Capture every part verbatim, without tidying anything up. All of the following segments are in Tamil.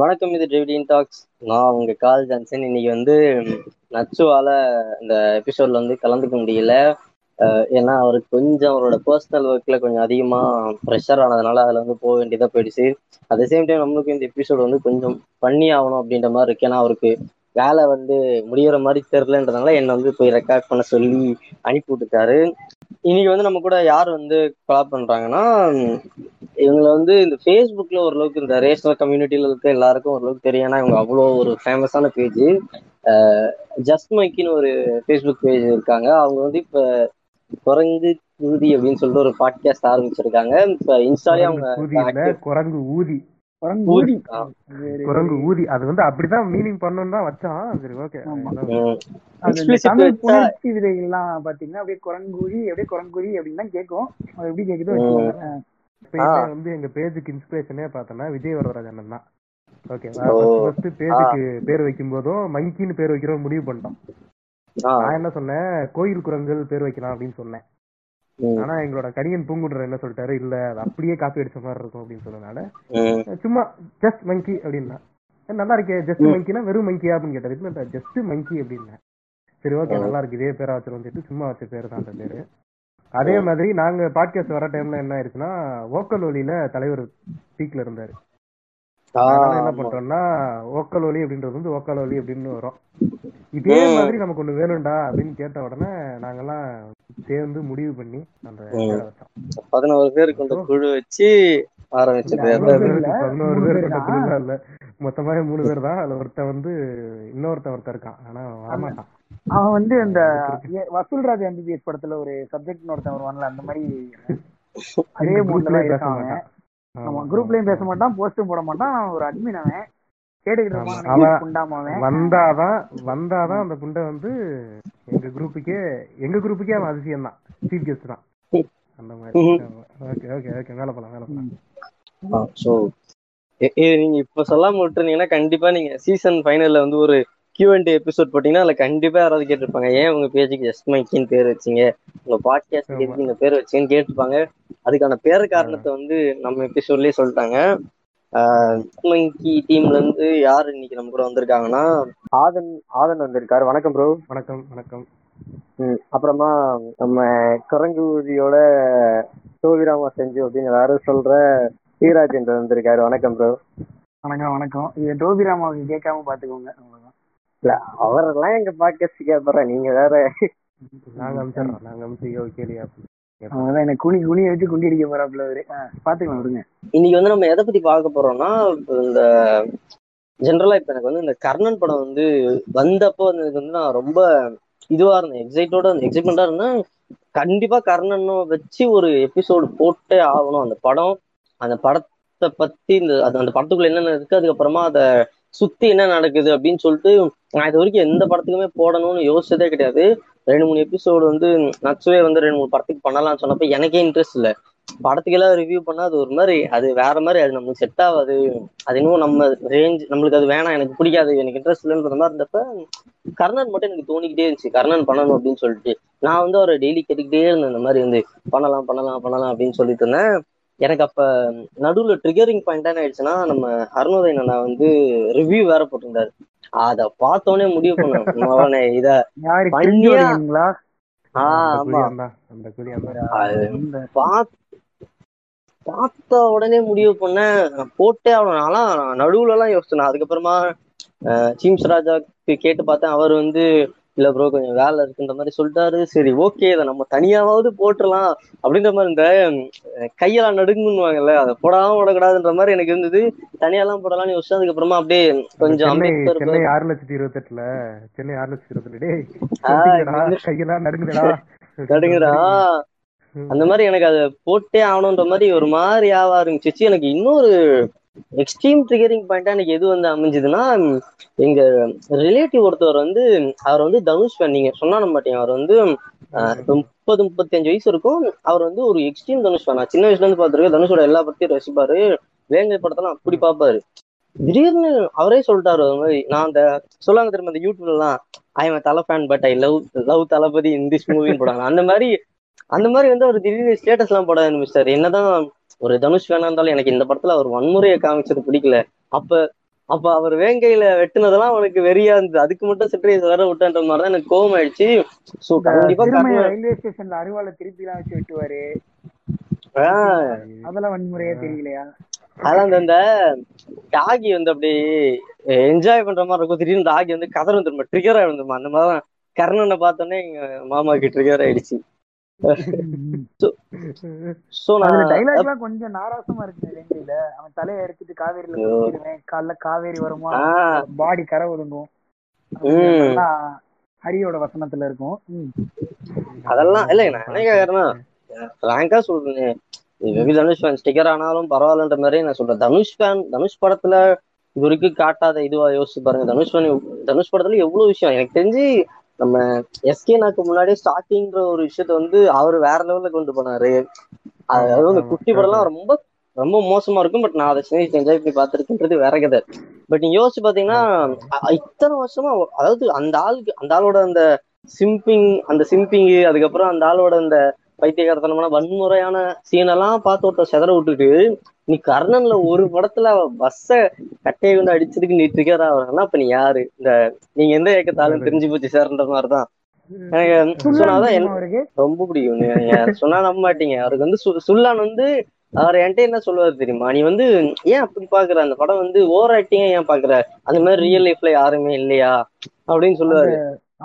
வணக்கம், இது ட்ரிடிப் டாக்ஸ். நான் உங்கள் கால் ஜான்சன். இன்னைக்கு வந்து நச்சுவால இந்த எபிசோடில் வந்து கலந்துக்க முடியல. ஏன்னா அவருக்கு கொஞ்சம் அவரோட பர்சனல் ஒர்க்கில் கொஞ்சம் அதிகமாக ப்ரெஷர் ஆனதுனால அதில் வந்து போக வேண்டியதாக போயிடுச்சு. அதே சேம் டைம் நம்மளுக்கு இந்த எபிசோடு வந்து கொஞ்சம் பண்ணி ஆகணும் அப்படின்ற மாதிரி இருக்கு. ஏன்னா அவருக்கு வேலை வந்து முடிகிற மாதிரி தெரிலன்றதுனால என்னை வந்து போய் ரெக்கார்ட் பண்ண சொல்லி அனுப்பிவிட்டுருக்காரு. இன்னைக்கு வந்து நம்ம கூட யார் வந்து கொலாப் பண்ணுறாங்கன்னா, இவங்களை வந்து இந்த ஃபேஸ்புக்கில் ஓரளவுக்கு இந்த ரேஷனல் கம்யூனிட்டியில் இருக்க எல்லாருக்கும் ஓரளவுக்கு தெரியும். ஏன்னா இவங்க அவ்வளோ ஒரு ஃபேமஸான பேஜ், ஜஸ்ட் மைக்கின்னு ஒரு ஃபேஸ்புக் பேஜ் இருக்காங்க. அவங்க வந்து இப்போ குரங்கு ஊதி அப்படின்னு சொல்லிட்டு ஒரு பாட்காஸ்ட் ஆரம்பிச்சிருக்காங்க. இப்போ இன்ஸ்டாலே அவங்க குரங்கு ஊதி குரங்கு ஊதி குரங்கு ஊதி அது வந்து அப்படிதான் மீனிங் பண்ணணும் தான் வச்சான். சரி, ஓகே. விதைகள்லாம் பார்த்தீங்கன்னா அப்படியே குரங்குழி அப்படியே குரங்குழி அப்படின்னு தான் கேட்கும். அது எப்படி கேட்குதோ வந்து எங்க பேஜுக்கு இன்ஸ்பிரேஷனே பார்த்தோம்னா விஜய் வரதராஜ் அண்ணன் தான். ஓகேவா, ஃபர்ஸ்ட் பேஜுக்கு பேர் வைக்கும் போதும் மங்கின்னு பேர் வைக்கிறோம் முடிவு பண்ணிட்டோம். நான் என்ன சொன்னேன், கோயில் குரங்குகள் பேர் வைக்கலாம் அப்படின்னு சொன்னேன். ஆனா எங்களோட கணியன் பூங்குடுற என்ன சொல்லிட்டாரு, இல்ல அப்படியே காப்பி அடிச்ச மாதிரி இருக்கும் அப்படின்னு சொன்னதுனால சும்மா ஜஸ்ட் மங்கி அப்படின்னா நல்லா இருக்கே. ஜஸ்ட் மங்கினா வெறும் மங்கியா அப்படின்னு கேட்டாரு. ஜஸ்ட் மங்கி அப்படின்னா சரி, ஓகே, நல்லா இருக்கு, இதே பேரா வச்சிருவோம் சொல்லிட்டு சும்மா வச்ச பேர் தான் அந்த பேரு. அதே மாதிரி நாங்க பாட்காஸ்ட் வர டைம்ல என்ன ஆயிருச்சுன்னா, ஓக்கல் ஒலியில தலைவர் பீக்ல இருந்தாரு. என்ன பண்றோம்னா ஓக்கல் ஒலி அப்படின்றது வந்து ஓக்கல் ஒலி அப்படின்னு வரும். இதே மாதிரி நமக்கு ஒண்ணு வேணும்டா அப்படின்னு கேட்ட உடனே நாங்கெல்லாம் சேர்ந்து முடிவு பண்ணி அந்த பதினோரு பேருக்கு வந்து குழு வச்சு பதினோரு பேர் கொண்ட குழுலாம் இல்ல, மொத்தமா மூணு பேர் தான். அதுல ஒருத்த வந்து இன்னொருத்த ஒருத்த இருக்கான், ஆனா வரமாட்டான். அவன் வந்து அந்த வசூல்ராஜ் எம்பிபிஎஸ் படத்துல ஒரு சப்ஜெக்ட் ஒருத்தன் வருவான்ல, அந்த மாதிரி அதே மூட்ல இருக்காங்க. அவன் குரூப்லயும் பேச மாட்டான், போஸ்டும் போட மாட்டான். ஒரு அட்மின் அவன் கேட்டுக்கிட்டு வந்தாதான் வந்தாதான் அந்த குண்டை வந்து எங்க குரூப்புக்கே எங்க குரூப்புக்கே அவன் அதிசயம் தான், சீஃப் கெஸ்ட் தான் அந்த மாதிரி. ஓகே ஓகே ஓகே மேல போலாம் மேல போலாம். நீங்க இப்ப சொல்லாம விட்டுருந்தீங்கன்னா கண்டிப்பா நீங்க சீசன் ஃபைனல்ல வந்து ஒரு கியூ அண்ட் ஏ எபிசோட் போட்டீங்கன்னா அதுல கண்டிப்பா யாராவது கேட்டிருப்பாங்க, ஏன் உங்க பேஜுக்கு ஜஸ்ட் மைக்கின்னு பேர் வச்சிங்க, உங்க பாட்காஸ்ட் எதுக்கு பேர் வச்சிங்கன்னு கேட்டிருப்பாங்க. அதுக்கான பேர் காரணத்தை வந்து நம்ம எபிசோட்லயே சொல்லிட்டாங்க. டீம்ல இருந்து யாரு இன்னைக்கு நம்ம கூட வந்திருக்காங்கன்னா, ஆதன் ஆதன் வந்திருக்காரு. வணக்கம் ப்ரோ. வணக்கம் வணக்கம். ம் அப்புறமா நம்ம குரங்கு ஊதியோட சோவிராமா செஞ்சு அப்படின்னு எல்லாரும் சொல்ற சீராஜேந்திரன் வந்திருக்காரு. வணக்கம் ப்ரோ. வணக்கம் வணக்கம். இது டோபிராமாவுக்கு கேட்காம பாத்துக்கோங்க. இல்ல அவரெல்லாம் எங்க பாட்காஸ்ட் கேட்பறேன், நீங்க வேற. நாங்க அனுப்பிச்சிடறோம் நாங்க அனுப்பிச்சு கேளியா அதான் என்ன குனி குனி வச்சு குண்டி அடிக்க போறாப்புல அவரு. பாத்துக்கலாம் விடுங்க. இன்னைக்கு வந்து நம்ம எதை பத்தி பார்க்க போறோம்னா, இந்த ஜென்ரலா இப்ப எனக்கு வந்து இந்த கர்ணன் படம் வந்து வந்தப்போ வந்து எனக்கு வந்து நான் ரொம்ப இதுவா இருந்தேன், எக்ஸைட்டோட இருந்தேன். எக்ஸைட்மெண்டா இருந்தேன், கண்டிப்பா கர்ணன்னு வச்சு ஒரு எபிசோடு போட்டே ஆகணும். அந்த படம் அந்த படத்தை பத்தி இந்த அந்த படத்துக்குள்ள என்னென்ன இருக்கு, அதுக்கப்புறமா அதை சுத்தி என்ன நடக்குது அப்படின்னு சொல்லிட்டு நான் இது வரைக்கும் எந்த படத்துக்குமே போடணும்னு யோசிச்சதே கிடையாது. ரெண்டு மூணு எபிசோடு வந்து நச்சுவே வந்து ரெண்டு மூணு படத்துக்கு பண்ணலாம்னு சொன்னப்ப எனக்கே இன்ட்ரெஸ்ட் இல்லை. படத்துக்கு எல்லாம் ரிவ்யூ பண்ணா அது ஒரு மாதிரி, அது வேற மாதிரி, அது நம்மளுக்கு செட் ஆகாது, அது இன்னும் நம்ம ரேஞ்ச் நம்மளுக்கு அது வேணாம், எனக்கு பிடிக்காது, எனக்கு இன்ட்ரெஸ்ட் இல்லைன்ற மாதிரி இருந்தப்ப கர்ணன் மட்டும் எனக்கு தோணிக்கிட்டே இருந்துச்சு, கர்ணன் பண்ணணும் அப்படின்னு சொல்லிட்டு. நான் வந்து அவரை டெய்லி கேட்டுக்கிட்டே இருந்தேன், இந்த மாதிரி வந்து பண்ணலாம் பண்ணலாம் பண்ணலாம் அப்படின்னு சொல்லிட்டு இருந்தேன். எனக்கு அப்ப நடுவுல ட்ரிகரிங் பாயிண்ட் என்ன ஆயிடுச்சுன்னா, நம்ம அருணோதய அண்ணா வந்து ரிவ்யூ வேற போட்டிருந்தாரு. அத பார்த்தோன்னே முடிவு பண்ணேன், இத பார்த்த உடனே முடிவு பண்ணேன் போட்டே ஆகணும்னாலாம். நடுவுல எல்லாம் யோசிச்சேன். அதுக்கப்புறமா சீம்ஸ் ராஜாக்கு கேட்டு பார்த்தேன், அவர் வந்து இல்ல ப்ரோ கொஞ்சம் வேலை இருக்குன்ற மாதிரி சொல்லிட்டாரு. சரி ஓகே, இதை நம்ம தனியாவது போட்டுடலாம் அப்படின்ற மாதிரி இந்த கையெல்லாம் நடுங்குன்னுவாங்கல்ல, அதை போடாம விடக்கூடாதுன்ற மாதிரி எனக்கு இருந்தது. தனியாலாம் போடலாம்னு யோசிச்சு அதுக்கப்புறமா அப்படியே கொஞ்சம் அம்பேத்கர் ஆறு லட்சத்தி இருபத்தி எட்டுல சென்னை ஆறு லட்சத்தி இருபத்தி கையெல்லாம் நடுங்குதா நடுங்குதா அந்த மாதிரி எனக்கு அதை போட்டே ஆகணும்ன்ற மாதிரி ஒரு மாதிரி ஆவா இருந்துச்சு. எனக்கு இன்னொரு எக்ஸ்ட்ரீம் ட்ரிகரிங் பாயிண்டா எனக்கு எது வந்து அமைஞ்சதுன்னா, எங்க ரிலேட்டிவ் ஒருத்தவர் வந்து அவர் வந்து தனுஷ் ஃபேன், நீங்க சொன்னா நம்ப மாட்டீங்க, அவர் வந்து முப்பது முப்பத்தஞ்சு வயசு இருக்கும். அவர் வந்து ஒரு எக்ஸ்ட்ரீம் தனுஷ் ஃபேன். நான் சின்ன வயசுல இருந்து பாத்துருக்கேன், தனுஷோட எல்லா படத்தையும் ரசிப்பாரு, வேங்கை படத்தெல்லாம் அப்படி பாப்பாரு. திடீர்னு அவரே சொல்லிட்டாரு அது மாதிரி. நான் அந்த சொல்லாங்க திரும்ப அந்த யூடியூப்ல எல்லாம் I am Thala fan but I love love Thalapathy இந்திஷ் மூவின்னு போடுவாங்க. அந்த மாதிரி அந்த மாதிரி வந்து அவர் திடீர்னு ஸ்டேட்டஸ் எல்லாம் போட ஆரம்பிச்சிட்டாரு. என்னதான் ஒரு தனுஷ் வேணா இருந்தாலும் எனக்கு இந்த படத்துல அவர் வன்முறையை காமிச்சது பிடிக்கல. அப்ப அப்ப அவர் வேங்கையில வெட்டினதெல்லாம் அவனுக்கு வெறியா இருந்தது. அதுக்கு மட்டும் சிட்ரேஸ் வேற விட்டான்ற மாதிரி தான் எனக்கு கோவம் ஆயிடுச்சு. சோ கண்டிப்பா ரயில்வே ஸ்டேஷன்ல அருவாளை திருப்பி எல்லாம் வச்சு வெட்டுவாரு. அதெல்லாம் வன்முறையா தெரியலையா? அதெல்லாம் அந்த டாகி வந்து அப்படி என்ஜாய் பண்ற மாதிரி இருக்கும், திடீர்னு டாகி வந்து கதர் வந்துருமா, ட்ரிகர் ஆயிருந்துமா. அந்த மாதிரிதான் கர்ணனை பார்த்தோன்னே எங்க மாமாவுக்கு ட்ரிகர் ஆயிடுச்சு. கொஞ்சம் நாராசமா இருக்கு. அவன் தலைய எடுத்துட்டு காவேரியில கால காவேரி வருமா, பாடி கரை ஒதுங்கும், ஹரியோட வசனத்துல இருக்கும். அதெல்லாம் இல்ல என்ன காரணம் ரேங்கா சொல்றேன், தனுஷ் ஃபேன் ஸ்டிக்கர் ஆனாலும் பரவாயில்லன்ற மாதிரி நான் சொல்றேன். தனுஷ் ஃபேன் தனுஷ் படத்துல இவருக்கு காட்டாத இதுவா யோசிச்சு பாருங்க. தனுஷ் ஃபேன் தனுஷ் படத்துல எவ்வளவு விஷயம் எனக்கு தெரிஞ்சு நம்ம எஸ்கே நாக்கு முன்னாடியே ஸ்டார்டிங்ன்ற ஒரு விஷயத்த வந்து அவரு வேற லெவல்ல கொண்டு போனாரு. அதாவது அந்த குட்டி படம்லாம் ரொம்ப ரொம்ப மோசமா இருக்கும். பட் நான் அதை சின்ன வயசு என்ஜாய் பண்ணி பார்த்துருக்குன்றது வேற கதை. பட் நீங்க யோசிச்சு பாத்தீங்கன்னா இத்தனை வருஷமா அதாவது அந்த ஆளுக்கு அந்த ஆளோட அந்த சிம்பிங் அந்த சிம்பிங்கு அதுக்கப்புறம் அந்த ஆளோட அந்த பைத்தியகாரத்தனமான வன்முறையான சீனெல்லாம் பார்த்து ஒருத்தர் செதற விட்டுட்டு நீ கர்ணன்ல ஒரு படத்துல பஸ்ஸ கட்டையை கொண்டு அடிச்சதுக்கு நீ ட்ரிகர் ஆகுறாங்கன்னா அப்ப நீ யாரு? இந்த நீங்க எந்த ஏக்கத்தாலும் தெரிஞ்சு போச்சு சார்ன்ற மாதிரிதான் எனக்கு சொன்னாதான் எனக்கு ரொம்ப பிடிக்கும். நீங்க சொன்னா நம்ப மாட்டீங்க. அவருக்கு வந்து சுல்லான் வந்து அவர் என்கிட்ட என்ன சொல்லுவாரு தெரியுமா, நீ வந்து ஏன் அப்படி பாக்குற, அந்த படம் வந்து ஓவர் ஆக்டிங்கா ஏன் பாக்குற, அந்த மாதிரி ரியல் லைஃப்ல யாருமே இல்லையா அப்படின்னு சொல்லுவாரு.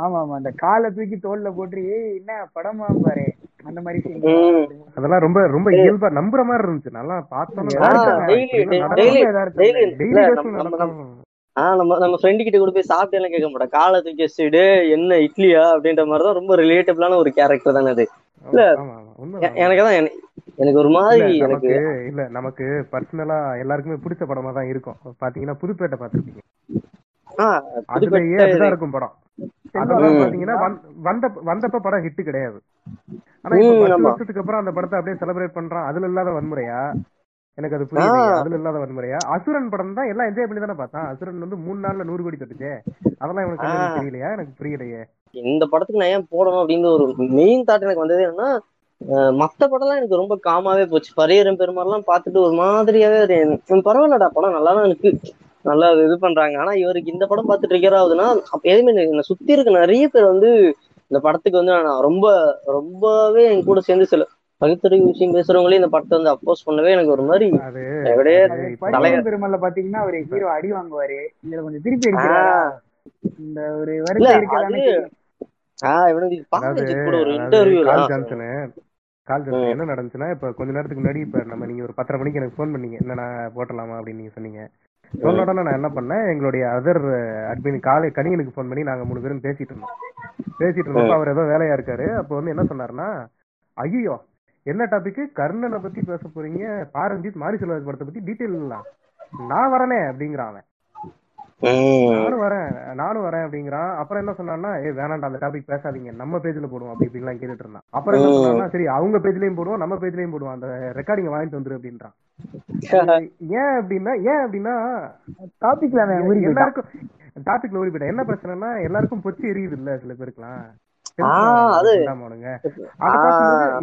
ஆமா ஆமா, அந்த காலை தூக்கி தோல்ல போட்டு என்ன படமா பாரு அந்த மாதிரி அதெல்லாம் ரொம்ப ரொம்ப இயல்பா நம்புற மாதிரி இருந்துச்சு. நல்லா பார்த்தோம். ஆஹ் நம்ம நம்ம ஃப்ரெண்டு கிட்ட கூட போய் சாப்பிட்டு எல்லாம் கேட்க மாட்டோம். காலை தூக்கி வச்சுட்டு என்ன இட்லியா அப்படின்ற மாதிரிதான் ரொம்ப ரிலேட்டபிளான ஒரு கேரக்டர் தானே அது. இல்ல எனக்குதான் எனக்கு ஒரு மாதிரி எனக்கு இல்ல நமக்கு பர்சனலா எல்லாருக்குமே பிடிச்ச படமா தான் இருக்கும். பாத்தீங்கன்னா புதுப்பேட்டை பாத்துருக்கீங்க, அதுலதான் இருக்கும் படம். அதெல்லாம் பாத்தீங்கன்னா வந்த வந்தப்ப படம் ஹிட் கிடையாது. ஆனா பத்து வருஷத்துக்கு அப்புறம் அந்த படத்தை அப்படியே செலிப்ரேட் பண்றான். அதுல இல்லாத வன்முறையா எனக்கு அது புரியுது. அதுல இல்லாத வன்முறையா அசுரன் படம் தான் எல்லாம் என்ஜாய் பண்ணி தானே பார்த்தான். அசுரன் வந்து மூணு நாள்ல நூறு கோடி தட்டுச்சே, அதெல்லாம் எனக்கு தெரியலையா, எனக்கு புரியலையே. இந்த படத்துக்கு நான் ஏன் போடணும் அப்படின்னு ஒரு மெயின் தாட் எனக்கு வந்தது என்னன்னா, மத்த படம்லாம் எனக்கு ரொம்ப காமாவே போச்சு. பரியரும் பெருமாள் எல்லாம் பாத்துட்டு ஒரு மாதிரியாவே பரவாயில்லடா படம் நல்லாதான் எனக்கு நல்லா இது பண்றாங்க. ஆனா இவருக்கு இந்த படம் பார்த்துட்டு ட்ரிகர் ஆகுதுன்னா அப்ப எதுவுமே சுத்தி இருக்க நிறைய பேர் வந்து இந்த படத்துக்கு வந்து நான் ரொம்ப ரொம்பவே என் கூட சேர்ந்து சில பகுத்துறை விஷயம் பேசுறவங்களே இந்த படத்தை வந்து அப்போஸ் பண்ணவே எனக்கு ஒரு மாதிரி பெருமாள் பாத்தீங்கன்னா ஒரு ஹீரோ அடி வாங்குவாரு. இதுல கொஞ்சம் திருப்பி இந்த ஒரு என்ன நடந்துச்சுன்னா, இப்ப கொஞ்ச நேரத்துக்கு முன்னாடி இப்ப நம்ம நீங்க ஒரு பத்தரை மணிக்கு எனக்கு போன் பண்ணீங்க, என்ன நான் போட்டலாமா அப்படின்னு நீங்க சொன்னீங்க. உன்னோட நான் என்ன பண்ணேன், எங்களுடைய அதர் அட்மின் காலை கணிகனுக்கு போன் பண்ணி நாங்க மூணு பேரும் பேசிட்டு இருந்தோம். பேசிட்டு இருந்தோம் அவர் ஏதோ வேலையா இருக்காரு. அப்போ வந்து என்ன சொன்னாருன்னா, ஐயோ என்ன டாபிக், கர்ணனை பத்தி பேச போறீங்க, ரஞ்சித் மாரி செல்வராஜ் படத்தை பத்தி டீட்டெயில் இல்லாம், நான் வரனே அப்படிங்கிறான். அவன் நானும் வரேன் நானும் வரேன் அப்படிங்கிறான். அப்புறம் என்ன சொன்னான்னா, ஏ வேணாண்டா அந்த டாபிக் பேசாதீங்க, நம்ம பேஜ்ல போடுவோம் அப்படி இப்படிலாம் கேட்டுட்டு இருந்தான். அப்புறம் என்ன சொன்னான்னா, சரி அவங்க பேஜ்லயும் போடுவோம் நம்ம பேஜ்லயும் போடுவோம், அந்த ரெக்கார்டிங் வாங்கிட்டு வந்துரு அப்படின்றான். ஏன் அப்படின்னா ஏன் அப்படின்னா டாபிக்ல எல்லாருக்கும் டாபிக்ல ஊறி போயிட்டா என்ன பிரச்சனைனா எல்லாருக்கும் பொச்சி எரியுது இல்ல சில பேருக்குலாம்.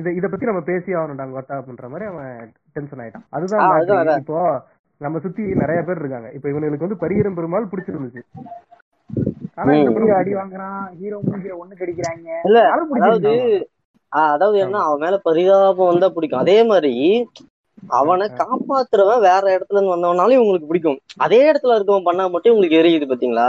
இத இத பத்தி நம்ம பேசி ஆகணும் வட்டா அப்படின்ற மாதிரி அவன் டென்ஷன் ஆயிட்டான். அதுதான் இப்போ நம்ம சுத்தி நிறைய பேர் இருக்காங்க. இப்ப இவனுக்கு வந்து பரியிரம் பெருமாள் பிடிச்சிருந்துச்சு, ஆனா இவனுக்கு அடி வாங்குறான், ஹீரோ ஹீரோ ஒண்ணு கிடைக்கிறாங்க. அதாவது அதாவது என்ன, அவன் மேல பரிதாபம் வந்தா பிடிக்கும். அதே மாதிரி அவனை காப்பாத்துறவன் வேற இடத்துல இருந்து வந்தவனாலும் இவங்களுக்கு பிடிக்கும். அதே இடத்துல இருக்கவன் பண்ணா மட்டும் இவங்களுக்கு எரியுது பாத்தீங்களா.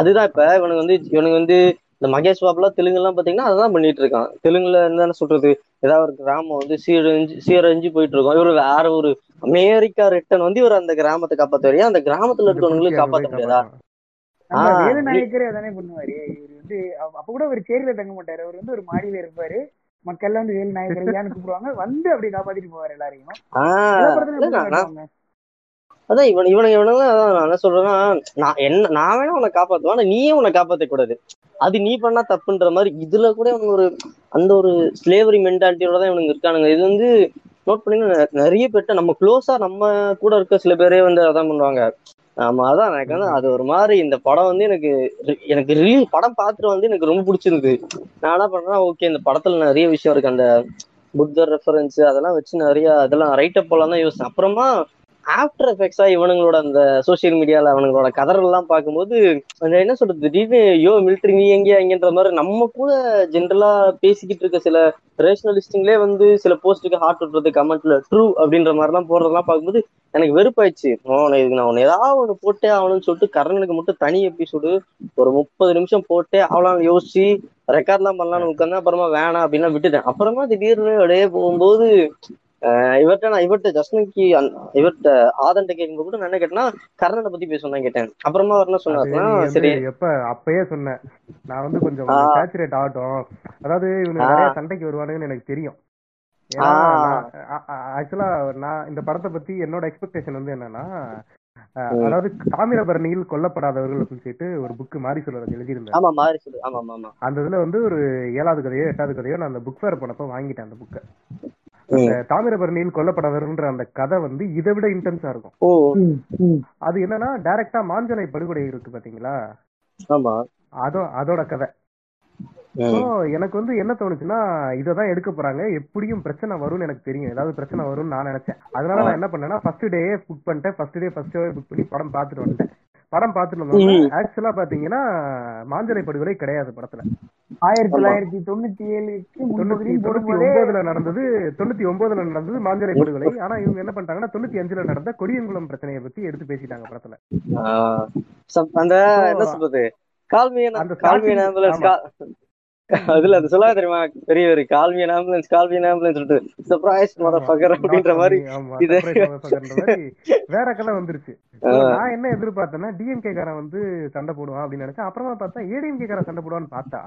அதுதான் இப்ப இவனுக்கு வந்து இவனுக்கு வந்து இந்த மகேஷ் பாபுலாம் தெலுங்கு எல்லாம் பாத்தீங்கன்னா அதான் பண்ணிட்டு இருக்கான். தெலுங்குல என்ன சொல்றது, ஏதாவது ஒரு கிராமம் வந்து சீரழிஞ்சு சீரழிஞ்சு போயிட்டு இருக்கோம். இவரு வேற ஒரு அமெரிக்கா ரிட்டன் வந்து இவர் அந்த கிராமத்தை காப்பாத்த வரையா அந்த கிராமத்துல இருக்கவங்களுக்கு காப்பாற்ற முடியாதா? வேலுநாயக்கரே அதானே பண்ணுவாரு. இவரு வந்து அப்ப கூட ஒரு சேரியில தங்க மாட்டாரு, அவர் வந்து ஒரு மாடியில இருப்பாரு. மக்கள் வந்து வேலுநாயக்கரையான்னு கூப்பிடுவாங்க, வந்து அப்படி காப்பாத்திட்டு போவாரு எல்லாரையும். அதான் இவன் இவனுக்கு இவனுங்க அதான் நான் என்ன சொல்றேன்னா, நான் என்ன நான் வேணா உன்னை காப்பாத்துவேன், ஆனா நீயே உன்னை காப்பாத்த கூடாது, அது நீ பண்ணா தப்புன்ற மாதிரி. இதுல கூட இவனுக்கு ஒரு அந்த ஒரு ஸ்லேவரி மென்டாலிட்டியோட தான் இவனுக்கு இருக்கானுங்க. இது வந்து நோட் பண்ணீங்கன்னா நிறைய பேர்ட்ட நம்ம க்ளோஸா நம்ம கூட இருக்க சில பேரே வந்து அதான் பண்ணுவாங்க. ஆமா அதான் எனக்கு வந்து அது ஒரு மாதிரி இந்த படம் வந்து எனக்கு எனக்கு ரியல் படம் பார்த்துட்டு வந்து எனக்கு ரொம்ப பிடிச்சிருக்கு. நான் என்ன பண்றேன்னா, ஓகே இந்த படத்துல நிறைய விஷயம் இருக்கு, அந்த புத்தர் ரெஃபரன்ஸ் அதெல்லாம் வச்சு நிறைய அதெல்லாம் ரைட்டப் போலாம் தான் யோசிச்சேன். அப்புறமா ஆஃப்டர் எஃபெக்ட்ஸா இவனுங்களோட அந்த சோசியல் மீடியால அவனுங்களோட கதறெல்லாம் பார்க்கும்போது என்ன சொல்றது, திடீர்னு யோ மிலிட்டரி நீ எங்கேயா எங்கன்ற மாதிரி நம்ம கூட ஜென்ரலா பேசிக்கிட்டு இருக்க சில ரேஷனலிஸ்டிங்லே வந்து சில போஸ்ட்டுக்கு ஹார்ட் விடுறது, கமெண்ட்ல ட்ரூ அப்படின்ற மாதிரிலாம் போடுறதெல்லாம் பார்க்கும்போது எனக்கு வெறுப்பாயிடுச்சு. இதுக்கு நான் ஒன்று ஏதாவது ஒன்று போட்டே ஆகணும்னு சொல்லிட்டு கர்ணனுக்கு மட்டும் தனி எபிசோடு ஒரு முப்பது நிமிஷம் போட்டே அவளான்னு யோசிச்சு ரெக்கார்ட்லாம் பண்ணலாம்னு உட்காந்து அப்புறமா வேணாம் அப்படின்லாம் விட்டுட்டேன். அப்புறமா திடீர்னு அப்படியே போகும்போது இவர்கிட்ட நான் இவர்கிட்ட ஜஸ்னுக்கு இவர்கிட்ட ஆதண்ட கேட்கும்போது கூட நான் என்ன கேட்டேன்னா கர்ணனை பத்தி பேசணும் தான் கேட்டேன். அப்புறமா அவர் என்ன சொன்னாருன்னா சரி எப்ப அப்பயே சொன்னேன் நான் வந்து கொஞ்சம் சேச்சுரேட் ஆகட்டும், அதாவது இவங்க நிறைய சண்டைக்கு வருவானுன்னு எனக்கு தெரியும். ஆக்சுவலா நான் இந்த படத்தை பத்தி என்னோட எக்ஸ்பெக்டேஷன் வந்து என்னன்னா, அதாவது தாமிரபரணியில் கொல்லப்படாதவர்கள் அப்படின்னு சொல்லிட்டு ஒரு புக்கு மாரி செல்வராஜ் எழுதியிருந்தேன். அந்த இதுல வந்து ஒரு ஏழாவது கதையோ எட்டாவது கதையோ நான் அந்த புக் ஃபேர் போனப்ப வாங்கிட்டேன் அந்த புக்கை. தாமிரபரணியில் கொல்லப்படாதவர்கள்ன்ற அந்த கதை வந்து இதை விட இன்டென்ஸா இருக்கும். அது என்னன்னா டைரக்டா மாஞ்சலை படுகொலை இருக்கு பாத்தீங்களா, அதோட கதை. எனக்கு வந்து என்ன தோணுச்சுன்னா இதான் எடுக்க போறாங்க, எப்படியும் பிரச்சனை வரும்னு எனக்கு தெரியும், ஏதாவது பிரச்சனை வரும்னு நான் நினைச்சேன். அதனால நான் என்ன பண்ணேன்னா ஃபர்ஸ்ட் டே புக் பண்ணிட்டேன், first day first day book பண்ணி படம் பாத்துட்டு வந்துட்டேன். படம் பாத்துட்டு வந்தோம்னா ஆக்சுவலா பாத்தீங்கன்னா மாஞ்சலை படுகொலை கிடையாது படத்துல. ஆயிரத்தி தொள்ளாயிரத்தி தொண்ணூத்தி ஏழுக்கு தொண்ணூத்தி ஒன்பதுல நடந்தது தொண்ணூத்தி ஒன்பதுல நடந்தது மாஞ்சலை படுகொலை. ஆனா இவங்க என்ன பண்றாங்கன்னா தொண்ணூத்தி அஞ்சுல நடந்த கொடியங்குளம் பிரச்சனையை பத்தி எடுத்து பேசிட்டாங்க படத்துல. அதுல அது சொல்ல தெரியுமா பெரிய ஒரு கால்மியன் ஆம்புலன்ஸ் கால்மியன் ஆம்புலன்ஸ் சொல்லிட்டு சர்ப்ரைஸ் மதர்ஃபக்கர் அப்படின்ற மாதிரி இது வேற கதை வந்துருச்சு. நான் என்ன எதிர்பார்த்தேன்னா டிஎம்கே காரன் வந்து சண்டை போடுவான் அப்படின்னு நினைச்சேன். அப்புறமா பார்த்தா ஏடிஎம்கே காரன் சண்டை போடுவான்னு பார்த்தா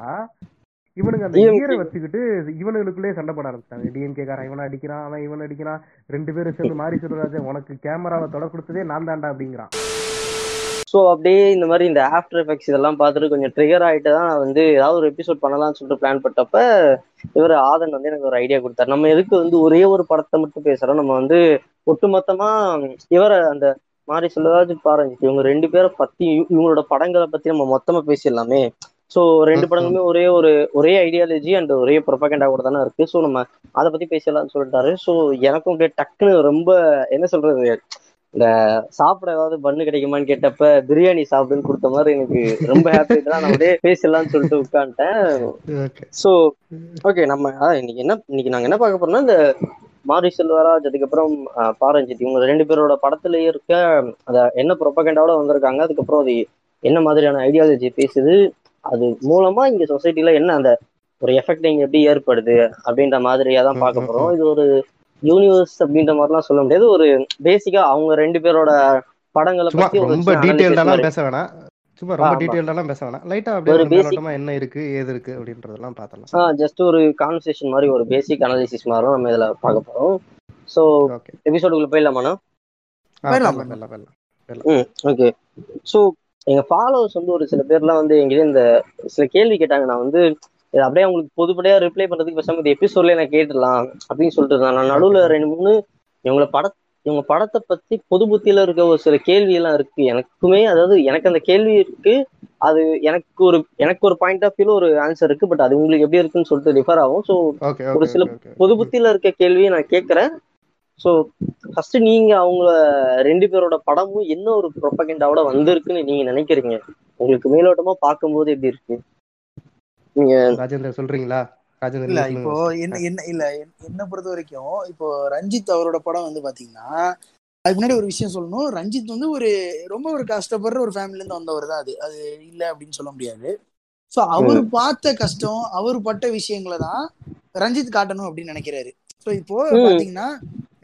இவனுக்கு அந்த ஈரை வச்சுக்கிட்டு இவனுக்குள்ளே சண்டை போட ஆரம்பிச்சாங்க. டிஎம்கே காரன் இவனை அடிக்கிறான், அவன் இவன் அடிக்கிறான், ரெண்டு பேரும் சேர்ந்து மாரி செல்வராஜன் உனக்கு கேமராவை தொட கொடுத்ததே நான் தாண்டா அப்படிங்கிறான். ஸோ அப்படியே இந்த மாதிரி இந்த ஆஃப்டர் எஃபெக்ட்ஸ் இதெல்லாம் பார்த்துட்டு கொஞ்சம் ட்ரிகர் ஆகிட்டு தான் நான் வந்து ஏதாவது ஒரு எபிசோட் பண்ணலாம்னு சொல்லிட்டு பிளான் பட்டப்ப இவர் ஆதன் வந்து எனக்கு ஒரு ஐடியா கொடுத்தாரு. நம்ம எதுக்கு வந்து ஒரே ஒரு படத்தை மட்டும் பேசுகிறோம், நம்ம வந்து ஒட்டுமொத்தமாக இவரை அந்த மாரி செல்வராஜ் பாரஞ்சித் இவங்க ரெண்டு பேரை பற்றி இவங்களோட படங்களை பற்றி நம்ம மொத்தமாக பேசிடலாமே. ஸோ ரெண்டு படங்களுமே ஒரே ஒரு ஒரே ஐடியாலஜி அண்ட் ஒரே ப்ரொபகண்டா கூட தானே இருக்குது. ஸோ நம்ம அதை பற்றி பேசலாம்னு சொல்லிட்டாரு. ஸோ எனக்கும் அப்படியே டக்குன்னு ரொம்ப என்ன சொல்கிறது, இந்த சாப்பிட ஏதாவது பண்ணு கிடைக்குமான்னு கேட்டப்ப பிரியாணி சாப்பிடுன்னு கொடுத்த மாதிரி எனக்கு ரொம்ப ஹாப்பி. நான் அப்படியே பேசலாம்னு சொல்லிட்டு உட்காந்துட்டேன். ஸோ ஓகே நம்ம இன்னைக்கு என்ன இன்னைக்கு நாங்க என்ன பார்க்க போறோம்னா இந்த மாரி செல்வராஜ் அதுக்கப்புறம் பாரஞ்சித் இவங்க ரெண்டு பேரோட படத்துலயே இருக்க அத என்ன ப்ரொபகண்டாவோட வந்திருக்காங்க, அதுக்கப்புறம் அது என்ன மாதிரியான ஐடியாலஜி பேசுது, அது மூலமா இங்க சொசைட்டில என்ன அந்த ஒரு எஃபெக்ட் இங்க எப்படி ஏற்படுது அப்படின்ற மாதிரியா தான் பார்க்க போறோம். இது ஒரு யூனிவர்ஸ் அப்படின்ற மாதிரிலாம் சொல்ல முடியாது, ஒரு பேசிக்கா அவங்க ரெண்டு பேரோட படங்களை பத்தி ரொம்ப டீடைல்டாலாம் பேச வேணாம், சும்மா ரொம்ப டீடைல்டாலாம் பேச வேணாம், லைட்டா அப்படியே மேலோட்டமா என்ன இருக்கு ஏது இருக்கு அப்படின்றதெல்லாம் பார்த்தலாம். ஆ ஜஸ்ட் ஒரு கான்வர்சேஷன் மாதிரி ஒரு பேசிக் அனாலிசிஸ் மாதிரி நம்ம இதல பார்க்க போறோம். சோ எபிசோடுக்குள்ள போயிடலாமாண்ணா? போயிடலாம் போயிடலாம் போயிடலாம். ஓகே சோ எங்க ஃபாலோவர்ஸ் வந்து ஒரு சில பேர்லாம் வந்து எங்கிட்ட இந்த சில கேள்வி கேட்டாங்க. நான் வந்து இது அப்படியே அவங்களுக்கு பொதுப்படையா ரிப்ளை பண்றதுக்கு பேசாம இந்த எபிசோட்லயே நான் கேட்டுடலாம் அப்படின்னு சொல்லிட்டு இருந்தேன். நான் நடுவுல ரெண்டு மூணு இவங்களை பட இவங்க படத்தை பத்தி பொது புத்தியில இருக்க ஒரு சில கேள்வி எல்லாம் இருக்கு எனக்குமே. அதாவது எனக்கு அந்த கேள்வி இருக்கு, அது எனக்கு ஒரு எனக்கு ஒரு பாயிண்ட் ஆஃப் வியூல ஒரு ஆன்சர் இருக்கு, பட் அது உங்களுக்கு எப்படி இருக்குன்னு சொல்லிட்டு டிஃபர் ஆகும். ஸோ ஒரு சில பொது புத்தியில இருக்க கேள்வியை நான் கேட்கறேன். ஸோ ஃபர்ஸ்ட் நீங்க அவங்க ரெண்டு பேரோட படமும் என்ன ஒரு ப்ரொபகண்டாவோட வந்திருக்குன்னு நீங்க நினைக்கிறீங்க, உங்களுக்கு மேலோட்டமா பார்க்கும்போது எப்படி இருக்கு? இல்ல இப்போ என்ன என்ன இல்ல என்ன பொறுத்த வரைக்கும் இப்போ ரஞ்சித் அவரோட படம் வந்து பாத்தீங்கன்னா அதுக்கு முன்னாடி ஒரு விஷயம் சொல்லணும். ரஞ்சித் வந்து ஒரு ரொம்ப ஒரு கஷ்டப்படுற ஒரு ஃபேமிலில இருந்து வந்தவர் தான். அது அது இல்ல அப்படின்னு சொல்ல முடியாது. சோ அவரு பார்த்த கஷ்டம் அவரு பட்ட விஷயங்களை தான் ரஞ்சித் காட்டணும் அப்படின்னு நினைக்கிறாரு. சோ இப்போ பாத்தீங்கன்னா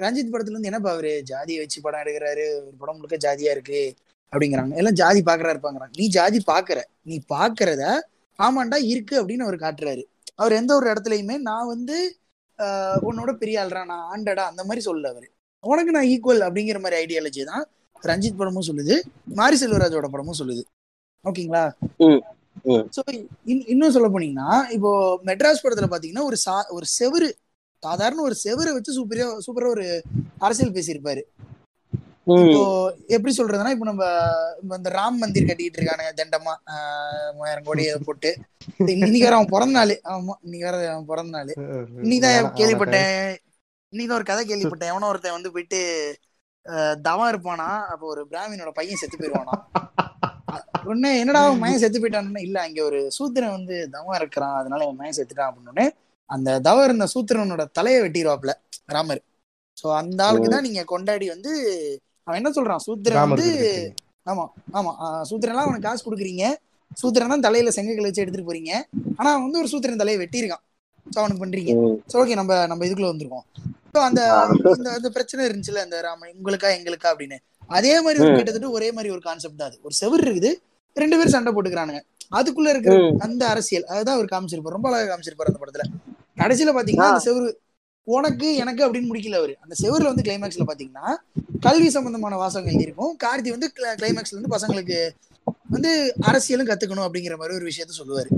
ரஞ்சித் படத்துல இருந்து என்னப்பா அவரு ஜாதியை வச்சு படம் எடுக்கிறாரு, ஒரு படம் முழுக்க ஜாதியா இருக்கு அப்படிங்கிறாங்க. எல்லாம் ஜாதி பாக்குறா இருப்பாங்கிறாங்க. நீ ஜாதி பாக்குற, நீ பாக்குறத ஆமாண்டா இருக்கு அப்படின்னு அவர் காட்டுறாரு. அவர் எந்த ஒரு இடத்துலயுமே நான் வந்து ஆஹ் உன்னோட பெரிய ஆள்றா நான் ஆண்டடா அந்த மாதிரி சொல்லல, அவரு உனக்கு நான் ஈக்குவல் அப்படிங்கிற மாதிரி ஐடியாலஜி தான் ரஞ்சித் படமும் சொல்லுது, மாரி செல்வராஜோட படமும் சொல்லுது. ஓகேங்களா? சோ இன்னும் சொல்ல போனீங்கன்னா இப்போ மெட்ராஸ் படத்துல பாத்தீங்கன்னா ஒரு சா ஒரு செவரு சாதாரண ஒரு செவரை வச்சு சூப்பரா சூப்பரா ஒரு அரசியல் பேசியிருப்பாரு. இப்போ எப்படி சொல்றதுன்னா இப்போ நம்ம இந்த ராம் மந்திர் கட்டிக்கிட்டு இருக்கானுங்க தண்டமா மூவாயிரம் கோடியை போட்டு. இன்னைக்கு வேற அவன் பிறந்த நாள். ஆமா இன்னைக்கு வேற அவன் பிறந்த நாள். இன்னைக்குதான் கேள்விப்பட்டேன், இன்னைக்குதான் ஒரு கதை கேள்விப்பட்டேன். எவனோ ஒருத்தன் வந்து போயிட்டு தவம் இருப்பானா, அப்ப ஒரு பிராமினோட பையன் செத்து போயிருவானா. உடனே என்னடா மயம் செத்து போயிட்டான்னு, இல்ல இங்க ஒரு சூத்திரன் வந்து தவம் இருக்கிறான், அதனால என் மயம் செத்துட்டான் அப்படின்னு அந்த தவம் இருந்த சூத்திரனோட தலையை வெட்டிடுவாப்ல ராமர். சோ அந்த ஆளுக்கு தான் நீங்க கொண்டாடி வந்து அவன் என்ன சொல்றான், சூத்திரன் வந்து ஆமா ஆமா சூத்திரன்லாம் அவனுக்கு காசு கொடுக்குறீங்க, சூத்திரன் தான் தலையில செங்கல் வச்சு எடுத்துட்டு போறீங்க, ஆனா அவன் வந்து ஒரு சூத்திரன் தலையை வெட்டியிருக்கான், சோ அவனுக்கு பண்றீங்க. சோ ஓகே நம்ம நம்ம இதுக்குள்ள வந்துருக்கோம். சோ அந்த அந்த பிரச்சனை இருந்துச்சுல அந்த ராம உங்களுக்கா எங்களுக்கா அப்படின்னு, அதே மாதிரி கிட்டத்தட்ட ஒரே மாதிரி ஒரு கான்செப்ட் தான். அது ஒரு செவர் இருக்குது, ரெண்டு பேரும் சண்டை போட்டுக்கிறானுங்க, அதுக்குள்ள இருக்கிற அந்த அரசியல் அதுதான் அவர் காமிச்சிருப்பார், ரொம்ப அழகா காமிச்சிருப்பார் அந்த படத்துல. கடைசியில பாத்தீங்கன்னா அந்த செவரு உனக்கு எனக்கு அப்படின்னு முடிக்கல அவரு, அந்த செவர்ல வந்து கிளைமேக்ஸ்ல பாத்தீங்கன்னா கல்வி சம்பந்தமான வாசகம் இருக்கும். கார்த்தி வந்து கிளைமேக்ஸ்ல வந்து பசங்களுக்கு வந்து அரசியலும் கத்துக்கணும் அப்படிங்கிற மாதிரி ஒரு விஷயத்த சொல்லுவாரு.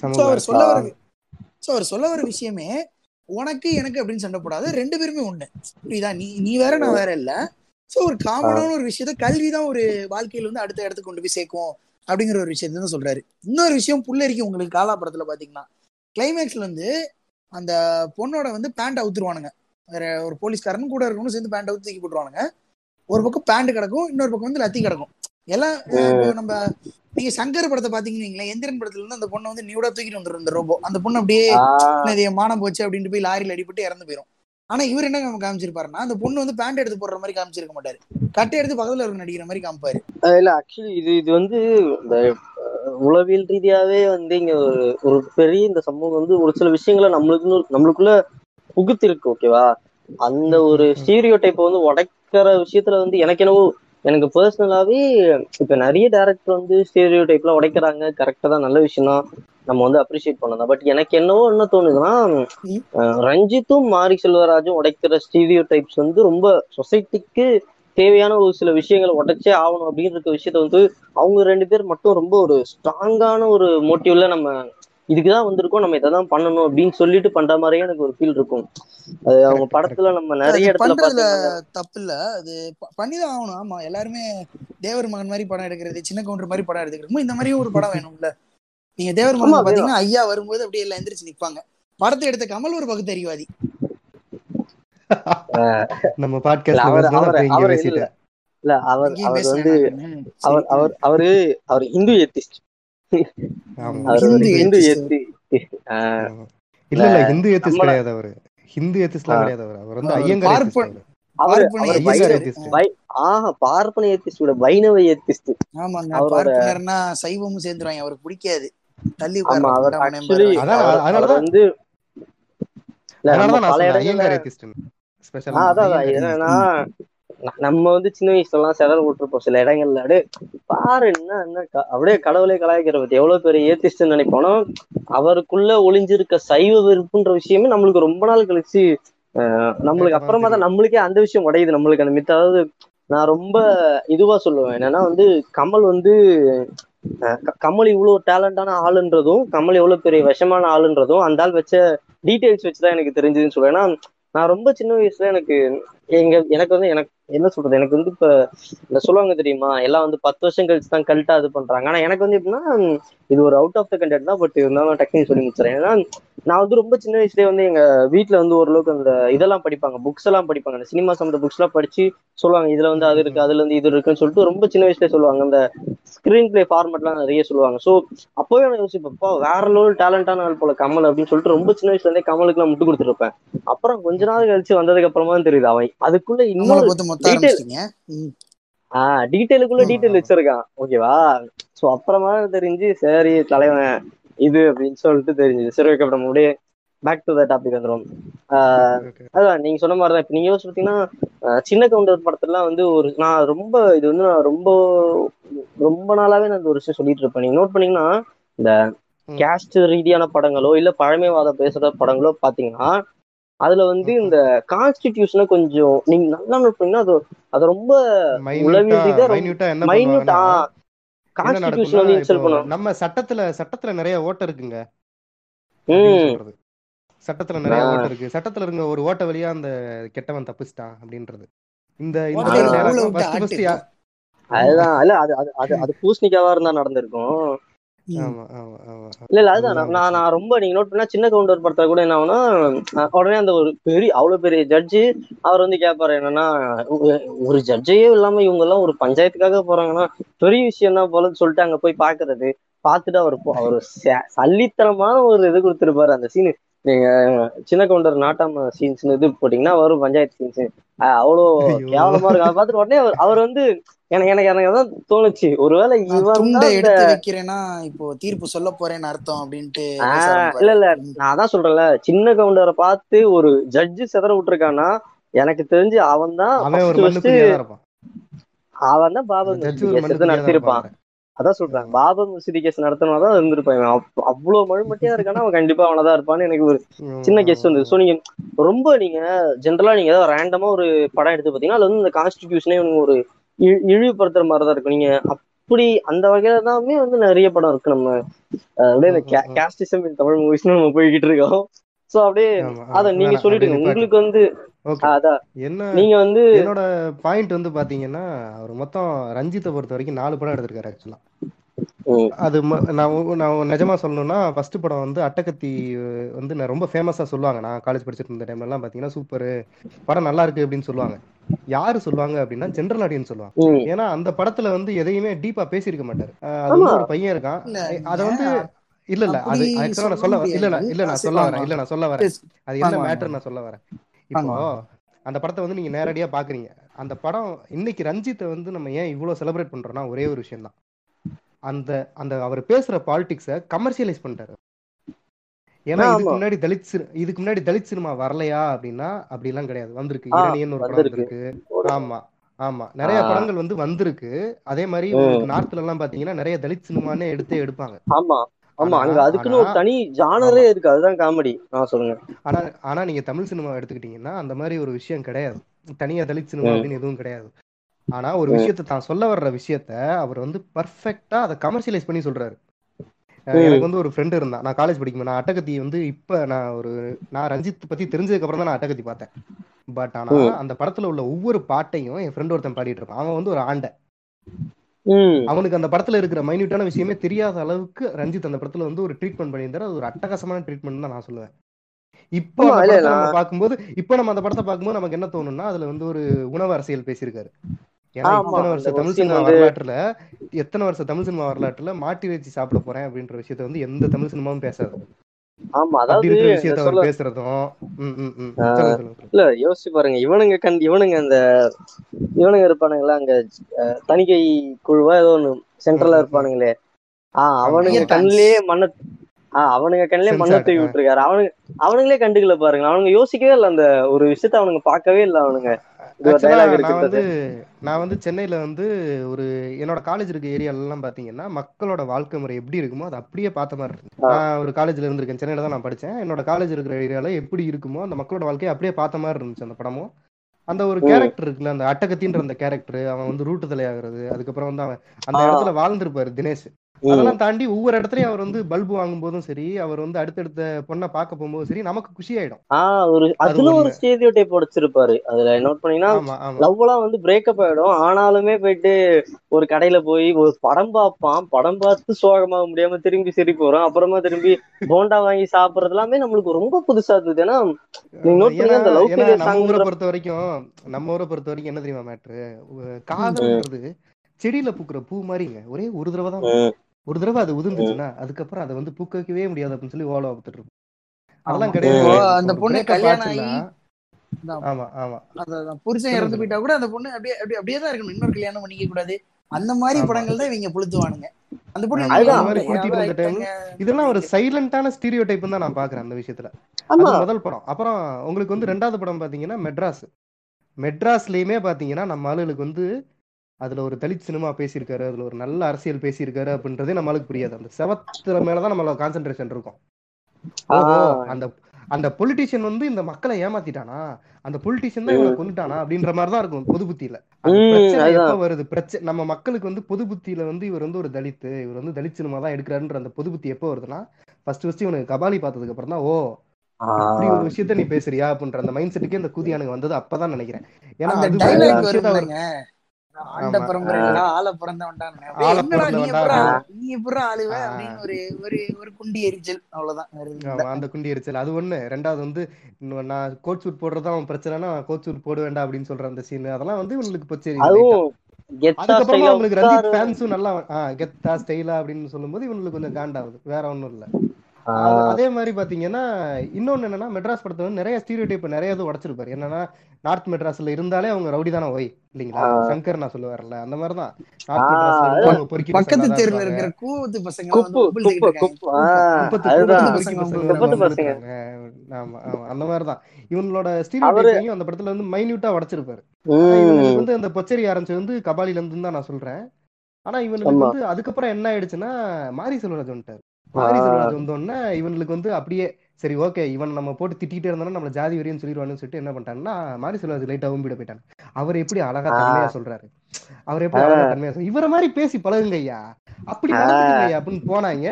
சோ அவர் சொல்ல வர சோ அவர் சொல்ல வர விஷயமே உனக்கு எனக்கு அப்படின்னு சண்டை போடாது, ரெண்டு பேருமே ஒண்ணு, புரியுதா, நீ நீ வேற நான் வேற இல்ல. சோ ஒரு காமனான ஒரு விஷயத்த கல்விதான் ஒரு வாழ்க்கையில வந்து அடுத்த இடத்துக்கு கொண்டு போய் சேர்க்கும் அப்படிங்கிற ஒரு விஷயத்தான் சொல்றாரு. இன்னொரு விஷயம் புள்ளரிக்கு உங்களுக்கு காலா படத்துல பாத்தீங்கன்னா கிளைமேக்ஸ்ல வந்து அந்த பொண்ணோட வந்து பேண்ட் அவுத்துருவானுங்க, வேற ஒரு போலீஸ்காரனும் கூட இருக்கணும் சேர்ந்து பேண்ட் அவுத்து தூக்கி போட்டுருவானுங்க. ஒரு பக்கம் பேண்ட் கிடக்கும், இன்னொரு பக்கம் வந்து லத்தி கிடக்கும். எல்லாம் நம்ம நீங்க சங்கர் படத்தை பாத்தீங்கன்னு எந்திரன் படத்துல இருந்து அந்த பொண்ணை வந்து நியூடா தூக்கிட்டு வந்துடும் இந்த ரோபோ, அந்த பொண்ணு அப்படியே நிறைய மானம் போச்சு அப்படின்ட்டு போய் லாரியில் அடிபட்டு இறந்து போயிடும். ஆனா இவர் என்ன நம்ம காமிச்சிருப்பாருன்னா அந்த பொண்ணு வந்து பேண்ட் எடுத்து போடுற மாதிரி காமிச்சிருக்க மாட்டாரு, கட்டை எடுத்து பக்கத்துல இருக்கு நடிக்கிற மாதிரி காமிப்பாரு. இல்ல ஆக்சுவலி இது இது வந்து இந்த உளவியல் ரீதியாவே வந்து இங்க ஒரு ஒரு பெரிய இந்த சம்பவம் வந்து ஒரு சில விஷயங்களை நம்மளுக்குன்னு நம்மளுக்குள்ள புகுத்திருக்கு, ஓகேவா. அந்த ஒரு ஸ்டீரியோ டைப்பை வந்து உடைக்கிற விஷயத்துல வந்து எனக்கு என்னவோ எனக்கு பர்சனலாவே இப்ப நிறைய டேரக்டர் வந்து ஸ்டீரியோ டைப்லாம் உடைக்கிறாங்க, கரெக்டா தான், நல்ல விஷயம் தான், நம்ம வந்து அப்ரிஷியேட் பண்ணலாம். பட் எனக்கு என்னவோ என்ன தோணுதுன்னா ரஞ்சித்தும் மாரி செல்வராஜும் உடைக்கிற ஸ்டீரியோ டைப்ஸ் வந்து ரொம்ப சொசைட்டிக்கு தேவையான ஒரு சில விஷயங்களை உடைச்சே ஆகணும் அப்படின்னு இருக்க விஷயத்த வந்து அவங்க ரெண்டு பேர் மட்டும் ரொம்ப ஒரு ஸ்ட்ராங்கான ஒரு மோட்டிவ்ல நம்ம இதுக்குதான் வந்திருக்கோம், நம்ம இதான் பண்ணணும் அப்படின்னு சொல்லிட்டு பண்ற மாதிரியே எனக்கு ஒரு ஃபீல் இருக்கும். அது அவங்க படத்துல நம்ம நிறைய இடத்துல தப்பு இல்ல, அது பண்ணிதான் ஆகணும். ஆமா எல்லாருமே தேவர் மகன் மாதிரி படம் எடுக்கிறது, சின்ன கவுண்டர் மாதிரி படம் எடுத்துக்கிறோமோ, இந்த மாதிரியும் ஒரு படம் வேணும்ல. நீங்க தேவர் மகன் பாத்தீங்கன்னா ஐயா வரும்போது அப்படியே எல்லாம் எந்திரிச்சு நிற்பாங்க. படத்தை எடுத்த கமல் ஒரு பகுத்தறிவாதி, நம்ம பாட்காஸ்ட்ல இல்ல அவர் அவர் வந்து அவர் அவர் அவரு அவர் இந்து எத்திஸ்ட். நம்ம வந்து சின்ன வயசுல எல்லாம் செதற விட்டுருப்போம் சில இடங்கள்ல, அப்படியே பாரு என்ன என்ன அப்படியே கடவுளை கலாய்க்கிற பத்தி எவ்வளவு பெரிய ஏத்திஸ்ட்னு நினைப்போனோ, அவருக்குள்ள ஒளிஞ்சிருக்க சைவ வெறுப்புன்ற விஷயமே நம்மளுக்கு ரொம்ப நாள் கழிச்சு அஹ் நம்மளுக்கு அப்புறமா தான் நம்மளுக்கே அந்த விஷயம் உடையுது நம்மளுக்கு அந்த மித்த. அதாவது நான் ரொம்ப இதுவா சொல்லுவேன் என்னன்னா வந்து கமல் வந்து கமல் இவ்வளவு டேலண்டான ஆளுன்றதும் கமல் எவ்வளவு பெரிய விஷமான ஆளுன்றதும் அந்த ஆள் வச்ச டீட்டெயில்ஸ் வச்சுதான் எனக்கு தெரிஞ்சதுன்னு சொல்லுவேன். ஏன்னா நான் ரொம்ப சின்ன வயசுல எனக்கு எங்க எனக்கு வந்து எனக்கு என்ன சொல்றது எனக்கு வந்து இப்ப இந்த சொல்லுவாங்க தெரியுமா எல்லாம் வந்து பத்து வருஷம் கழிச்சு தான் கல்ட்டா இது பண்றாங்க. ஆனா எனக்கு வந்து எப்படின்னா இது ஒரு அவுட் ஆஃப் த கண்டென்ட் தான், பட் இருந்தாலும் டக்குன்னு சொல்லி முடிச்சுறேன். ஏன்னா நான் வந்து ரொம்ப சின்ன வயசுலயே வந்து எங்க வீட்டுல வந்து ஓரளவுக்கு அந்த இதெல்லாம் படிப்பாங்க, புக்ஸ் எல்லாம் படிப்பாங்க, அந்த சினிமா சம்பந்த புக்ஸ் எல்லாம் படிச்சு சொல்லுவாங்க இதுல வந்து அது இருக்கு அதுல வந்து இது இருக்குன்னு சொல்லிட்டு ரொம்ப சின்ன வயசுலயே சொல்லுவாங்க. அந்த ஸ்கிரீன் பிளே ஃபார்மேட் எல்லாம் நிறைய சொல்லுவாங்க. சோ அப்பவே நான் யோசிப்பப்பா வேற லெவல் டேலண்டான ஆள் போல கமல் அப்படின்னு சொல்லிட்டு ரொம்ப சின்ன வயசுல இருந்தே கமலுக்கு நான் முட்டு கொடுத்துருப்பேன். அப்புறம் கொஞ்ச நாள் கழிச்சு வந்ததுக்கு அப்புறமா தான் தெரியுது அவன் அதுக்குள்ள இன்னும் ஆஹ் டீட்டெயிலுக்குள்ள டீட்டெயில் வச்சிருக்கான், ஓகேவா. சோ அப்புறமா தெரிஞ்சு சரி தலைவன் இது அப்படின்னு சொல்லிட்டு தெரிஞ்சது. சரி ஓகே அப்புறம் அப்படியே பேக் டு த டாபிக் வந்துடும். ஆஹ் அதான் நீங்க சொன்ன மாதிரிதான் இப்ப நீங்க யோசிச்சு பாத்தீங்கன்னா சின்ன கவுண்டர் படத்துலாம் வந்து ஒரு நான் ரொம்ப இது வந்து நான் ரொம்ப ரொம்ப நாளாவே நான் இந்த ஒரு விஷயம் சொல்லிட்டு இருப்பேன். நீங்க நோட் பண்ணீங்கன்னா இந்த கேஸ்ட் ரீதியான படங்களோ இல்ல பழமைவாதம் பேசுற படங்களோ பாத்தீங்கன்னா அதுல வந்து இந்த கான்ஸ்டிடியூஷனை கொஞ்சம் நீங்க நல்லா நோட் பண்ணீங்கன்னா அது அது ரொம்ப மைன்யூட்டா கான்ஸ்டிடியூஷன் வந்து இன்சல்ட் பண்ணுவோம். நம்ம சட்டத்துல சட்டத்துல நிறைய ஓட்ட இருக்குங்க, சட்டத்துல நிறைய ஓட்ட இருக்கு, சட்டத்துல இருக்க ஒரு ஓட்ட வழியா அந்த கெட்டவன் தப்பிச்சிட்டான் அப்படின்றது இந்த அதுதான் இல்ல அது அது அது பூசணிக்காவா இருந்தா நடந்திருக்கும். இல்ல இல்ல அதுதான் நான் நான் ரொம்ப நீங்க நோட் பண்ணா சின்ன கவுண்டர் படத்துல கூட என்ன ஆகுனா உடனே அந்த ஒரு பெரிய அவ்வளவு பெரிய ஜட்ஜு அவர் வந்து கேட்பாரு என்னன்னா ஒரு ஜட்ஜையே இல்லாம இவங்க எல்லாம் ஒரு பஞ்சாயத்துக்காக போறாங்கன்னா பெரிய விஷயம் தான் போலன்னு சொல்லிட்டு அங்க போய் பாக்குறது பாத்துட்டு அவர் அவர் சல்லித்தனமான ஒரு இது கொடுத்துருப்பாரு. அந்த சீனு நீங்க சின்ன கவுண்டர் நாட்டாம சீன்ஸ்ன்னு இது போட்டீங்கன்னா அவரும் பஞ்சாயத்து சீன்ஸ் அவ்வளோ கேவலமா இருக்கு. அதை பார்த்துட்டு உடனே அவர் அவர் வந்து எனக்கு எனக்கு எனக்கு தான் தோணுச்சு ஒருவேளை இப்போ தீர்ப்பு சொல்ல போறேன்னு அர்த்தம் அப்படின்ட்டு. இல்ல இல்ல நான் அதான் சொல்றேன்ல சின்ன கவுண்டரை பார்த்து ஒரு ஜட்ஜு செதற விட்டுருக்கான்னா எனக்கு தெரிஞ்சு அவன் தான் அவன் தான் பாபர் மசூதி நடத்திருப்பான். அதான் சொல்றேன் பாபர் மசூதி கேஸ் நடத்தினாதான் இருந்திருப்பான். அவ்வளவு மழுமட்டியா இருக்கான்னா அவன் கண்டிப்பா அவனதான் இருப்பான்னு எனக்கு ஒரு சின்ன கேஸ் வந்து. சோ நீங்க ரொம்ப நீங்க ஜென்ரலா நீங்க ஏதாவது ரேண்டமா ஒரு படம் எடுத்து பாத்தீங்கன்னா அது வந்து இந்த கான்ஸ்டிடியூஷனே ஒரு இழிவுபடுத்துற மாதிரிதான் இருக்கும். நீங்க அப்படி அந்த வகையில தானே வந்து நிறைய படம் இருக்கு. நம்ம அப்படியே இந்த கேஸ்டிசம் இன் தமிழ் மூவிஸ்னு நம்ம போய்கிட்டு இருக்கோம். சோ அப்படியே அத நீங்க சொல்லிடுங்க உங்களுக்கு வந்து அதான் என்ன நீங்க வந்து என்னோட பாயிண்ட் வந்து பாத்தீங்கன்னா அவர் மொத்தம் ரஞ்சித்தை பொறுத்த வரைக்கும் நாலு படம் எடுத்திருக்காரு. ஆக்சுவலா அது நான் நான் நிஜமா சொல்லணும்னா ஃபர்ஸ்ட் படம் வந்து அட்டகத்தி வந்து நான் ரொம்ப ஃபேமஸா சொல்லுவாங்க. நான் காலேஜ் படிச்சுட்டு இருந்த டைம்ல எல்லாம் பாத்தீங்கன்னா சூப்பர் படம் நல்லா இருக்கு அப்படின்னு சொல்லுவாங்க. யாரு சொல்லுவாங்க அப்படின்னா ஜென்ரல் ஆடியன்ஸ் சொல்லுவாங்க. ஏன்னா அந்த படத்துல வந்து எதையுமே டீப்பா பேசியிருக்க மாட்டாரு. அது ஒரு பையன் இருக்கான் அத வந்து இல்ல இல்ல அது ஆக்சுவலா நான் சொல்ல இல்ல இல்ல இல்ல நான் சொல்ல வரேன் இல்ல நான் சொல்ல வரேன் அது என்ன மேட்டர் நான் சொல்ல வரேன். இப்போ அந்த படத்தை வந்து நீங்க நேரடியா பாக்குறீங்க. அந்த படம் இன்னைக்கு ரஞ்சித்தை வந்து நம்ம ஏன் இவ்வளவு செலிப்ரேட் பண்றோம்னா ஒரே ஒரு விஷயம் தான், அந்த அந்த அவர் பேசுற பாலிடிக்ஸ கமர்ஷியலைஸ் பண்ணிட்டாரு. ஏன்னா இதுக்கு முன்னாடி தலித் இதுக்கு முன்னாடி தலித் சினிமா வரலையா அப்படின்னா அப்படி எல்லாம் கிடையாது. வந்திருக்கு இரணியன் ஒரு படம் வந்திருக்கு. ஆமா ஆமா நிறைய படங்கள் வந்து வந்திருக்கு. அதே மாதிரி நார்த்ல எல்லாம் பாத்தீங்கன்னா நிறைய தலித் சினிமானே எடுத்தே எடுப்பாங்க. ஆமா ஆமா அங்க அதுக்குன்னு ஒரு தனி ஜானரே இருக்கு. அதுதான் காமெடி நான் சொல்லுங்க. ஆனா ஆனா நீங்க தமிழ் சினிமா எடுத்துக்கிட்டீங்கன்னா அந்த மாதிரி ஒரு விஷயம் கிடையாது. தனியா தலித் சினிமா அப்படின்னு எதுவும் கிடையாது. ஆனா ஒரு விஷயத்த தான் சொல்ல வர்ற விஷயத்த அவர் வந்து பர்ஃபெக்டா அதை கமர்ஷியலைஸ் பண்ணி சொல்றாரு. எனக்கு வந்து ஒரு ஃப்ரெண்டு இருந்தான், நான் காலேஜ் படிக்கும்போது. நான் அட்டகத்தி வந்து இப்ப நான் ஒரு நான் ரஞ்சித் பத்தி தெரிஞ்சதுக்கு அப்புறம் தான் நான் அட்டகத்தி பார்த்தேன். பட் ஆனா அந்த படத்துல உள்ள ஒவ்வொரு பாட்டையும் என் ஃப்ரெண்ட் ஒருத்தன் பாடிட்டு இருப்பான். அவன் வந்து ஒரு ஆண்டை, அவனுக்கு அந்த படத்துல இருக்கிற மைன்யூட்டான விஷயமே தெரியாத அளவுக்கு ரஞ்சித் அந்த படத்துல வந்து ஒரு ட்ரீட்மெண்ட் பண்ணியிருந்தாரு. அது ஒரு அட்டகாசமான ட்ரீட்மெண்ட் தான் நான் சொல்லுவேன். இப்போ பார்க்கும்போது இப்ப நம்ம அந்த படத்தை பார்க்கும்போது நமக்கு என்ன தோணும்னா அதுல வந்து ஒரு உணவு அரசியல் பேசியிருக்காரு. ஏன்னா இத்தனை வருஷம் தமிழ் சினிமா வரலாற்றுல எத்தனை வருஷம் தமிழ் சினிமா வரலாற்றுல மாட்டி வச்சு சாப்பிட போறேன் அப்படின்ற விஷயத்த வந்து எந்த தமிழ் சினிமாவும் பேசாது. இல்ல யோசிச்சு பாருங்க, இவனுங்க கண் இவனுங்க அந்த இவனுங்க இருப்பானுங்களா அங்க தணிக்கை குழுவா ஏதோ ஒண்ணு சென்ட்ரலா இருப்பானுங்களே, ஆஹ் அவனுங்க கண்ணிலேயே மண்ண ஆஹ் அவனுங்க கண்ணிலே மண்ணை தூவி விட்டுருக்காரு. அவனுங்க அவனுங்களே கண்டுக்கல பாருங்க. அவனுங்க யோசிக்கவே இல்லை, அந்த ஒரு விஷயத்த அவனுங்க பார்க்கவே இல்லை. அவனுங்க நான் வந்து நான் வந்து சென்னையில வந்து ஒரு என்னோட காலேஜ் இருக்க ஏரியாலாம் பாத்தீங்கன்னா மக்களோட வாழ்க்கை முறை எப்படி இருக்குமோ அது அப்படியே பார்த்த மாதிரி இருக்கு. நான் ஒரு காலேஜ்ல இருந்திருக்கேன், சென்னையில தான் நான் படிச்சேன். என்னோட காலேஜ் இருக்கிற ஏரியால எப்படி இருக்குமோ அந்த மக்களோட வாழ்க்கையை அப்படியே பார்த்த மாதிரி இருந்துச்சு அந்த படமும். அந்த ஒரு கேரக்டர் இருக்குல்ல, அந்த அட்டகத்தின்ற அந்த கேரக்டர், அவன் வந்து ரூட்டு தலையாகிறது. அதுக்கப்புறம் வந்து அவன் அந்த இடத்துல வாழ்ந்துருப்பாரு தினேஷ். அதெல்லாம் தாண்டி ஒவ்வொரு இடத்துலயும் அவர் வந்து பல்பு வாங்கும் போதும் சரி, அவர் வந்து அடுத்தடுத்த பொண்ணை பார்க்க போகும்போதும் சரி, நமக்கு குஷி ஆயிடும். அதுல ஒரு ஸ்டீரியோடைப் உடைச்சிருப்பாரு. அதுல நோட் பண்ணீங்கன்னா லவ்லாம் வந்து பிரேக்கப் ஆயிடும், ஆனாலுமே போயிட்டு ஒரு கடையில போய் ஒரு படம் பார்ப்பான். படம் பார்த்து சோகமாக முடியாம திரும்பி சரி போறோம், அப்புறமா திரும்பி போண்டா வாங்கி சாப்பிடுறது எல்லாமே நம்மளுக்கு ரொம்ப புதுசா இருந்தது. ஏன்னா நம்ம ஊரை பொறுத்த வரைக்கும் நம்ம ஊரை பொறுத்த வரைக்கும் என்ன தெரியுமா மேட்ரு, காதல்ன்றது செடியில பூக்குற பூ மாதிரிங்க, ஒரே ஒரு தடவை தான், ஒரு தடவை அது உதிர்ந்துச்சுன்னா அதுக்கப்புறம் அதை வந்து பூக்க வைக்கவே முடியாது அப்படின்னு சொல்லி ஓலா பார்த்துட்டு இருக்கும். அதெல்லாம் கிடையாது. ஆமா ஆமா அதான் புருஷன் இறந்து போயிட்டா கூட அந்த பொண்ணு அப்படியே அப்படியே தான் இருக்கணும், இன்னொரு கல்யாணம் பண்ணிக்க கூடாது. அந்த மாதிரி படங்கள் தான் இவங்க புழுத்துவானுங்க. அந்த பொண்ணு இதெல்லாம் ஒரு சைலண்டான ஸ்டீரியோடைப் தான் நான் பாக்குறேன் அந்த விஷயத்துல. முதல் படம். அப்புறம் உங்களுக்கு வந்து ரெண்டாவது படம் பாத்தீங்கன்னா மெட்ராஸ். மெட்ராஸ்லயுமே பாத்தீங்கன்னா நம்ம ஆளுகளுக்கு வந்து அதுல ஒரு தலித் சினிமா பேசியிருக்காரு, அதுல ஒரு நல்ல அரசியல் பேசியிருக்காரு அப்படின்றதே நம்மளுக்கு புரியாது. அந்த செவத்துல மேலதான் நம்மளோட கான்சென்ட்ரேஷன் இருக்கும். அந்த அந்த பொலிட்டிஷியன் வந்து இந்த மக்களை ஏமாத்திட்டானா, அந்த பொலிட்டிஷியன் தான் இவனை கொண்டுட்டானா அப்படின்ற மாதிரிதான் இருக்கும் பொது புத்தியில. எப்ப வருது பிரச்சனை நம்ம மக்களுக்கு வந்து பொது புத்தியில வந்து இவர் வந்து ஒரு தலித்து, இவர் வந்து தலித் சினிமா தான் எடுக்கிறாருன்ற அந்த பொது புத்தி எப்போ வருதுன்னா ஃபர்ஸ்ட் ஃபர்ஸ்ட் இவனுக்கு கபாலி பார்த்ததுக்கு அப்புறம் தான் ஓ அப்படி ஒரு விஷயத்த நீ பேசுறியா அப்படின்ற அந்த மைண்ட் செட்டுக்கே இந்த கூதியானுக்கு வந்தது அப்பதான் நினைக்கிறேன். ஏன்னா ஆண்ட பரம்பரையில ஆள பிறந்தவன்டான், நீ எப்பறம் ஆளுவ அப்படின்னு ஒரு ஒரு ஒரு குண்டி எரிச்சல், அவ்வளவுதான். அந்த குண்டி எரிச்சல் அது ஒண்ணு. ரெண்டாவது வந்து நான் கோட் சூட் போடுறதா அவன் பிரச்சனைனா கோட் சூட் போட வேண்டாம் அப்படின்னு சொல்ற அந்த சீன், அதெல்லாம் வந்து உங்களுக்கு பிரச்சனை. அதுக்கப்புறமா உங்களுக்கு ரஞ்சித் ஃபேன்ஸும் நல்லா கெத்தா ஸ்டைலா அப்படின்னு சொல்லும் போது இவங்களுக்கு கொஞ்சம் காண்டாகுது, வேற ஒண்ணும் இல்ல. அதே மாதிரி பாத்தீங்கன்னா இன்னொன்னு என்னன்னா மெட்ராஸ் படத்துல வந்து நிறைய ஸ்டீரியோடைப் நிறைய இது உடைச்சிருப்பாரு. என்னன்னா நார்த் மெட்ராஸ்ல இருந்தாலே அவங்க ரவுடி தானே ஒய் இல்லீங்களா, சங்கர் நான் சொல்லுவார்ல அந்த மாதிரிதான். நார்த் மெட்ராஸ்ல பக்கத்து தெருல இருக்கிற கூத்து பசங்க அந்த மாதிரிதான் இவங்களோட ஸ்டீரியோடைப்பையும் அந்த படத்துல வந்து மைன்யூட்டா உடைச்சிருப்பாரு. இவங்களுக்கு வந்து அந்த பொச்சேரி ஆரம்பிச்சது வந்து கபாலில இருந்து தான் நான் சொல்றேன். ஆனா இவனுக்கு வந்து அதுக்கப்புறம் என்ன ஆயிடுச்சுன்னா மாரி செல்வராஜ் வந்துட்டாரு. மாரி செல்வராஜ் வந்தோடனே இவனுக்கு வந்து அப்படியே சரி ஓகே இவன் நம்ம போட்டு திட்டிகிட்டே இருந்தோம்னா நம்மள ஜாதி வரின்னு சொல்லிடுவான்னு சொல்லிட்டு என்ன பண்ணிட்டாங்கன்னா மாரி செல்வராஜ் லைட்டா ஓம்பிட போயிட்டாங்க. அவர் எப்படி அழகா தன்மையா சொல்றாரு, அவர் எப்படி அழகா தன்மையா சொல்றாரு, இவரை மாதிரி பேசி பழகுங்க ஐயா அப்படி நடக்குங்க ஐயா அப்படின்னு போனாங்க.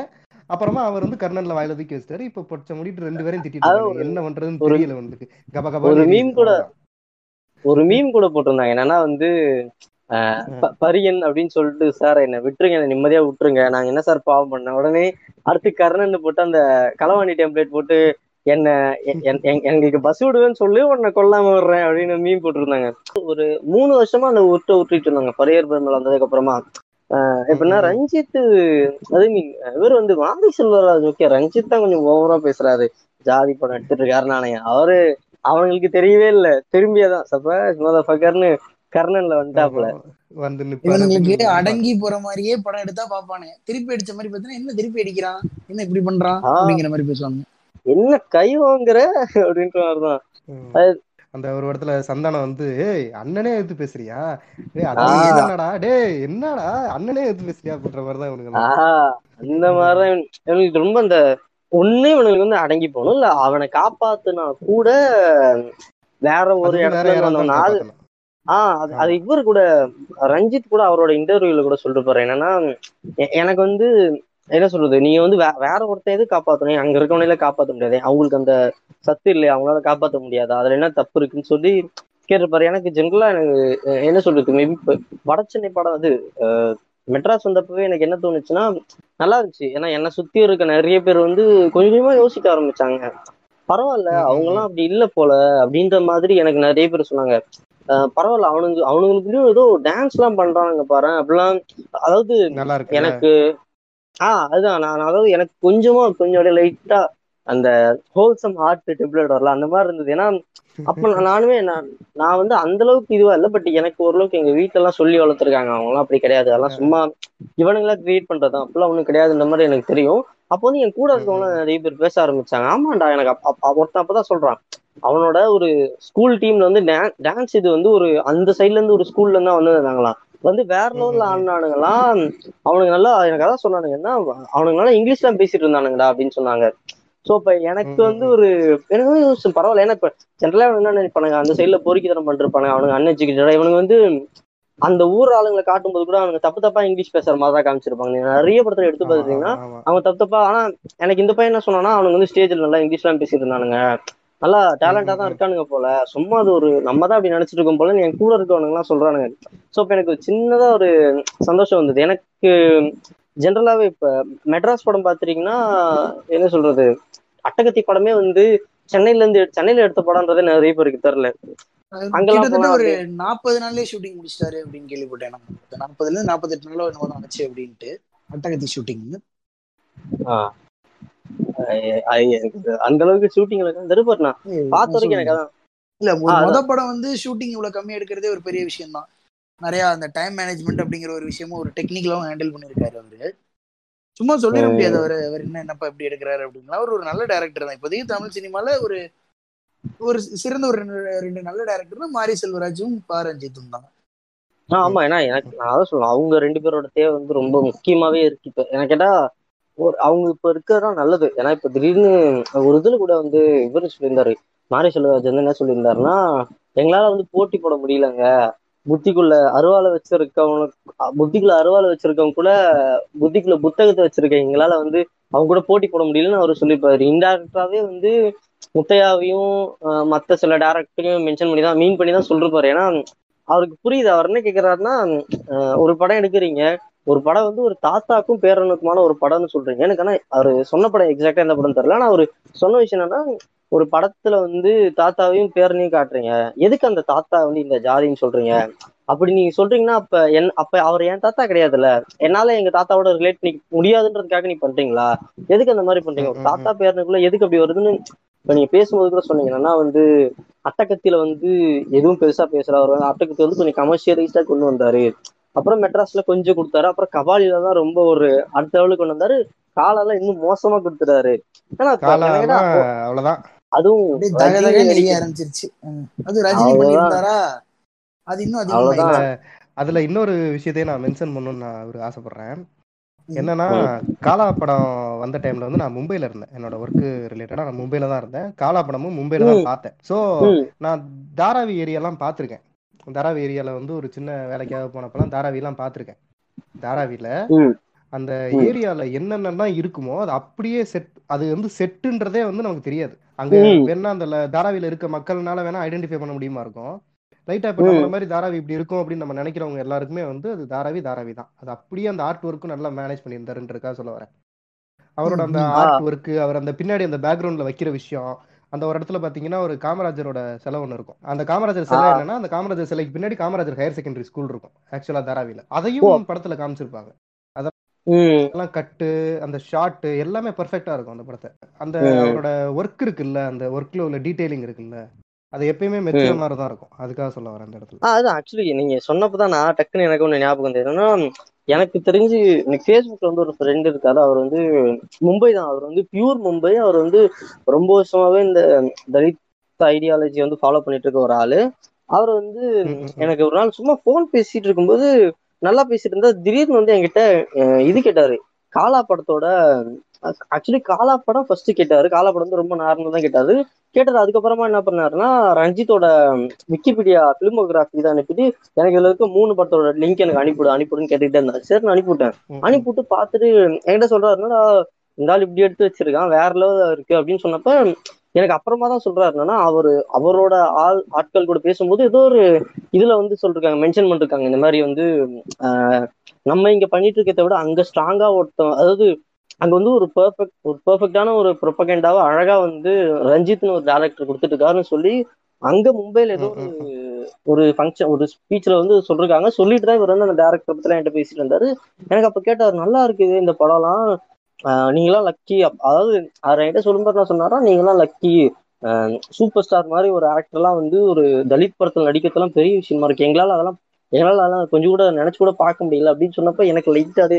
அப்புறமா அவர் வந்து கர்ணன்ல வாயில தூக்கி வச்சுட்டாரு. இப்ப பொச்ச முடிட்டு ரெண்டு பேரையும் திட்டிட்டு என்ன பண்றதுன்னு தெரியல. வந்து கபா கபா ஒரு மீம் கூட ஒரு மீம் கூட போட்டிருந்தாங்க. என்னன்னா வந்து பரியன் அப்படின்னு சொல்லிட்டு சார் என்ன விட்டுருங்க, என்ன நிம்மதியா விட்டுருங்க, நாங்க என்ன சார் பாவம் பண்ண, உடனே அடுத்து கர்ணன் போட்டு அந்த களவாணி டெம்ப்ளேட் போட்டு என்ன எங்களுக்கு பஸ் விடுவேன்னு சொல்லி உன்னை கொல்லாம விடுறேன் அப்படின்னு மீன் போட்டுருந்தாங்க. ஒரு மூணு வருஷமா அந்த உருட்ட உருட்டிட்டு இருந்தாங்க பரியர் பெருமாள் வந்ததுக்கு அப்புறமா. ஆஹ் எப்படின்னா ரஞ்சித் அது மீன் இவர் வந்து மாரி செல்வராஜ் ஓகே ரஞ்சித் தான் கொஞ்சம் ஓவரா பேசுறாரு, ஜாதி படம் எடுத்துட்டு இருக்காரு நானே அவரு அவங்களுக்கு தெரியவே இல்லை, திரும்பியதான் சப்பர்னு கர்ணன்ல வந்தாப்புல இவங்களுக்கு அடங்கி போற மாதிரியே படம் எடுத்தா பாப்பானு திருப்பி அடிச்ச மாதிரி பாத்தீங்கன்னா என்ன திருப்பி அடிக்கிறான் என்ன இப்படி பண்றான் அப்படிங்கிற மாதிரி பேசுவாங்க, என்ன கை வாங்குற அப்படின்ற மாதிரிதான். அந்த ஒரு இடத்துல சந்தானம் வந்து அண்ணனே எடுத்து பேசுறியா என்னடா டே என்னடா அண்ணனே எடுத்து பேசுறியா அப்படின்ற மாதிரிதான் இவனுக்கு. அந்த மாதிரிதான் இவங்களுக்கு ரொம்ப அந்த ஒண்ணு இவனுக்கு வந்து அடங்கி போகணும் இல்ல அவனை காப்பாத்துனா கூட வேற ஒரு இடத்துல ஆஹ் அது இவரு கூட ரஞ்சித் கூட அவரோட இன்டர்வியூல கூட சொல்லிட்டு போறேன். என்னன்னா எனக்கு வந்து என்ன சொல்றது நீங்க வந்து வே வேற ஒருத்தன் எது காப்பாத்தணும், அங்க இருக்கவனையில காப்பாற்ற முடியாது, அவங்களுக்கு அந்த சத்து இல்லையா, அவங்களால காப்பாற்ற முடியாது, அதுல என்ன தப்பு இருக்குன்னு சொல்லி கேட்டிருப்பாரு. எனக்கு ஜென்ரலா எனக்கு என்ன சொல்றது மேபி வடச்சென்னை படம் அது மெட்ராஸ் வந்தப்பவே எனக்கு என்ன தோணுச்சுன்னா நல்லா இருந்துச்சு. ஏன்னா என்னை சுத்தி இருக்க நிறைய பேர் வந்து கொஞ்சமா யோசிக்க ஆரம்பிச்சாங்க, பரவாயில்ல அவங்கெல்லாம் அப்படி இல்லை போல அப்படின்ற மாதிரி எனக்கு நிறைய பேர் சொன்னாங்க. பரவாயில்ல அவனுங்க அவனுங்களுக்குள்ளயும் ஏதோ டான்ஸ் எல்லாம் பண்றானுங்க பாரு அப்படிலாம். அதாவது எனக்கு ஆஹ் அதுதான் நான் அதாவது எனக்கு கொஞ்சமா கொஞ்சம் அப்படியே லைட்டா அந்த ஹோல்சம் ஹார்ட் டெம்ப்ளேட் வரலாம் அந்த மாதிரி இருந்தது. ஏன்னா அப்ப நானுமே நான் நான் வந்து அந்த அளவுக்கு இதுவா இல்லை, பட் எனக்கு ஓரளவுக்கு எங்க வீட்டுல எல்லாம் சொல்லி வளர்த்துருக்காங்க அவங்களாம் அப்படி கிடையாது, அதெல்லாம் சும்மா இவனுங்களா கிரியேட் பண்றதான் அப்படிலாம் ஒன்றும் கிடையாதுன்ற மாதிரி எனக்கு தெரியும். அப்போ வந்து என் கூட இருக்கவங்க நிறைய பேர் பேச ஆரம்பிச்சாங்க, ஆமாண்டா எனக்கு ஒருத்தன் அப்பதான் சொல்றான் அவனோட ஒரு ஸ்கூல் டீம்ல வந்து டான்ஸ் இது வந்து ஒரு அந்த சைட்ல இருந்து ஒரு ஸ்கூல்ல இருந்தா வந்துருந்தாங்களாம், வந்து வேற லெவல்ல ஆடினானுங்களாம் அவனுக்கு நல்லா. எனக்கு அதான் சொன்னானுங்கன்னா அவனுங்களால இங்கிலீஷ் எல்லாம் பேசிட்டு இருந்தானுங்கடா அப்படின்னு சொன்னாங்க. சோ இப்ப எனக்கு வந்து ஒரு எனக்கு பரவாயில்ல, ஏன்னா இப்ப ஜென்ரலா என்ன நினைப்பானுங்க அந்த சைட்ல பொறிக்கிதனம் பண்ணிருப்பானுங்க அவனுக்கு அன்எஜுகேட்டடா, இவனுக்கு வந்து அந்த ஊர் ஆளுங்களை காட்டும் போது கூட அவங்க தப்பு தப்பா இங்கிலீஷ் பேசுற மாதிரி தான் காமிச்சிருப்பாங்க. நிறைய படத்துல எடுத்து பாத்தீங்கன்னா அவங்க தப்பு தப்பா. ஆனா எனக்கு இந்த பையன் என்ன சொன்னான்னா அவனுக்கு வந்து ஸ்டேஜ்ல நல்லா இங்கிலீஷ் எல்லாம் பேசிட்டு இருந்தானுங்க, நல்லா டேலண்டா தான் இருக்கானுங்க போல, சும்மா அது ஒரு நம்ம தான் அப்படி நினைச்சிட்டு இருக்கோம் போல என் கூட இருக்கவனுங்க எல்லாம் சொல்றானுங்க. சோ இப்ப எனக்கு சின்னதா ஒரு சந்தோஷம் வந்தது. எனக்கு ஜென்ரலாவே இப்ப மெட்ராஸ் படம் பாத்தீங்கன்னா என்ன சொல்றது அட்டகத்தி படமே வந்து சென்னையில இருந்து சென்னையில எடுத்த படம்ன்றதே நிறைய பேருக்கு தெரியல. அங்கெல்லாம் ஒரு நாற்பது நாள்லயே ஷூட்டிங் முடிச்சிட்டாரு அப்படின்னு கேள்விப்பட்டேன், நாற்பதுல இருந்து நாற்பத்தி எட்டு நாளோ என்னவோ ஆச்சு அப்படின்ட்டு அட்டகத்தி ஷூட்டிங். ஆஹ் அந்த அளவுக்கு ஷூட்டிங்ல தருப்பா பார்த்த வரைக்கும் எனக்கு அதான் இல்ல. முத படம் வந்து ஷூட்டிங் இவ்வளவு கம்மியா எடுக்கிறதே ஒரு பெரிய விஷயம் தான். நிறைய அந்த டைம் மேனேஜ்மெண்ட் அப்படிங்கிற ஒரு விஷயமும் ஒரு டெக்னிக்கலாவும் ஹேண்டில் பண்ணிருக்காரு அவரு, சும்மா சொல்லிட முடியாது அவரு அவர் என்ன என்னப்பா இப்படி எடுக்கிறாரு அப்படின்னா. அவர் ஒரு நல்ல டைரக்டர் தான். இப்போதைக்கு தமிழ் சினிமால ஒரு ஒரு சிறந்த ஒரு ரெண்டு நல்ல டைரக்டர்னா மாரி செல்வராஜும் ரஞ்சித்தும் தான். ஆமா, ஏன்னா எனக்கு நான் அதான் சொல்லுவேன் அவங்க ரெண்டு பேரோட தேவை வந்து ரொம்ப முக்கியமாவே இருக்கு இப்ப. எனக்கு கேட்டா ஒரு அவங்க இப்ப இருக்கிறதா நல்லது. ஏன்னா இப்ப திடீர்னு ஒரு இதுல கூட வந்து இவரு சொல்லியிருந்தாரு மாரி செல்வராஜ் வந்து என்ன சொல்லியிருந்தாருன்னா எங்களால வந்து போட்டி போட முடியலங்க, புத்திக்குள்ள அருவாலை வச்சிருக்கவங்க புத்திக்குள்ள அருவாலை வச்சிருக்கவங்க கூட புத்திக்குள்ள புத்தகத்தை வச்சிருக்க எங்களால வந்து அவங்க கூட போட்டி போட முடியலன்னு அவரு சொல்லியிருப்பாரு. இன்டேரக்டாவே வந்து முத்தையாவையும் மற்ற சில டேரக்டரையும் மென்ஷன் பண்ணி தான் மீன் பண்ணி தான் சொல்லிருப்பாரு. ஏன்னா அவருக்கு புரியுது. அவர் என்ன கேட்கிறாருன்னா, ஒரு படம் எடுக்கிறீங்க, ஒரு படம் வந்து ஒரு தாத்தாக்கும் பேரனுக்குமான ஒரு படம்னு சொல்றீங்க. எனக்கு ஆனா அவரு சொன்ன படம் எக்ஸாக்டா என்ன படம் தெரியல, ஆனா அவரு சொன்ன விஷயம் என்னன்னா, ஒரு படத்துல வந்து தாத்தாவையும் பேரனையும் காட்டுறீங்க, எதுக்கு அந்த தாத்தா வந்து இந்த ஜாதின்னு சொல்றீங்க? அப்படி நீங்க சொல்றீங்கன்னா அப்ப என் அப்ப அவர் என் தாத்தா கிடையாதுல்ல, என்னால எங்க தாத்தாவோட ரிலேட் பண்ணிக்க முடியாதுன்றதுக்காக நீ பண்றீங்களா? எதுக்கு அந்த மாதிரி பண்றீங்க? ஒரு தாத்தா பேரனுக்குள்ள எதுக்கு அப்படி வருதுன்னு இப்ப நீங்க பேசும்போது கூட சொன்னீங்கன்னா வந்து அட்டகத்தில வந்து எதுவும் பெருசா பேசல. அவர் வந்து அட்டகத்தை வந்து கொஞ்சம் கமர்ஷியலைஸ்டா கொண்டு வந்தாரு, அப்புறம் மெட்ராஸ்ல கொஞ்சம் கொடுத்தாரு, அப்புறம் கபாலில தான் ரொம்ப ஒரு அடுத்த லெவலுக்கு கொண்டு வந்தாரு. காலால இன்னும் மோசமா கொடுத்துட்டாரு. ஆனா அவ்வளவுதான், அதுவும் வெளியே ஆரம்பிச்சிருச்சு. அது ரஜினி பண்ணியிருந்தாரா, அது இன்னும் அவ்வளவுதான். அதுல இன்னொரு விஷயத்தையும் நான் மென்ஷன் பண்ணணும்னு நான் ஒரு ஆசைப்படுறேன். என்னன்னா, காலா படம் வந்த டைம்ல வந்து நான் மும்பைல இருந்தேன், என்னோட ஒர்க்கு ரிலேட்டடா நான் மும்பைல தான் இருந்தேன். காலா படமும் மும்பைல தான் பார்த்தேன். ஸோ நான் தாராவி ஏரியாலாம் பார்த்துருக்கேன். தாராவி ஏரியால வந்து ஒரு சின்ன வேலைக்காக போனப்பெல்லாம் தாராவிலாம் பார்த்துருக்கேன். தாராவில அந்த ஏரியால என்னென்னலாம் இருக்குமோ அது அப்படியே செட், அது வந்து செட்டுன்றதே வந்து நமக்கு தெரியாது. அங்க வேணா அந்த தாராவில இருக்க மக்கள்னால வேணா ஐடென்டிஃபை பண்ண முடியுமா இருக்கும் லைட்டா. இப்போ நம்மள மாதிரி தாராவி இப்படி இருக்கும் அப்படின்னு நம்ம நினைக்கிறவங்க எல்லாருக்குமே வந்து அது தாராவி தாராவி தான். அது அப்படியே அந்த ஆர்ட் ஒர்க்கும் நல்லா மேனேஜ் பண்ணியிருந்தாருன்றதுக்காக சொல்ல வரேன். அவரோட அந்த ஆர்ட் ஒர்க்கு, அவர் அந்த பின்னாடி அந்த பேக்ரவுண்ட்ல வைக்கிற விஷயம், அந்த ஒரு இடத்துல பாத்தீங்கன்னா ஒரு காமராஜரோட செலை ஒன்று இருக்கும். அந்த காமராஜர் செலை என்னன்னா, அந்த காமராஜர் சிலைக்கு பின்னாடி காமராஜர் ஹையர் செகண்டரி ஸ்கூல் இருக்கும் ஆக்சுவலா தாராவில. அதையும் படத்துல காமிச்சிருப்பாங்க. அதெல்லாம் கட்டு, அந்த ஷார்ட் எல்லாமே பெர்ஃபெக்டா இருக்கும் அந்த படத்தை. அந்த அவரோட ஒர்க் இருக்குல்ல, அந்த ஒர்க்ல உள்ள டீடைலிங் இருக்குல்ல, அது எப்பயுமே மெச்சூர் மாதிரி தான் இருக்கும். அதுக்காக சொல்ல வரேன் அந்த இடத்துல. அது ஆக்சுவலி நீங்க சொன்னப்பதான் நான் டக்குன்னு எனக்கு ஒண்ணு ஞாபகம் வந்ததுன்னா, எனக்கு தெரிஞ்சு எனக்கு ஃபேஸ்புக்ல வந்து ஒரு ஃப்ரெண்ட் இருக்காரு, அவர் வந்து மும்பை தான், அவர் வந்து பியூர் மும்பை. அவர் வந்து ரொம்ப வருஷமாவே இந்த தலித் ஐடியாலஜி வந்து ஃபாலோ பண்ணிட்டு இருக்க ஒரு ஆளு. அவர் வந்து எனக்கு ஒரு நாள் சும்மா போன் பேசிட்டு இருக்கும்போது, நல்லா பேசிட்டு இருந்தா, திடீர்னு வந்து என்கிட்ட இது கேட்டாரு, காலா படத்தோட ஆக்சுவலி காலா படம் ஃபர்ஸ்ட் கேட்டாரு. காலா படம் வந்து ரொம்ப நார்மல் தான் கேட்டாரு கேட்டது அதுக்கப்புறமா என்ன பண்ணாருன்னா, ரஞ்சித்தோட விக்கிபீடியா பிலிமோகிராஃபி தான் அனுப்பிட்டு, எனக்கு இதுல இருக்க மூணு படத்தோட லிங்க் எனக்கு அனுப்பிவிடு அனுப்பிவிடுன்னு கேட்டுக்கிட்டே இருந்தாரு. சரி நான் அனுப்பிவிட்டேன். அனுப்பிவிட்டு பார்த்துட்டு என்கிட்ட சொல்றாருன்னா, இந்த ஆள் இப்படி எடுத்து வச்சிருக்கான், வேற லெவல் இருக்கு அப்படின்னு சொன்னப்ப எனக்கு அப்புறமா தான் சொல்றாருன்னா, அவரு அவரோட ஆள் ஆட்கள் கூட பேசும்போது ஏதோ ஒரு இதுல வந்து சொல்லிருக்காங்க, மென்ஷன் பண்ணிருக்காங்க, இந்த மாதிரி வந்து ஆஹ் நம்ம இங்க பண்ணிட்டு இருக்கிறத விட அங்க ஸ்ட்ராங்கா ஒருத்தன், அதாவது அங்க வந்து ஒரு பெர்ஃபெக்ட் ஒரு பெர்ஃபெக்டான ஒரு ப்ரொபகண்டாவை அழகா வந்து ரஞ்சித்னு ஒரு டைரக்டர் கொடுத்துட்டு இருக்காருன்னு சொல்லி அங்க மும்பைல ஏதோ ஒரு ஒரு ஃபங்க்ஷன் ஒரு ஸ்பீச்ல வந்து சொல்லிருக்காங்க. சொல்லிட்டு தான் இவர் வந்து அந்த டைரக்டர் பத்திலாம் என்கிட்ட பேசிட்டு இருந்தாரு. எனக்கு அப்ப கேட்டாரு, நல்லா இருக்குது இந்த படம்லாம், ஆஹ் நீங்களாம் லக்கி. அதாவது அவர் என்கிட்ட சொல்லும்போது நான் சொன்னாரா, நீங்களாம் லக்கி, சூப்பர் ஸ்டார் மாதிரி ஒரு ஆக்டர்லாம் வந்து ஒரு தலித் படத்துல நடிக்கிறதுலாம் பெரிய விஷயமா இருக்கு, எங்களால் அதெல்லாம் எங்களால் அதெல்லாம் கொஞ்சம் கூட நினைச்சு கூட பார்க்க முடியல அப்படின்னு சொன்னப்ப எனக்கு லைட் அதே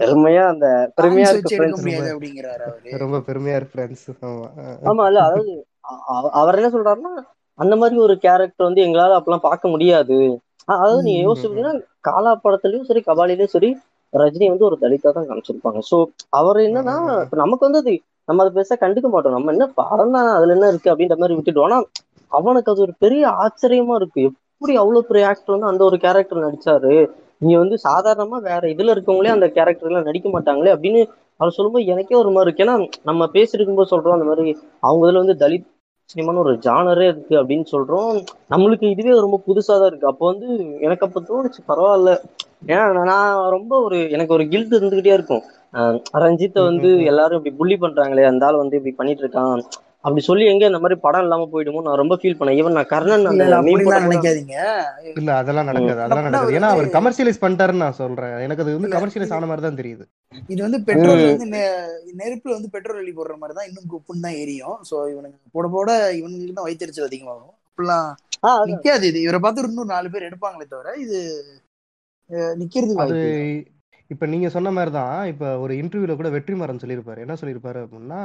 பெருமையா அந்த பெருமையா இருக்கு. அவர் என்ன சொல்றாருன்னா, அந்த மாதிரி ஒரு கேரக்டர் வந்து எங்களால அப்பெல்லாம் பார்க்க முடியாது. அதாவது நீங்க யோசிச்சீங்கன்னா, காலா படத்துலயும் சரி கபாலிலயும் சரி ரஜினி வந்து ஒரு தலித்தா தான் காமிச்சிருப்பாங்க. சோ அவர் என்னன்னா, நமக்கு வந்து அது நம்ம அதை பெருசா கண்டுக்க மாட்டோம், நம்ம என்ன படம் தானே அதுல என்ன இருக்கு அப்படின்ற மாதிரி விட்டுட்டோம். ஆனா அவனுக்கு அது ஒரு பெரிய ஆச்சரியமா இருக்கு, எப்படி அவ்வளவு பெரிய ஆக்டர் வந்து அந்த ஒரு கேரக்டர் நடிச்சாரு, நீ வந்து சாதாரணமா வேற இதுல இருக்கவங்களே அந்த கேரக்டர் எல்லாம் நடிக்க மாட்டாங்களே அப்படின்னு அவர் சொல்லும்போது எனக்கே ஒரு மாதிரி இருக்கு. ஏன்னா நம்ம பேசிருக்கும்போது சொல்றோம், அந்த மாதிரி அவங்க இதுல வந்து தலித் சினிமான ஒரு ஜானரே இருக்கு அப்படின்னு சொல்றோம், நம்மளுக்கு இதுவே ரொம்ப புதுசா தான் இருக்கு. அப்போ வந்து எனக்கு அப்ப தோணுச்சு, பரவாயில்ல. ஏன்னா நான் ரொம்ப ஒரு எனக்கு ஒரு கில்ட் இருந்துகிட்டே இருக்கும், ரஞ்சித்தை வந்து எல்லாரும் இப்படி புள்ளி பண்றாங்களே, அந்த ஆள் வந்து இப்படி பண்ணிட்டு இருக்கான் அப்படி சொல்லி எங்க இந்த மாதிரி படம் இல்லாம போயிடுமோ நான் ரொம்ப ஃபீல் பண்ணேன். ஈவன் நான் கர்ணன் நினைக்காதீங்க, இல்ல அதெல்லாம் நடக்காது அதெல்லாம் நடக்காது. ஏன்னா அவர் கமர்ஷியலைஸ் பண்ணிட்டாருன்னு நான் சொல்றேன். எனக்கு அது வந்து கமர்ஷியலைஸ் ஆன மாதிரி தான் தெரியுது. இது வந்து பெட்ரோல் வந்து நெருப்புல வந்து பெட்ரோல் வெளி போடுற மாதிரி தான், இன்னும் குப்புன்னு தான் எரியும். சோ இவனுக்கு போட போட இவனுக்கு தான் வயிற்றுச்சல் அதிகமாகும். அப்படிலாம் நிக்காது, இது இவரை பார்த்து இன்னும் நாலு பேர் எடுப்பாங்களே தவிர இது நிக்கிறது. அது இப்ப நீங்க சொன்ன மாதிரிதான். இப்ப ஒரு இன்டர்வியூல கூட வெற்றிமாறன் சொல்லியிருப்பாரு, என்ன சொல்லியிருப்பாரு அப்படின்னா,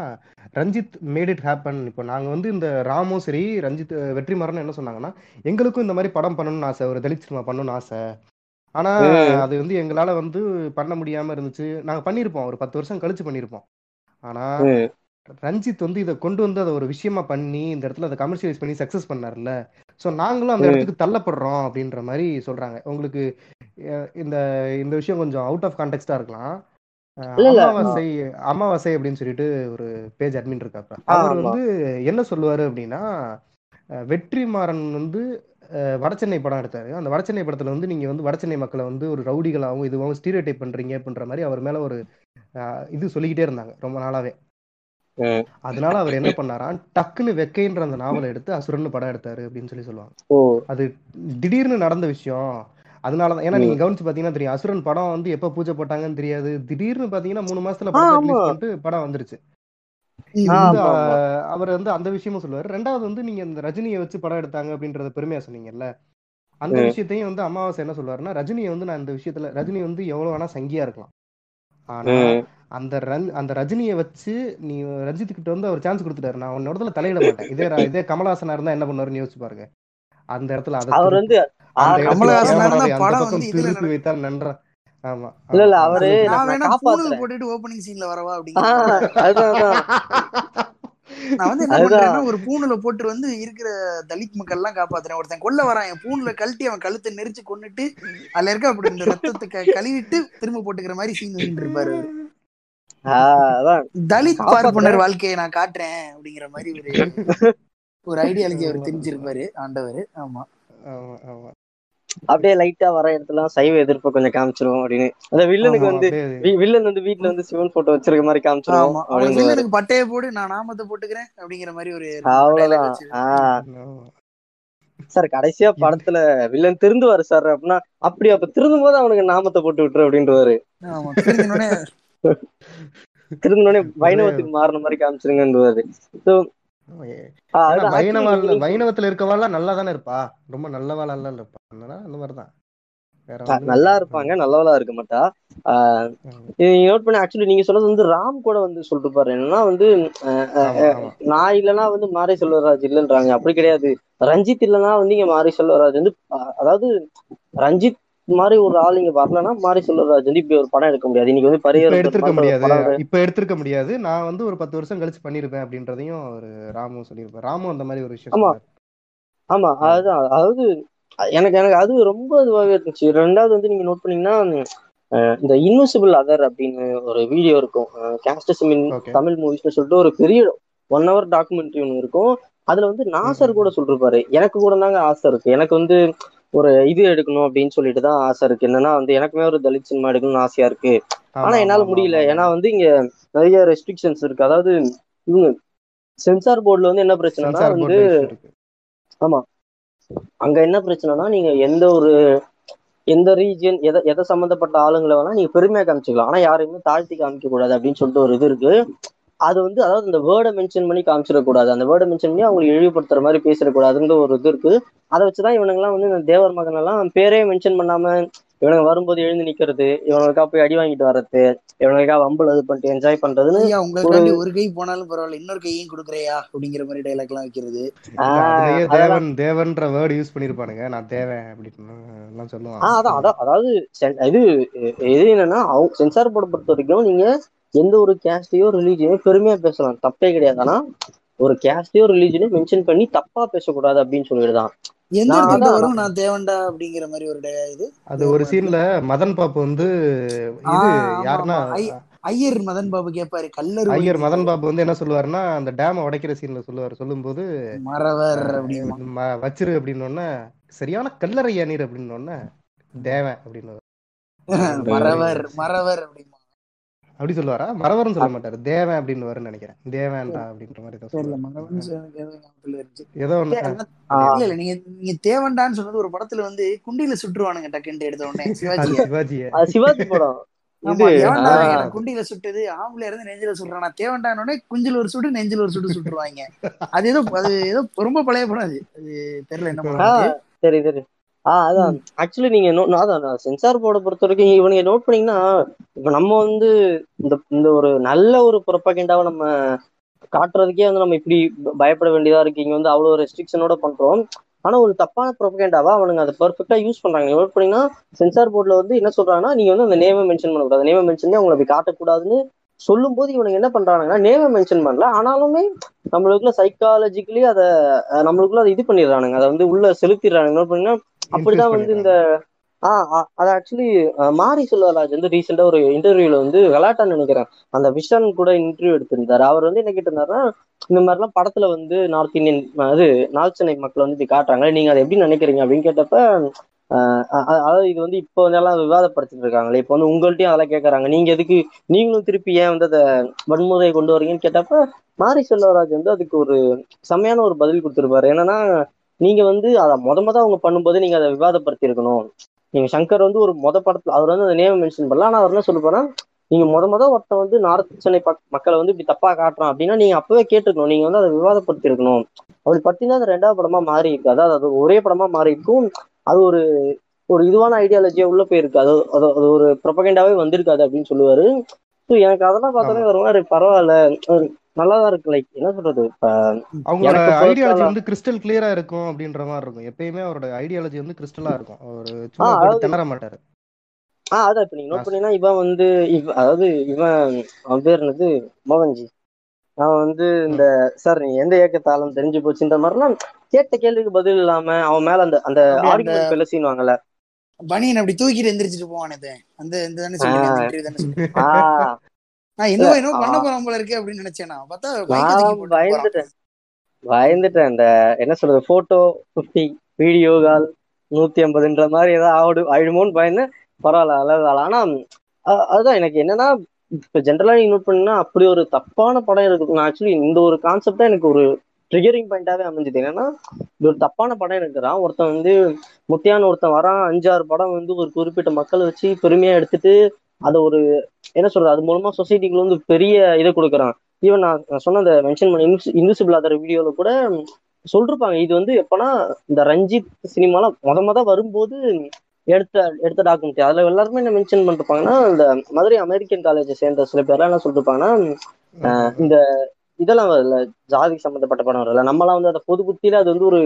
ரஞ்சித் மேட் இட் ஹேப்பன். இப்போ நாங்க வந்து இந்த ராமும் சரி ரஞ்சித் வெற்றிமாறன் என்ன சொன்னாங்கன்னா, எங்களுக்கும் இந்த மாதிரி படம் பண்ணணும்னு ஆசை, ஒரு தலித் சினிமா பண்ணணும்னு ஆசை, ஆனா அது வந்து எங்களால வந்து பண்ண முடியாம இருந்துச்சு. நாங்க பண்ணிருப்போம், ஒரு பத்து வருஷம் கழிச்சு பண்ணிருப்போம். ஆனா ரஞ்சித் வந்து இதை கொண்டு வந்து அதை ஒரு விஷயமா பண்ணி இந்த இடத்துல அதை கமர்ஷியலைஸ் பண்ணி சக்சஸ் பண்ணார்ல, ஸோ நாங்களும் அந்த இடத்துக்கு தள்ளப்படுறோம் அப்படின்ற மாதிரி சொல்றாங்க. உங்களுக்கு இந்த இந்த விஷயம் கொஞ்சம் அவுட் ஆஃப் கான்டெக்ஸ்டா இருக்கலாம். அமாவாசை அமாவாசை அப்படின்னு சொல்லிட்டு ஒரு பேஜ் அட்மின் இருக்காப்ப, அவர் வந்து என்ன சொல்லுவாரு அப்படின்னா, வெற்றிமாறன் வந்து வடசென்னை படம் எடுத்தாரு. அந்த வடசென்னை படத்துல வந்து நீங்க வந்து வடசென்னை மக்களை வந்து ஒரு ரவுடிகளாகவும் இதுவாகவும் ஸ்டீரியோடைப் பண்றீங்க அப்படின்ற மாதிரி அவர் மேல ஒரு இது சொல்லிக்கிட்டே இருந்தாங்க ரொம்ப நாளாவே. அதனால அவர் என்ன பண்ணாரா, டக்குன்னு வெக்கைன்ற அந்த நாவலை எடுத்து அசுரன்னு படம் எடுத்தாரு அப்படின்னு சொல்லி சொல்லுவாங்க. அது திடீர்னு நடந்த விஷயம். அதனாலதான், ஏன்னா நீங்க கவனிச்சு பாத்தீங்கன்னா தெரியும், அசுரன் படம் வந்து எப்ப பூஜை போட்டாங்கன்னு தெரியாது, திடீர்னு பாத்தீங்கன்னா மூணு மாசத்துல படம் படம் வந்துருச்சு. அவர் வந்து அந்த விஷயமும் சொல்லுவாரு. ரெண்டாவது வந்து நீங்க இந்த ரஜினியை வச்சு படம் எடுத்தாங்க அப்படின்றத பெருமையா சொன்னீங்கல்ல, அந்த விஷயத்தையும் வந்து அமாவாசை என்ன சொல்லுவாருன்னா, ரஜினியை வந்து நான் இந்த விஷயத்துல, ரஜினி வந்து எவ்வளவு வேணா சங்கியா இருக்கலாம், ஆனா அந்த ரன் அந்த ரஜினியை வச்சு நீ ரஞ்சித் கிட்ட வந்து அவர் சான்ஸ் கொடுத்துட்டாரு, நான் உன்னோட இடத்துல தலையிட மாட்டேன். இதே இதே கமல்ஹாசனா இருந்தா என்ன பண்ணுவாருன்னு யோசிச்சு பாருங்க. அந்த இடத்துல அவர் வந்து திருப்பி வைத்தால் நன்றா. ஆமா இல்ல இல்ல அவரு போட்டுட்டு ஓபனிங் சீன்ல வரவா அப்படிங்க, நான் வந்து என்ன பண்றேன்னா ஒரு பூணுல போட்டு வந்து இருக்கிற தலித் மக்கள் எல்லாம் காப்பாத்துறேன், ஒருத்தன் கொல்ல வரான் என் பூணுல கழட்டி அவன் கழுத்தை நெரிச்சு கொண்டுட்டு அதுல இருக்க அப்படி இந்த ரத்தத்தை கழுவிட்டு திரும்ப போட்டுக்கிற மாதிரி சீன் நின்று இருப்பாரு. தலித் பார்ப்பனர் வாழ்க்கையை நான் காட்டுறேன் அப்படிங்கிற மாதிரி ஒரு ஒரு ஐடியாலஜி அவர் தெரிஞ்சிருப்பாரு ஆண்டவர். ஆமா ஆமா ஆமா அப்படியே லைட்டா வர இடத்துல சைவ எதிர்ப்பு கொஞ்சம் காமிச்சிருவோம் அப்படின்னு. அந்த வில்லனுக்கு வந்து வில்லன் வந்து வீட்டுல வந்து சிவன் போட்டோ வச்சிருக்க மாதிரி காமிச்சிருவோம், பட்டைய போடு நான் நாமத்தை போட்டுக்கிறேன் அப்படிங்கிற மாதிரி ஒரு அவ்வளவுதான். சார் கடைசியா படத்துல வில்லன் திருந்துவாரு சார் அப்படின்னா, அப்படி அப்ப திருந்தும் போது அவனுக்கு நாமத்தை போட்டு விட்டுரு அப்படின்றவாரு. திருந்தோடனே வைணவத்துக்கு மாறின மாதிரி காமிச்சிருங்கன்றுவாரு. வைணவத்துல இருக்கவாள் நல்லா தானே இருப்பா, ரொம்ப நல்லவாள் எல்லாம் இருப்பா, அந்த மாதிரிதான் நல்லா இருப்பாங்க, நல்லவளா இருக்க மாட்டா. நோட் பண்ண ஆக்சுவலி நீங்க சொல்றது வந்து ராம் கூட வந்து சொல்லிட்டு பாரு என்னன்னா வந்து நான் இல்லைன்னா வந்து மாரி செல்வராஜ் இல்லைன்றாங்க. அப்படி கிடையாது, ரஞ்சித் இல்லைன்னா வந்து இங்க மாரி செல்வராஜ் வந்து, அதாவது ரஞ்சித் மாதிரி ஒரு ஆள் இங்க வரலன்னா மாரி செல்வராஜ் வந்து இப்படி ஒரு படம் எடுக்க முடியாது. இன்னைக்கு வந்து பரியர் எடுத்துக்க முடியாது, இப்ப எடுத்துக்க முடியாது, நான் வந்து ஒரு பத்து வருஷம் கழிச்சு பண்ணிருப்பேன் அப்படின்றதையும் ஒரு ராமும் சொல்லியிருப்பேன். ராமும் அந்த மாதிரி ஒரு விஷயம். ஆமா ஆமா அதுதான், அதாவது எனக்கு எனக்கு அது ரொம்ப இதுவாகவே இருந்துச்சு. ரெண்டாவது வந்து நீங்க நோட் பண்ணீங்கன்னா இந்த இன்விசிபிள் அதர் அப்படின்னு ஒரு வீடியோ இருக்கும், கேஸ்டிசம் இன் தமிழ் மூவிஸ்னு சொல்லிட்டு ஒரு பெரிய ஒன் ஹவர் டாக்குமெண்ட்ரி ஒன்று இருக்கும். அதுல வந்து நாசர் கூட சொல்லிருப்பாரு, எனக்கு கூட தாங்க ஆசை இருக்கு, எனக்கு வந்து ஒரு இது எடுக்கணும் அப்படின்னு சொல்லிட்டு தான் ஆசை இருக்கு, என்னன்னா வந்து எனக்குமே ஒரு தலித் சினிமா எடுக்கணும்னு ஆசையா இருக்கு, ஆனா என்னால முடியல, ஏன்னா வந்து இங்க நிறைய ரெஸ்ட்ரிக்ஷன்ஸ் இருக்கு. அதாவது இவங்க சென்சார் போர்டுல வந்து என்ன பிரச்சனைனா வந்து ஆமா அங்க என்ன பிரச்சனைனா நீங்க எந்த ஒரு எந்த ரீஜியன் எதை எதை சம்பந்தப்பட்ட ஆளுங்களை வேணா நீங்க பெருமையா காமிச்சுக்கலாம், ஆனா யாரையுமே தாழ்த்தி காமிக்க கூடாது அப்படின்னு சொல்லிட்டு ஒரு இது இருக்கு. அது வந்து அதாவது இந்த வேர்டை மென்ஷன் பண்ணி காமிச்சிடக்கூடாது, அந்த வேர்டை மென்ஷன் பண்ணி அவங்களுக்கு இழிவுபடுத்துற மாதிரி பேசக்கூடாதுன்ற ஒரு இது இருக்கு. அதை வச்சுதான் இவனுங்கெல்லாம் வந்து இந்த தேவர் மகன் எல்லாம் பேரே மென்ஷன் பண்ணாம இவனுக்கு வரும்போது எழுந்து நிக்கிறது, இவனுக்கா போய் அடி வாங்கிட்டு வர்றது, இவனுக்கா வம்புல இது பண்ணிட்டு என்ஜாய் பண்றதுன்னு உங்களுக்கு ஒரு கை போனாலும் பரவாயில்ல இன்னொரு கையும் கொடுக்குறையா அப்படிங்கிற மாதிரி டைலாக் எல்லாம் வைக்கிறது. தேவன் தேவன்ற வேர்டு யூஸ் பண்ணிருப்பானுங்க, நான் தேவன் அப்படின்னு சொல்லுவாங்க. ஆஹ் அதான் அதான் அதாவது இது இது என்னன்னா சென்சார் போர்டு பொறுத்த வரைக்கும் நீங்க எந்த ஒரு கேஸ்டையோ ரிலீஜியோ பெருமையா பேசலாம், தப்பே கிடையாது, ஆனா ஒரு கேஸ்டையோ ரிலீஜியோ மென்ஷன் பண்ணி தப்பா பேசக்கூடாது அப்படின்னு சொல்லிடுதான். அது ஒரு சீன்ல மதன் பாபு வந்து இது யாருன்னா ஐயர் மதன் பாபு கேட்பாரு, கல்லர் ஐயர் மதன் பாபு வந்து என்ன சொல்லுவாருன்னா அந்த டேம் உடைக்கிற சீன்ல சொல்லுவாரு, சொல்லும் போது மறவர் வச்சிரு அப்படின்னு, சரியான கல்லறை நீர் அப்படின்னு தேவன் அப்படின்னு மறவர் மறவர் அப்படின்னு அப்படி சொல்லுவாரா, மறவரும் சொல்ல மாட்டாரு, தேவன் அப்படின்னு வரும்னு நினைக்கிறேன், தேவன்டா அப்படின்ற மாதிரி. நீங்க தேவன்டான்னு சொன்னது ஒரு படத்துல வந்து குண்டியில சுற்றுவானுங்க டக்குன்னு எடுத்த உடனே சிவாஜி சிவாஜி படம் குண்டியில சுட்டுது, ஆம்பளை இருந்து நெஞ்சில சுடுறான் தேவன்டான்னு உடனே குஞ்சில் ஒரு சுட்டு நெஞ்சில் ஒரு சுட்டு சுட்டுருவாங்க. அது ஏதோ அது ஏதோ ரொம்ப பழைய படம், அது அது தெரியல என்ன படம். சரி சரி ஆஹ் அதான் ஆக்சுவலி நீங்க அதான் சென்சார் போர்டை பொறுத்த வரைக்கும் இவனுங்க நோட் பண்ணீங்கன்னா இப்ப நம்ம வந்து இந்த இந்த ஒரு நல்ல ஒரு புரப்பாகண்டாவை நம்ம காட்டுறதுக்கே வந்து நம்ம இப்படி பயப்பட வேண்டியதா இருக்கு, இங்க வந்து அவ்வளவு ரெஸ்ட்ரிக்ஷனோட பண்றோம், ஆனா ஒரு தப்பான புரப்பாகண்டாவா அவனுங்க அதை பெர்ஃபெக்டா யூஸ் பண்றாங்க. நோட் பண்ணீங்கன்னா சென்சார் போர்ட்ல வந்து என்ன சொல்றாங்கன்னா நீங்க வந்து அந்த நேமை மென்ஷன் பண்ணக்கூடாது, நேமை மென்ஷன் பண்ணி அவங்களை அப்படி காட்டக்கூடாதுன்னு சொல்லும் போது இவனுக்கு என்ன பண்றானுங்கன்னா நேமை மென்ஷன் பண்ணல, ஆனாலுமே நம்மளுக்குள்ள சைக்காலஜிக்கலி அதை நம்மளுக்குள்ள அதை இது பண்ணிடுறானுங்க, அதை வந்து உள்ள செலுத்திடுறானுங்க. நோட் பண்ணீங்கன்னா அப்படிதான் வந்து இந்த அது ஆக்சுவலி மாரி செல்வராஜ் வந்து ரீசெண்டா ஒரு இன்டர்வியூல வந்து விளையாட்டான்னு நினைக்கிறேன் அந்த விஷான் கூட இன்டர்வியூ எடுத்திருந்தாரு. அவர் வந்து என்ன கேட்டிருந்தாருன்னா, இந்த மாதிரிலாம் படத்துல வந்து நார்த் இந்தியன் அது நார்த் சென்னை மக்களை வந்து இது காட்டுறாங்க, நீங்க அதை எப்படி நினைக்கிறீங்க அப்படின்னு கேட்டப்ப, அதாவது இது வந்து இப்போ வந்து எல்லாம் விவாதப்படுத்திட்டு இருக்காங்களே, இப்போ வந்து உங்கள்ட்டையும் அதெல்லாம் கேட்கறாங்க, நீங்க எதுக்கு நீங்களும் திருப்பி ஏன் வந்து அதை வன்முறையை கொண்டு வரீங்கன்னு கேட்டப்ப மாரி செல்வராஜ் வந்து அதுக்கு ஒரு செம்மையான ஒரு பதில் கொடுத்துருப்பாரு. என்னன்னா, நீங்க வந்து அதை மொத மொதல் அவங்க பண்ணும்போது நீங்க அதை விவாதப்படுத்தி இருக்கணும். நீங்க சங்கர் வந்து ஒரு மொத படத்துல அவர் வந்து அந்த நேம் மென்ஷன் பண்ணலாம், ஆனா அவர் என்ன சொல்ல போனா, நீங்க மொத மொதல் ஒருத்த வந்து நார்த் சென்னை மக்களை வந்து இப்படி தப்பா காட்டுறோம் அப்படின்னா நீங்க அப்பவே கேட்டுருக்கணும், நீங்க வந்து அதை விவாதப்படுத்தி இருக்கணும். அப்படி பார்த்தீங்கன்னா அது ரெண்டாவது படமா மாறி இருக்கு, அதாவது அது ஒரே படமா மாறி இருக்கும். அது ஒரு ஒரு இதுவான ஐடியாலஜியா உள்ள போயிருக்கு, அது அது ஒரு ப்ரொபகண்டாவே வந்திருக்காது அப்படின்னு சொல்லுவாரு. ஸோ எனக்கு அதெல்லாம் பார்த்தோன்னா வருவாரு, பரவாயில்ல நல்லாதான் இருக்கு. லைக் என்ன சொல்றது, அவங்களோட ஐடியாலஜி வந்து கிறிஸ்டல் கிளியரா இருக்கும் அப்படின்ற மாதிரி இருக்கும். எப்பயுமே அவரோட ஐடியாலஜி வந்து கிறிஸ்டலா இருக்கும், அவர் சும்மா போட்டு திணற மாட்டாரு. ஆஹ் அதான் இப்ப நீங்க நோட் பண்ணீங்கன்னா, இவன் வந்து இவ அதாவது இவன் அவன் பேர் என்னது மோகன்ஜி, அவன் வந்து இந்த சார் நீ எந்த ஏக்கத்தாலும் தெரிஞ்சு போச்சுன்ற மாதிரிலாம் கேட்ட கேள்விக்கு பதில் இல்லாம அவன் மேல அந்த அந்த ஆர்குமெண்ட் பேல சீனுவாங்கல்ல, பனியன் அப்படி தூக்கிட்டு எந்திரிச்சிட்டு போவானது அந்த இந்த தானே சொல்லுங்க பயந்துட்டேன். இந்த என்ன சொல்றது, போட்டோ பிப்டி வீடியோ கால் நூத்தி ஐம்பதுன்ற மாதிரி ஏதாவது ஆடு ஆயிடுமோன்னு பயந்து பரவாயில்ல அழகால. ஆனா அதுதான் எனக்கு என்னன்னா, இப்ப ஜென்ரலா நோட் பண்ணா அப்படி ஒரு தப்பான படம் இருக்கு. நான் ஆக்சுவலி இந்த ஒரு கான்செப்ட் தான் எனக்கு ஒரு ட்ரிகரிங் பாயிண்டாவே அமைஞ்சது. என்னன்னா, இது ஒரு தப்பான படம் எடுக்கிறான் ஒருத்தன் வந்து முட்டையான ஒருத்தன் வரான், அஞ்சாறு படம் வந்து ஒரு குறிப்பிட்ட மக்களை வச்சு பெருமையா எடுத்துட்டு அதை ஒரு என்ன சொல்றது அது மூலமா சொசைட்டிக்குள்ள வந்து பெரிய இதை கொடுக்குறான். ஈவன் நான் சொன்ன அந்த மென்ஷன் பண்ண இன்விசிபிள் அதர் வீடியோல கூட சொல்லிருப்பாங்க, இது வந்து எப்பன்னா இந்த ரஞ்சித் சினிமாலாம் மொத மொத வரும்போது எடுத்த எடுத்த டாக்குமெண்ட். அதுல எல்லாருமே என்ன மென்ஷன் பண்ணிருப்பாங்கன்னா, இந்த மதுரை அமெரிக்கன் காலேஜை சேர்ந்த சில பேர்லாம் என்ன சொல்லிருப்பாங்கன்னா, இந்த இதெல்லாம் வரல ஜாதிக்கு சம்பந்தப்பட்ட படம் வரல, நம்மளாம் வந்து அந்த பொது புத்தியில அது வந்து ஒரு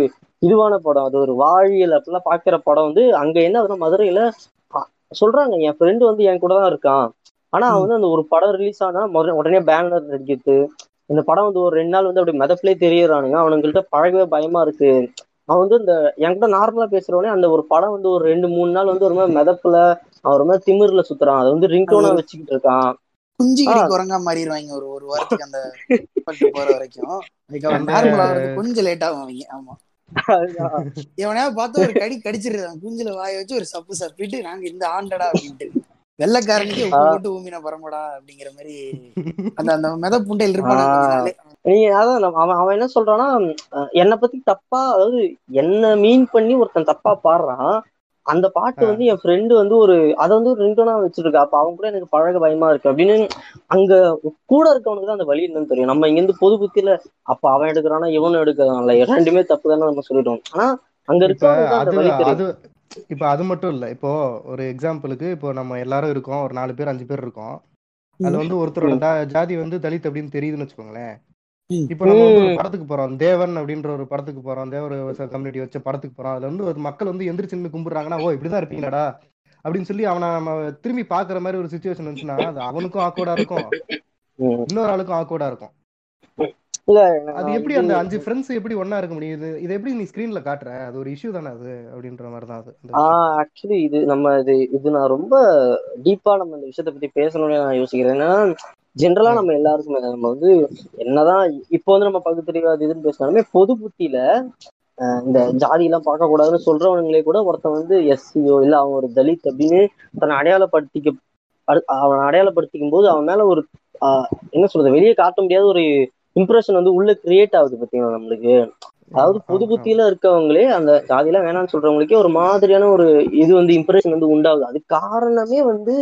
இதுவான படம், அது ஒரு வாழியல் அப்படிலாம் பாக்குற படம் வந்து அங்க என்ன ஆகுதுன்னா, மதுரையில சொல்றாங்க என் ஃப்ரெண்டு வந்து என் கூட தான் இருக்கான், ஆனா வந்து அந்த ஒரு படம் ரிலீஸ் ஆனா உடனே பேனர் அடிக்கிட்டு இந்த படம் வந்து ஒரு ரெண்டு நாள் வந்து அப்படி மெதப்பிலே தெரியறானுங்க, அவனுங்கள்ட்ட பழகவே பயமா இருக்கு. அவன் வந்து இந்த என் கூட நார்மலா பேசுறவனே அந்த ஒரு படம் வந்து ஒரு ரெண்டு மூணு நாள் வந்து ஒரு மாதிரி மெதப்புல அவன் ஒரு மாதிரி திமிர்ல சுத்துறான், அதை வந்து ரிங்டோனா வச்சுக்கிட்டு இருக்கான். குரங்கா மாறிடுவாங்க ஒரு ஒரு வாரத்துக்கு அந்த போற வரைக்கும் கொஞ்சம் லேட் ஆகும் அவங்க. ஆமா, இவனையா பார்த்து ஒரு கடி கடிச்சிருக்கான் குஞ்சுல வாய வச்சு ஒரு சப்பு சப்பிட்டு நாங்க இந்த ஆண்டடா அப்படின்ட்டு வெள்ளக்காரனுக்கு போட்டு ஊமினா பரம்படா அப்படிங்கிற மாதிரி அந்த அந்த மெத புண்டையில் இருப்பானாலே. அதான் அவன் அவன் என்ன சொல்றான்னா, என்னை பத்தி தப்பா அதாவது என்ன மீன் பண்ணி ஒருத்தன் தப்பா பாடுறான், அந்த பாட்டு வந்து என் ஃப்ரெண்டு வந்து ஒரு அதை வந்து ஒரு ரிங்டோனா வச்சிருக்கா, அப்ப அவங்க கூட எனக்கு பழக பயமா இருக்கு அப்படின்னு அங்க கூட இருக்கவனுக்கு தான் அந்த வழி என்னன்னு தெரியும். நம்ம இங்க இருந்து பொது புத்தியில அப்ப அவன் எடுக்கிறானா இவனும் எடுக்கிறான்ல ரெண்டுமே தப்பு தானே நம்ம சொல்லிடுவோம். ஆனா அங்க இருக்க இப்ப அது மட்டும் இல்ல, இப்போ ஒரு எக்ஸாம்பிளுக்கு இப்போ நம்ம எல்லாரும் இருக்கோம், ஒரு நாலு பேர் அஞ்சு பேர் இருக்கோம், அதுல வந்து ஒருத்தரோட ஜாதி வந்து தலித் அப்படின்னு தெரியுதுன்னு வச்சுக்கோங்களேன். இப்ப நம்ம வந்து ஒரு படத்துக்கு போறோம், தேவன் அப்படின்ற ஒரு படத்துக்கு போறோம், தேவர் கம்யூனிட்டி வச்ச படத்துக்கு போறோம், அதுல வந்து ஒரு மக்கள் வந்து எந்திரிச்சு கும்பிடுறாங்கன்னா ஓ இப்படிதான் இருப்பீங்களாடா அப்படின்னு சொல்லி அவனை நம்ம திரும்பி பாக்குற மாதிரி ஒரு சிச்சுவேஷன் வந்துச்சுன்னா அது அவனுக்கும் ஆக்வர்டா இருக்கும், இன்னொரு ஆளுக்கும் ஆக்வர்டா இருக்கும். அது எப்படி அந்த அஞ்சு ஃப்ரெண்ட்ஸ் எப்படி ஒன்னா இருக்க முடியுது? இதை எப்படி நீ ஸ்கிரீன்ல காட்டுற, அது ஒரு இஷ்யூ தானே அது அப்படின்ற மாதிரி தான் அது. ஆக்சுவலி இது நம்ம இது இது நான் ரொம்ப டீப்பா நம்ம இந்த விஷயத்த பத்தி பேசணும்னு நான் யோசிக்கிறேன். ஜென்ரலா நம்ம எல்லாருக்குமே நம்ம வந்து என்னதான் இப்போ வந்து நம்ம பகுத்தறிவாது இதுன்னு பேசினாலுமே பொது புத்தியில அஹ் இந்த ஜாதி எல்லாம் பார்க்க கூடாதுன்னு சொல்றவங்களே கூட ஒருத்தன் வந்து எஸ்சியோ இல்ல அவன் ஒரு தலித் அப்படின்னு தன்னை அடையாளப்படுத்திக்க அவன் அடையாளப்படுத்திக்கும் போது அவன் மேல ஒரு ஆஹ் என்ன சொல்றது வெளியே காட்ட முடியாத ஒரு இம்ப்ரெஷன் வந்து உள்ள கிரியேட் ஆகுது பாத்தீங்கன்னா நம்மளுக்கு. அதாவது பொது புத்தியில இருக்கவங்களே அந்த ஜாதியெல்லாம் வேணாம்னு சொல்றவங்களுக்கே ஒரு மாதிரியான ஒரு இது வந்து இம்ப்ரெஷன் வந்து உண்டாகுது. அது காரணமே வந்து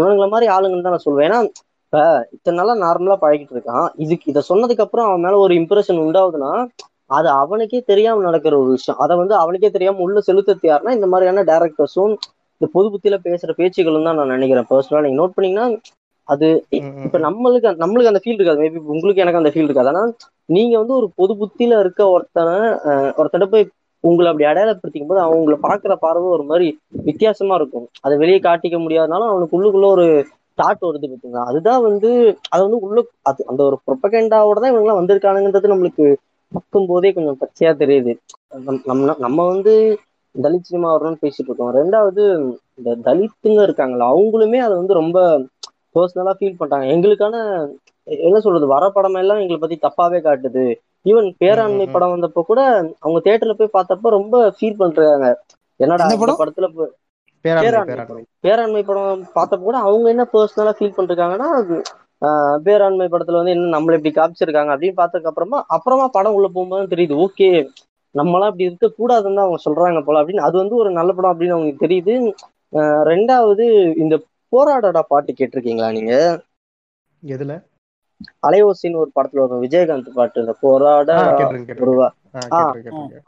இவங்களை மாதிரி ஆளுங்கன்னு தான் நான் சொல்லுவேன். ஏன்னா இப்ப இத்தனை நாளா நார்மலா பழகிட்டு இருக்கான், இதுக்கு இதை சொன்னதுக்கு அப்புறம் அவன் மேல ஒரு இம்ப்ரெஷன் உண்டாகுதுன்னா அது அவனுக்கே தெரியாம நடக்கிற ஒரு விஷயம். அதை வந்து அவனுக்கே தெரியாம உள்ள செலுத்தது யாருன்னா இந்த மாதிரியான டைரக்டர்ஸும் இந்த பொது புத்தியில பேசுற பேச்சுக்களும் தான் நான் நினைக்கிறேன். பர்சனலா நீங்க நோட் பண்ணீங்கன்னா அது இப்ப நம்மளுக்கு நம்மளுக்கு அந்த ஃபீல் இருக்காது, மேபி உங்களுக்கு எனக்கு அந்த ஃபீல் இருக்காது. ஆனா நீங்க வந்து ஒரு பொது புத்தியில இருக்க ஒருத்தனை ஒருத்தட போய் உங்களை அப்படி அடையாளப்படுத்திக்கும் போது அவங்களை பாக்குற பார்வை ஒரு மாதிரி வித்தியாசமா இருக்கும். அதை வெளியே காட்டிக்க முடியாதனாலும் அவனுக்கு உள்ளுக்குள்ள ஒரு தாட் வருது பார்த்தீங்களா, அதுதான் வந்து அது வந்து உள்ள அது அந்த ஒரு ப்ரொபகண்டாவோட தான் இவங்களாம் வந்திருக்கானுங்கிறது நம்மளுக்கு பார்க்கும் போதே கொஞ்சம் பச்சையா தெரியுது. நம்ம நம்ம வந்து தலித் சினிமா வரணும்னு பேசிட்டு இருக்கோம். ரெண்டாவது இந்த தலித்துங்க இருக்காங்களா அவங்களுமே அதை வந்து ரொம்ப பர்சனலா ஃபீல் பண்றாங்க. எங்களுக்கான என்ன சொல்றது வர படம் எல்லாம் எங்களை பத்தி தப்பாவே காட்டுது. ஈவன் பேராண்மை படம் வந்தப்போ கூட அவங்க தியேட்டர்ல போய் பார்த்தப்ப ரொம்ப ஃபீல் பண்றாங்க. என்னடா படத்துல பேராண்மை படம் பார்த்தப்ப கூட அவங்க என்ன பர்சனலா ஃபீல் பண்றாங்கன்னா பேராண்மை படத்துல வந்து என்ன நம்மள இப்படி காமிச்சிருக்காங்க அப்படின்னு பார்த்ததுக்கு அப்புறமா அப்புறமா படம் உள்ள போகும்போது தெரியுது ஓகே நம்மளாம் இப்படி இருக்க கூடாதுன்னு அவங்க சொல்றாங்க போல அப்படின்னு. அது வந்து ஒரு நல்ல படம் அப்படின்னு அவங்களுக்கு தெரியுது. ரெண்டாவது இந்த போராடடா பாட்டு கேட்டிருக்கீங்களா நீங்க? எதுல? அலைவோசின்னு ஒரு படத்துல வரும் விஜயகாந்த் பாட்டு இந்த போராடா ஒருவா.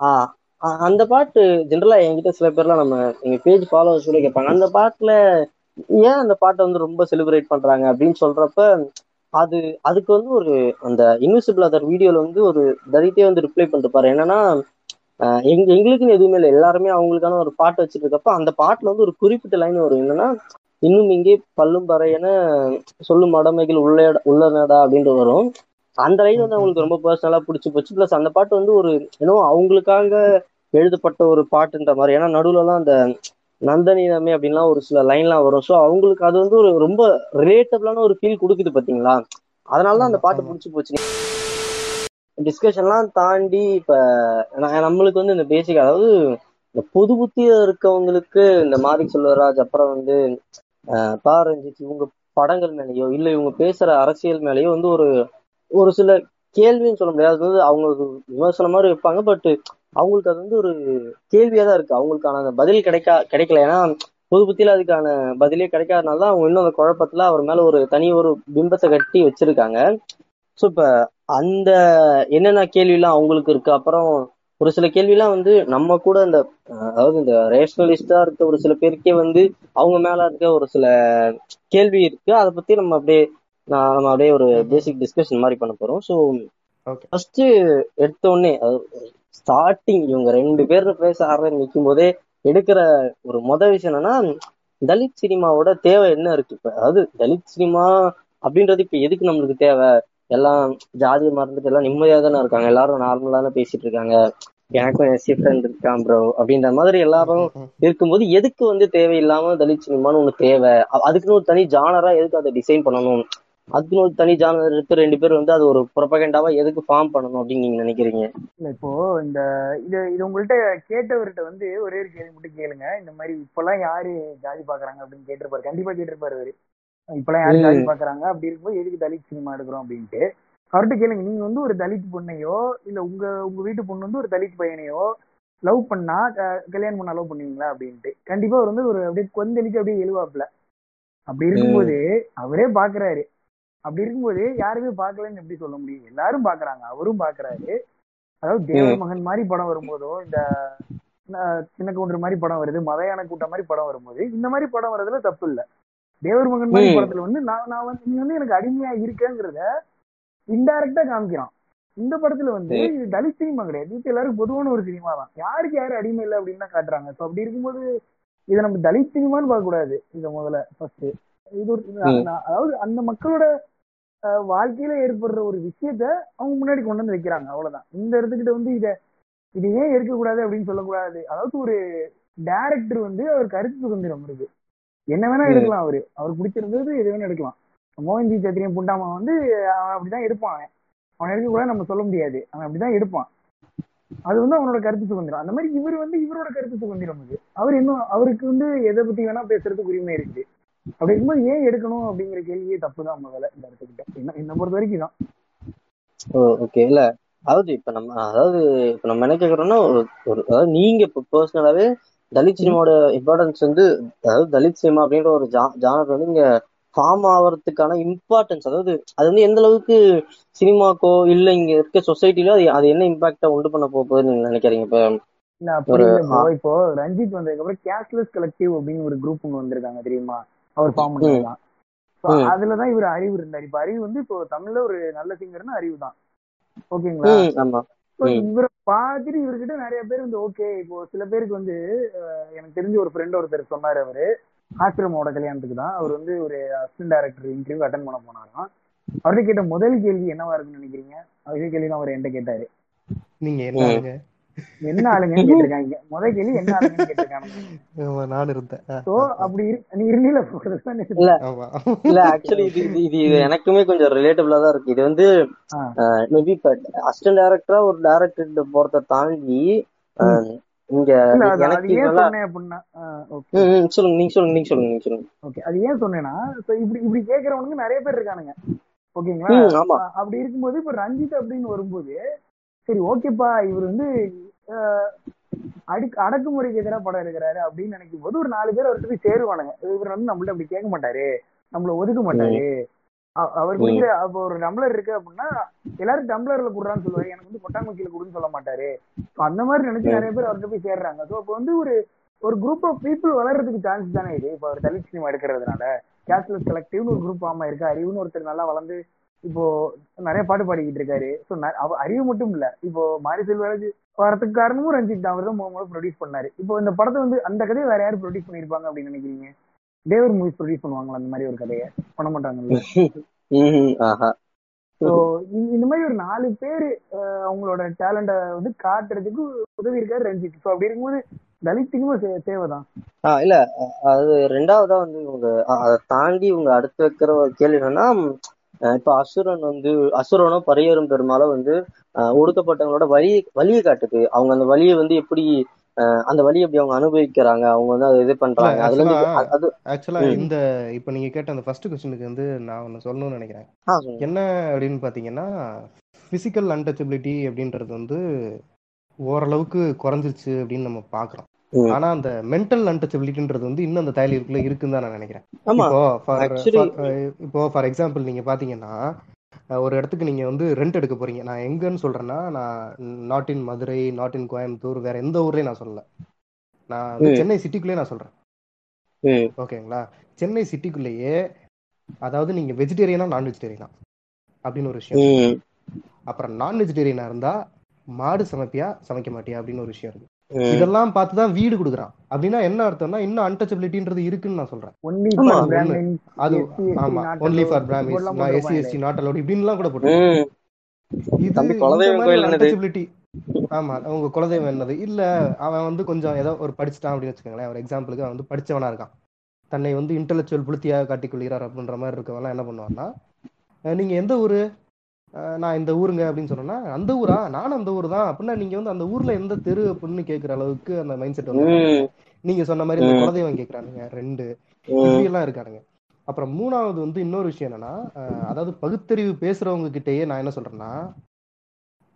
ஆஹ் அந்த பாட்டு ஜென்ரலா என்கிட்ட சில பேர்லாம் நம்ம எங்க பேஜ் ஃபாலோவர்ஸ் கூட கேட்பாங்க அந்த பாட்டுல ஏன் அந்த பாட்டை வந்து ரொம்ப செலிப்ரேட் பண்றாங்க அப்படின்னு சொல்றப்ப அது அதுக்கு வந்து ஒரு அந்த இன்விசிபிள் அதர் வீடியோல வந்து ஒரு தலித்தே வந்து ரிப்ளை பண்ணிருப்பாரு. என்னன்னா எங்க எங்களுக்குன்னு எதுவுமே இல்லை, எல்லாருமே அவங்களுக்கான ஒரு பாட்டு வச்சுட்டு இருக்கப்ப அந்த பாட்டுல வந்து ஒரு குறிப்பிட்ட லைன் வரும் என்னன்னா இன்னும் இங்கே பல்லும் பறையன சொல்லும் மடமைகள் உள்ள உள்ளனடா அப்படின்ட்டு வரும். அந்த லைன் வந்து அவங்களுக்கு ரொம்ப பர்சனலா பிடிச்சி போச்சு. பிளஸ் அந்த பாட்டு வந்து ஒரு ஏன்னோ அவங்களுக்காக எழுதப்பட்ட ஒரு பாட்டுன்ற மாதிரி. ஏன்னா நடுவுலலாம் அந்த நந்தனிதமே அப்படின்லாம் ஒரு சில லைன்லாம் வரும். ஸோ அவங்களுக்கு அது வந்து ஒரு ரொம்ப ரிலேட்டபிளான ஒரு ஃபீல் கொடுக்குது பார்த்தீங்களா, அதனாலதான் அந்த பாட்டு பிடிச்சி போச்சு. டிஸ்கஷன்லாம் தாண்டி இப்போ நம்மளுக்கு வந்து இந்த பேசிக் அதாவது இந்த பொது புத்தியா இருக்கவங்களுக்கு இந்த மாரி செல்வராஜ் அப்புறம் வந்து ஆஹ் பா ரஞ்சித் இவங்க படங்கள் மேலேயோ இல்லை இவங்க பேசுற அரசியல் மேலேயோ வந்து ஒரு ஒரு சில கேள்வின்னு சொல்ல முடியாது. அது வந்து அவங்களுக்கு விமர்சன மாதிரி வைப்பாங்க. பட் அவங்களுக்கு அது வந்து ஒரு கேள்வியா தான் இருக்கு. அவங்களுக்கான அந்த பதில் கிடைக்கா கிடைக்கல ஏன்னா பொது புத்தியில அதுக்கான பதிலே கிடைக்காதனால தான் அவங்க இன்னும் அந்த குழப்பத்துல அவர் மேல ஒரு தனி ஒரு பிம்பத்தை கட்டி வச்சிருக்காங்க. ஸோ இப்ப அந்த என்னென்ன கேள்விலாம் அவங்களுக்கு இருக்கு. அப்புறம் ஒரு சில கேள்விலாம் வந்து நம்ம கூட இந்த அதாவது இந்த ரேஷனலிஸ்டா இருக்க ஒரு சில பேருக்கே வந்து அவங்க மேல இருக்க ஒரு சில கேள்வி இருக்கு. அதை பத்தி நம்ம அப்படியே நான் நம்ம அப்படியே ஒரு பேசிக் டிஸ்கஷன் மாதிரி பண்ண போறோம். ஸோ ஃபர்ஸ்ட் எடுத்தோடனே ஸ்டார்டிங் இவங்க ரெண்டு பேர்ல பேச ஆரம்பிக்கும் போதே எடுக்கிற ஒரு மொதல் விஷயம் என்னன்னா தலித் சினிமாவோட தேவை என்ன இருக்கு இப்ப, அதாவது தலித் சினிமா அப்படின்றது இப்ப எதுக்கு நம்மளுக்கு தேவை? எல்லாம் ஜாதியை மறந்துட்டு எல்லாம் நிம்மதியாக தானே இருக்காங்க, எல்லாரும் நார்மலான பேசிட்டு இருக்காங்க, எனக்கும் என் ஃப்ரெண்ட் இருக்கான் ப்ரோ அப்படின்ற மாதிரி எல்லாரும் இருக்கும்போது எதுக்கு வந்து தேவையில்லாம தலித் சினிமான்னு ஒண்ணு தேவை, அதுக்குன்னு ஒரு தனி ஜானரா எதுக்கு அதை டிசைன் பண்ணணும், அதுக்குன்னு ஒரு தனி ஜானர் எடுத்து ரெண்டு பேர் வந்து அது ஒரு ப்ரொபகண்டாவா எதுக்கு ஃபார்ம் பண்ணணும் அப்படின்னு நீங்க நினைக்கிறீங்க? இப்போ இந்த இது இது உங்கள்கிட்ட கேட்டவர்கிட்ட வந்து ஒரே ஒரு கேள்வி மட்டும் கேளுங்க, இந்த மாதிரி இப்பெல்லாம் யாரு ஜாதி பாக்குறாங்க அப்படின்னு கேட்டிருப்பாரு, கண்டிப்பா கேட்டிருப்பாரு அவரு, இப்பெல்லாம் யாரும் ஜாதி பாக்குறாங்க அப்படி இருக்கும்போது எதுக்கு தலித் சினிமா எடுக்கிறோம் அப்படின்ட்டு அவர்கிட்ட கேளுங்க. நீங்க வந்து ஒரு தலித் பொண்ணையோ இல்ல உங்க உங்க வீட்டு பொண்ணு வந்து ஒரு தலித் பையனையோ லவ் பண்ணா கல்யாணம் பண்ண லவ் பண்ணுவீங்களா அப்படின்ட்டு கண்டிப்பா அவர் வந்து ஒரு அப்படியே கொந்தளிக்கு அப்படியே எழுவாப்புல. அப்படி இருக்கும்போது அவரே பாக்குறாரு, அப்படி இருக்கும்போது யாருமே பாக்கலன்னு எப்படி சொல்ல முடியும்? எல்லாரும் பாக்குறாங்க, அவரும் பாக்குறாரு. அதாவது தேவர் மகன் மாதிரி படம் வரும்போதோ இந்த சின்ன கவுண்டர் மாதிரி படம் வருது, மதையான கூட்டம் மாதிரி படம் வரும்போது இந்த மாதிரி படம் வர்றதுல தப்பு இல்லை. தேவர் மகன் மாதிரி படத்துல வந்து நான் நான் வந்து நீ வந்து எனக்கு அடிமையா இருக்கேங்கிறத இன்டைரக்டா காமிக்கிறான். இந்த படத்துல வந்து இது தலித் சினிமா கிடையாது, இது எல்லாரும் பொதுவான ஒரு சினிமா தான், யாருக்கு யாரும் அடிமை இல்லை அப்படின்னு தான் காட்டுறாங்க. ஸோ அப்படி இருக்கும்போது இதை நம்ம தலித் சினிமான்னு பார்க்க கூடாது. இதை முதல்ல ஃபர்ஸ்ட் இது ஒரு அதாவது அந்த மக்களோட வாழ்க்கையில ஏற்படுற ஒரு விஷயத்த அவங்க முன்னாடி கொண்டு வந்து வைக்கிறாங்க, அவ்வளவுதான். இந்த இடத்துக்கிட்ட வந்து இதை இது ஏன் இருக்கக்கூடாது அப்படின்னு சொல்லக்கூடாது. அதாவது ஒரு டைரக்டர் வந்து அவர் கருத்து சுதந்திரம் இருக்கு, என்ன வேணா எடுக்கலாம், அவரு அவர் பிடிச்சிருந்தது எது வேணா எடுக்கலாம். மோகன்ஜி சத்திரியம் புண்டாமா வந்து அவன் அப்படிதான் எடுப்பான், அவன் எடுக்க கூட நம்ம சொல்ல முடியாது, அவன் அப்படிதான் எடுப்பான், அது வந்து அவனோட கருத்து சுதந்திரம். அந்த மாதிரி இவர் வந்து இவரோட கருத்து சுதந்திரம் அது, அவர் இன்னும் அவருக்கு வந்து எதை பத்தி வேணா பேசுறதுக்கு உரிமை இருக்குது. அப்படி இருக்கும்போது ஏன் எடுக்கணும் அப்படிங்கிற கேள்வியே தப்புதான் முதல்ல இந்த இடத்துக்கிட்ட, என்ன என்ன பொறுத்த வரைக்கும் தான். ஓகே இல்ல அதாவது இப்ப நம்ம அதாவது இப்ப நம்ம என்ன கேக்குறோம்னா ஒரு அதாவது நீங்க இப்ப பர்சனலாவே தலித் சினிமாவோட இம்பார்ட்டன்ஸ் வந்து அதாவது தலித் சினிமா அப்படின்ற ஒரு ஜா ஜானர் வந்து இங்க ஃபார்ம் ஆகிறதுக்கான இம்பார்ட்டன்ஸ் அதாவது அது வந்து எந்த அளவுக்கு சினிமாக்கோ இல்லை இங்க இருக்க சொசைட்டிலோ அது அது என்ன இம்பாக்டா உண்டு பண்ண போகுதுன்னு நீங்க நினைக்கிறீங்க? இப்போ இப்போ ரஞ்சித் வந்ததுக்கு அப்புறம் கேஷ்லெஸ் கலெக்டிவ் அப்படின்னு ஒரு குரூப் ஒன்று வந்திருக்காங்க தெரியுமா, அவர் ஃபார்ம் பண்ணிருக்கான். அதுலதான் இவர் அறிவு இருந்தார். இப்ப அறிவு வந்து இப்போ தமிழ்ல ஒரு நல்ல சிங்கர்னா அறிவு தான், ஓகேங்களா? இவரை பார்த்துட்டு இவர்கிட்ட நிறைய பேர் வந்து ஓகே இப்போ சில பேருக்கு வந்து எனக்கு தெரிஞ்ச ஒரு ஃப்ரெண்ட் ஒருத்தர் சொன்னாரு, அவரு ஆசிரமோட கல்யாணத்துக்கு தான் அவர் வந்து ஒரு அசிஸ்டன்ட் டைரக்டர் இன்டர்வியூ அட்டன் பண்ண போனாராம். அவர்கிட்ட கேட்ட முதல் கேள்வி என்னவா இருக்குன்னு நினைக்கிறீங்க? அதே கேள்வி தான் அவர் என்கிட்ட கேட்டாரு. நீங்க என்ன ஆளுங்கன்னு கேட்டிருக்காங்க. முதல் கேள்வி என்ன ஆளுங்கன்னு கேட்டிருக்காங்க. நான் இருந்தேன். சோ அப்படி நீ இருந்தீல போறதுதான் இல்ல. இல்ல ஆக்சுவலி இது இது எனக்குமே கொஞ்சம் ரிலேட்டபிளா தான் இருக்கு. இது வந்து மேபி அசிஸ்டன்ட் டைரக்டரா ஒரு டைரக்டர் போறத தாண்டி இங்க எனக்கு என்ன அப்படினா சொல்லுங்க நீங்க சொல்லுங்க நீங்க சொல்லுங்க நீங்க சொல்லுங்க. ஓகே, அது ஏன் சொன்னேன்னா இப்படி இப்படி கேக்குறவனுக்கு நிறைய பேர் இருக்கானுங்க. ஓகேங்களா? அப்படி இருக்கும்போது இப்ப ரஞ்சித் அப்படின்னு வரும்போது சரி ஓகேப்பா இவர் வந்து அடி அடக்குமுறைக்கு எதிராக படம் எடுக்கிறாரு அப்படின்னு நினைக்கும் போது ஒரு நாலு பேர் அவர்கிட்ட போய் சேருவானுங்க. இவர் வந்து நம்மள்ட்ட அப்படி கேட்க மாட்டாரு, நம்மள ஒதுக்க மாட்டாரு, அவர் குடிக்கிற அப்போ ஒரு டம்ளர் இருக்கு அப்படின்னா எல்லாரும் டம்ளர்ல குடுறான்னு சொல்லுவாரு, எனக்கு வந்து கொட்டாங்குச்சியில குடுன்னு சொல்ல மாட்டாரு. அந்த மாதிரி நினைச்சு நிறைய பேர் அவர்கிட்ட போய் சேர்றாங்க. ஸோ அப்போ வந்து ஒரு ஒரு குரூப் ஆஃப் பீப்புள் வளர்றதுக்கு சான்ஸ் தானே இது. இப்போ அவர் தலித் சினிமா எடுக்கிறதுனால கேஷ்லெஸ் கலெக்டிவ்னு ஒரு குரூப் ஆமா இருக்கு. அறிவுன்னு ஒருத்தர் நல்லா வளர்ந்து இப்போ நிறைய பாட்டு பாடிக்கிட்டு இருக்காரு. ஸோ அறிவு மட்டும் இல்ல, இப்போ மாரி செல்வராஜ் வரதுக்கு காரணமும் ரஞ்சித் தான். அவர் தான் மூணு ப்ரொடியூஸ் பண்ணாரு. இப்போ இந்த படத்தை வந்து அந்த கதையை வேற யாரும் ப்ரொடியூஸ் பண்ணிருப்பாங்க அப்படின்னு நினைக்கிறீங்க? தேவர் மூவிஸ் ப்ரொடியூஸ் பண்ணுவாங்களா அந்த மாதிரி ஒரு கதையை? பண்ண மாட்டாங்கல்ல. ஸோ இந்த மாதிரி ஒரு நாலு பேரு அவங்களோட டேலண்ட வந்து காட்டுறதுக்கு உதவி இருக்காரு ரஞ்சித். ஸோ அப்படி இருக்கும்போது தலித்துக்கும் தேவைதான். ஆஹ் இல்ல அது ரெண்டாவதா வந்து இவங்க அதை தாண்டி இவங்க அடுத்து வைக்கிற கேள்வி என்னன்னா, இப்ப அசுரன் வந்து அசுரனும் பரியரும் பெருமாளோ வந்து அஹ் ஒடுக்கப்பட்டவங்களோட வழியை வழியை காட்டுது. அவங்க அந்த வழியை வந்து எப்படி அஹ் அந்த வழியை எப்படி அவங்க அனுபவிக்கிறாங்க, அவங்க வந்து அதை இது பண்றாங்க. அதுல அது ஆக்சுவலா இந்த இப்ப நீங்க கேட்ட அந்த ஃபர்ஸ்ட் க்வெஸ்சனுக்கு வந்து நான் ஒன்னு சொல்லணும்னு நினைக்கிறேன். என்ன அப்படின்னு பாத்தீங்கன்னா, பிசிக்கல் அன்டச்சபிலிட்டி அப்படின்றது வந்து ஓரளவுக்கு குறைஞ்சிருச்சு அப்படின்னு நம்ம பாக்குறோம். ஆனா அந்த மென்டல் அன்டச்சபிலிட்டின்றது வந்து இன்னும் அந்த தயலுக்குள்ள இருக்குன்னு தான் நான் நினைக்கிறேன். இப்போ ஃபார் எக்ஸாம்பிள் நீங்க பாத்தீங்கன்னா, ஒரு இடத்துக்கு நீங்க வந்து ரெண்ட் எடுக்க போறீங்க. நான் எங்கன்னு சொல்றேன்னா, நான் not in Madurai, not in Coimbatore, வேற எந்த ஊர்லயும் நான் சொல்லல, நான் சென்னை சிட்டிக்குள்ளேயே நான் சொல்றேன். ஓகேங்களா? சென்னை சிட்டிக்குள்ளேயே, அதாவது நீங்க வெஜிடேரியனா நான் வெஜிடேரியனா அப்படின்னு ஒரு விஷயம், அப்புறம் நான் வெஜிடேரியனா இருந்தா மாடு சமைப்பியா சமைக்க மாட்டியா அப்படின்னு ஒரு விஷயம் இருக்கு. இதெல்லாம் பார்த்துதான் வீடு கொடுக்குறான் அப்படின்னா என்ன அர்த்தம்னா, இன்னும் அன்டச்சபிலிட்டின்றது இருக்குன்னு நான் சொல்றேன். அது ஆமா, ஒன்லி ஃபார் பிராமின்ஸ், நான் எஸ்சி எஸ்டி நாட் அலோட் இப்படின்லாம் கூட போட்டு. ஆமா, அவங்க குலதெய்வம் என்னது இல்ல, அவன் வந்து கொஞ்சம் ஏதோ ஒரு படிச்சுட்டான் அப்படின்னு வச்சுக்கோங்களேன். ஒரு எக்ஸாம்பிளுக்கு அவன் வந்து படிச்சவனா இருக்கான், தன்னை வந்து இன்டெலெக்சுவல் புளுத்தியாக காட்டிக்கொள்கிறார் அப்படின்ற மாதிரி இருக்கவெல்லாம் என்ன பண்ணுவான்னா, நீங்க எந்த ஊரு, நான் இந்த ஊருங்க அப்படின்னு சொன்னேன்னா, அந்த ஊரா, நானும் அந்த ஊர் தான் அப்படின்னா நீங்க வந்து அந்த ஊர்ல எந்த தெரு அப்படின்னு கேட்கற அளவுக்கு அந்த மைண்ட் செட் வந்து நீங்க சொன்ன மாதிரி இந்த குலதெய்வம் கேட்கறானுங்க. ரெண்டு இப்படியெல்லாம் இருக்கானுங்க. அப்புறம் மூணாவது வந்து இன்னொரு விஷயம் என்னன்னா, அதாவது பகுத்தறிவு பேசுறவங்க கிட்டேயே நான் என்ன சொல்றேன்னா,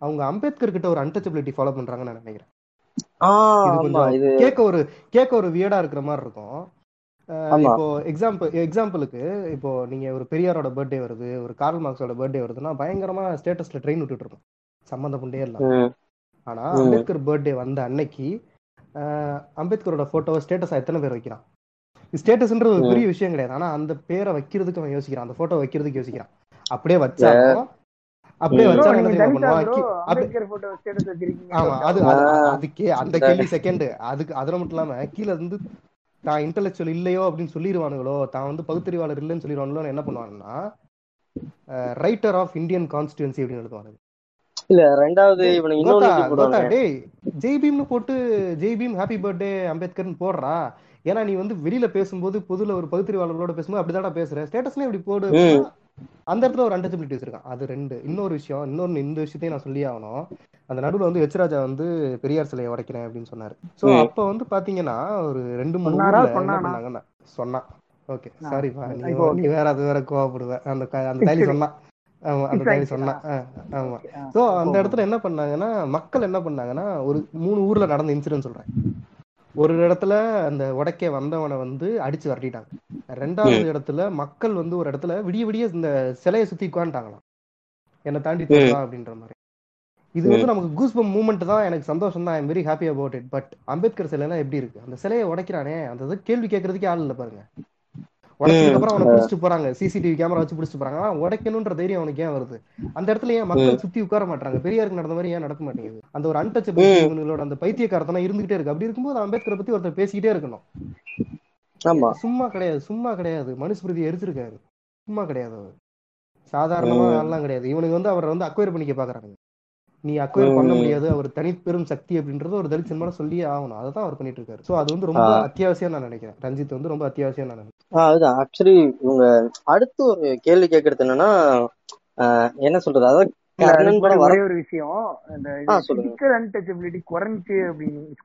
அவங்க அம்பேத்கர் கிட்ட ஒரு அன்டச்சபிலிட்டி ஃபாலோ பண்றாங்கன்னு நான் நினைக்கிறேன். கேட்க ஒரு கேட்க ஒரு வியர்டா இருக்கிற மாதிரி இருக்கும். இப்போ எக்ஸாம்பிள் எக்ஸாம்பிளுக்கு இப்போ நீங்க ஒரு பெரியாரோட பர்த்டே வருது, ஒரு கார்ல் மார்க்ஸோட பர்த்டே வருதுன்னா பயங்கரமா ஸ்டேட்டஸ்ல ட்ரெயின் விட்டுட்டு இருக்கும், சம்மந்தப்பட்டே இல்லை. ஆனா அம்பேத்கர் பர்த்டே வந்த அன்னைக்கு அம்பேத்கரோட போட்டோவை ஸ்டேட்டஸா எத்தனை பேர் வைக்கிறான்? ஸ்டேட்டஸ்ன்ற ஒரு பெரிய விஷயம் கிடையாது, ஆனா அந்த பேரை வைக்கிறதுக்கு அவன் யோசிக்கிறான், அந்த போட்டோ வைக்கிறதுக்கு யோசிக்கிறான். அப்படியே வச்சாலும் அப்படியே அந்த கேள்வி செகண்ட். அதுக்கு அதுல மட்டும் இல்லாம கீழே இருந்து தான் இன்டெலெக்சுவல் இல்லையோ அப்படின்னு சொல்லிடுவானுங்களோ, தான் வந்து பகுத்தறிவாளர் இல்லைன்னு சொல்லிடுவானுங்களோ, என்ன பண்ணுவாங்கன்னா ரைட்டர் ஆஃப் இந்தியன் கான்ஸ்டிடுவன்சி அப்படின்னு எழுதுவானுங்க. இல்ல ரெண்டாவது ஜெய்பீம்னு போட்டு ஜெய்பீம் ஹாப்பி பர்த்டே அம்பேத்கர்னு போடுறா, ஏன்னா நீ வந்து வெளியில பேசும்போது பொதுல ஒரு பகுத்தறிவாளர்களோட பேசும்போது அப்படிதான்டா பேசுற, ஸ்டேட்டஸ்ல இப்படி போடு, அந்த இடத்துல ஒரு அன்டச்சபிலிட்டி வச்சிருக்கான். அது ரெண்டு. இன்னொரு விஷயம், இன்னொன்னு இந்த விஷயத்தையும் நான் சொல்லி ஆகணும். அந்த நடுவில் வந்து வெச்சராஜா வந்து பெரியார் சிலையை உடைக்கிறேன் அப்படின்னு சொன்னாரு. சோ அப்ப வந்து பாத்தீங்கன்னா ஒரு ரெண்டு மூணு பண்ணாங்கன்னா சொன்னா ஓகே சாரிப்பா, நீ வேற அது வேற கோவப்படுவேன் அந்த அந்த டைலி சொன்னா. ஆமா, அந்த டைலி சொன்னா. ஆமா, சோ அந்த இடத்துல என்ன பண்ணாங்கன்னா, மக்கள் என்ன பண்ணாங்கன்னா, ஒரு மூணு ஊர்ல நடந்த இன்சிடென்ட் சொல்றேன். ஒரு இடத்துல அந்த உடைக்க வந்தவனை வந்து அடிச்சு வரட்டிட்டாங்க. ரெண்டாவது இடத்துல மக்கள் வந்து ஒரு இடத்துல விடிய விடிய இந்த சிலையை சுத்தி உட்காந்துட்டாங்களாம், என்னை தாண்டி தரலாம் அப்படின்ற மாதிரி. இது வந்து நமக்கு கூஸ்பம் மூமெண்ட் தான், எனக்கு சந்தோஷம் தான், I am very happy about it. But Ambedkar சிலைனா எப்படி இருக்கு, அந்த சிலையை உடைக்கிறானே அந்த கேள்வி கேட்கறதுக்கே ஆள் இல்லை பாருங்க. உடைச்சதுக்கு அப்புறம் அவனை பிடிச்சிட்டு போறாங்க, சிசிடிவி கேமரா வச்சு பிடிச்சிட்டு போறாங்க. ஆனா உடைக்கணும்ன்ற தைரியம் அவனுக்கு ஏன் வருது? அந்த இடத்துல ஏன் மக்கள் சுத்தி உட்கார மாட்டாங்க? பெரியாருக்கு நடந்த மாதிரி ஏன் நடக்க மாட்டேங்குது? அந்த ஒரு அன்டச்சபிலிட்டிகளோட அந்த பைத்தியக்காரத்தனம் இருந்துகிட்டே இருக்கு. அப்படி இருக்கும்போது அம்பேத்கரை பத்தி ஒருத்தர் பேசிக்கிட்டே இருக்கணும். சும்மா கிடையாது, சும்மா கிடையாது. மனுஸ்மிருதி எரிச்சிருக்காரு, சும்மா கிடையாது, சாதாரணமா எல்லாம் கிடையாது. இவனுக்கு வந்து அவரை வந்து அக்வயர் பண்ணிக்க பாக்குறாங்க. நீ அக்வயர் பண்ண முடியாது, அவர் தனிப்பெரும் சக்தி அப்படின்றது ஒரு தலித் சினிமா சொல்லியே ஆகணும். அதை தான் அவர் பண்ணிட்டு இருக்காரு. ஸோ அது வந்து ரொம்ப அத்தியாவசியம் நான் நினைக்கிறேன். ரஞ்சித் வந்து ரொம்ப அத்தியாவசியம் நான் நினைக்கிறேன். அதுதான் ஆக்சுவலி இவங்க அடுத்து ஒரு கேள்வி கேட்கறது என்னன்னா என்ன சொல்றது, அதாவது ஒரே ஒரு விஷயம்,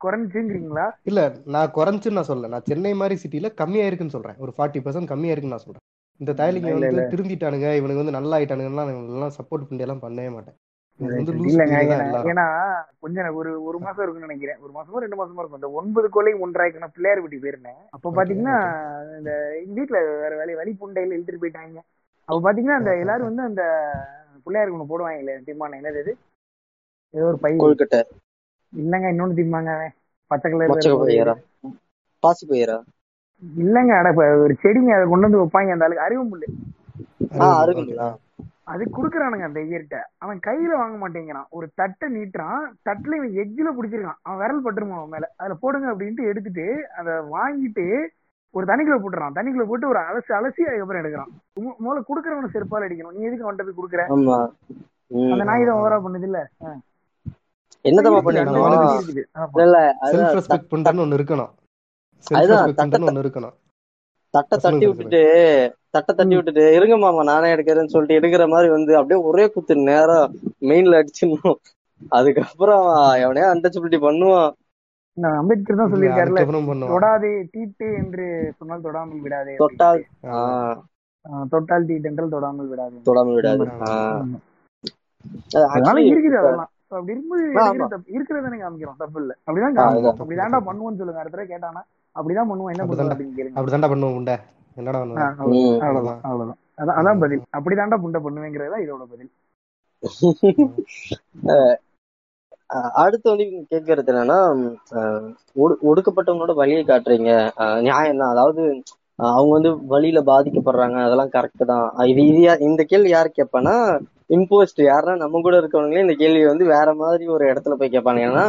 குறைஞ்சுங்கிறீங்களா இல்ல? நான் குறைஞ்சுன்னு நான் சொல்ல, நான் சென்னை மாதிரி சிட்டில கம்மியா இருக்குன்னு சொல்றேன். ஒரு ஃபார்ட்டி பர்சன்ட் கம்மியா இருக்குன்னு நான் சொல்றேன். இந்த தயலிங்க வந்து திருந்திட்டானுங்க, இவனுக்கு வந்து நல்லா ஆயிட்டானுங்கலாம் சப்போர்ட் பண்ணி எல்லாம் பண்ணவே மாட்டேன். ஏன்னா கொஞ்சம் ஒரு ஒரு மாசம் இருக்குன்னு நினைக்கிறேன், ஒரு மாசமோ ரெண்டு மாசமா இருக்கும். இந்த ஒன்பது கொள்ளையும் ஒன்றாயிரக்கணும் பிள்ளையார் வீட்டுக்கு போயிருந்தேன். அப்ப பாத்தீங்கன்னா இந்த வீட்டுல வேற வேலை வழி புண்டையில இழுத்துட்டு போயிட்டாங்க. அப்ப பாத்தீங்கன்னா அந்த எல்லாரும் வந்து அந்த பிள்ளையாருக்கு ஒண்ணு போடுவாங்களே தீர்மானம், என்னது ஏதோ ஒரு பை கொல்கட்டை இல்லங்க, இன்னொன்னு தீர்மாங்க பச்சை கலர் பாசி பயிரா இல்லங்க, அட ஒரு செடிங்க அதை கொண்டு வந்து வைப்பாங்க. அந்த ஆளுக்கு அறிவு முள்ளு அது குடுக்கறானுங்க அந்த இயர்கிட்ட. அவன் கையில வாங்க மாட்டேங்கிறான், ஒரு தட்டை நீட்டுறான், தட்டுல இவன் எஜ்ஜில புடிச்சிருக்கான், அவன் விரல் பட்டுருமா அவன் மேல, அதுல போடுங்க அப்படின்ட்டு எடுத்துட்டு அதை வாங்கிட்டு ஒரு தண்ணிக்குள்ள போட்டுறான். தண்ணிக்குள்ள போட்டு ஒரு அலசி அலசி அதுக்கப்புறம் எடுக்கிறான். முதல்ல குடுக்கறவன செருப்பால் அடிக்கணும், நீ எதுக்கு அவன்கிட்ட போய் குடுக்குற? அந்த நாய் தான் ஓவரா பண்ணுது இல்ல, என்னதான் பண்ணி ஒண்ணு இருக்கணும். தட்டை தட்டி விட்டுட்டு தட்டை தட்டி விட்டுட்டு இருங்க மாமா நானே எடுக்கிறேன்னு சொல்லிட்டு எடுக்கிற மாதிரி வந்து அப்படியே ஒரே குத்து நேரம் மெயின்ல அடிச்சிடணும். அதுக்கப்புறம் எவனையா அன்டச்சபிலிட்டி பண்ணுவான். அம்பேத்கர் தான் சொல்லியிருக்காருல, தொடாதே தீட்டு என்று சொன்னால் தொடாமல் விடாதே, தொட்டால் தொட்டால் தீட்டு என்றால் தொடாமல் விடாதே தொடாமல் விடாது இருக்குது. அதெல்லாம் அப்படி இருக்கும்போது இருக்கிறதானே காமிக்கிறோம், தப்பு இல்ல. அப்படிதான் அப்படிதான்டா பண்ணுவோம்னு சொல்லுங்க. அடுத்த தடவை கேட்டானா அப்படிதான் பண்ணுவோம், என்ன பண்ணுவோம் அப்படிதான்டா பண்ணுவோம், என்னடா பண்ணுவோம், அவ்வளவுதான் அவ்வளவுதான். அதான் அதான் பதில், அப்படிதான்டா புண்டை பண்ணுவேங்கிறதா இதோட பதில். அடுத்து வந்து கேட்கறது என்னன்னா, ஒடுக்கப்பட்டவங்களோட வழியை காட்டுறீங்க, நியாயம் தான். அதாவது அவங்க வந்து வழியில பாதிக்கப்படுறாங்க, அதெல்லாம் கரெக்ட் தான். இது இது இந்த கேள்வி யாரு கேட்பான்னா இம்போஸ்ட், யாருன்னா நம்ம கூட இருக்கவங்களே இந்த கேள்வி வந்து வேற மாதிரி ஒரு இடத்துல போய் கேட்பாங்க. ஏன்னா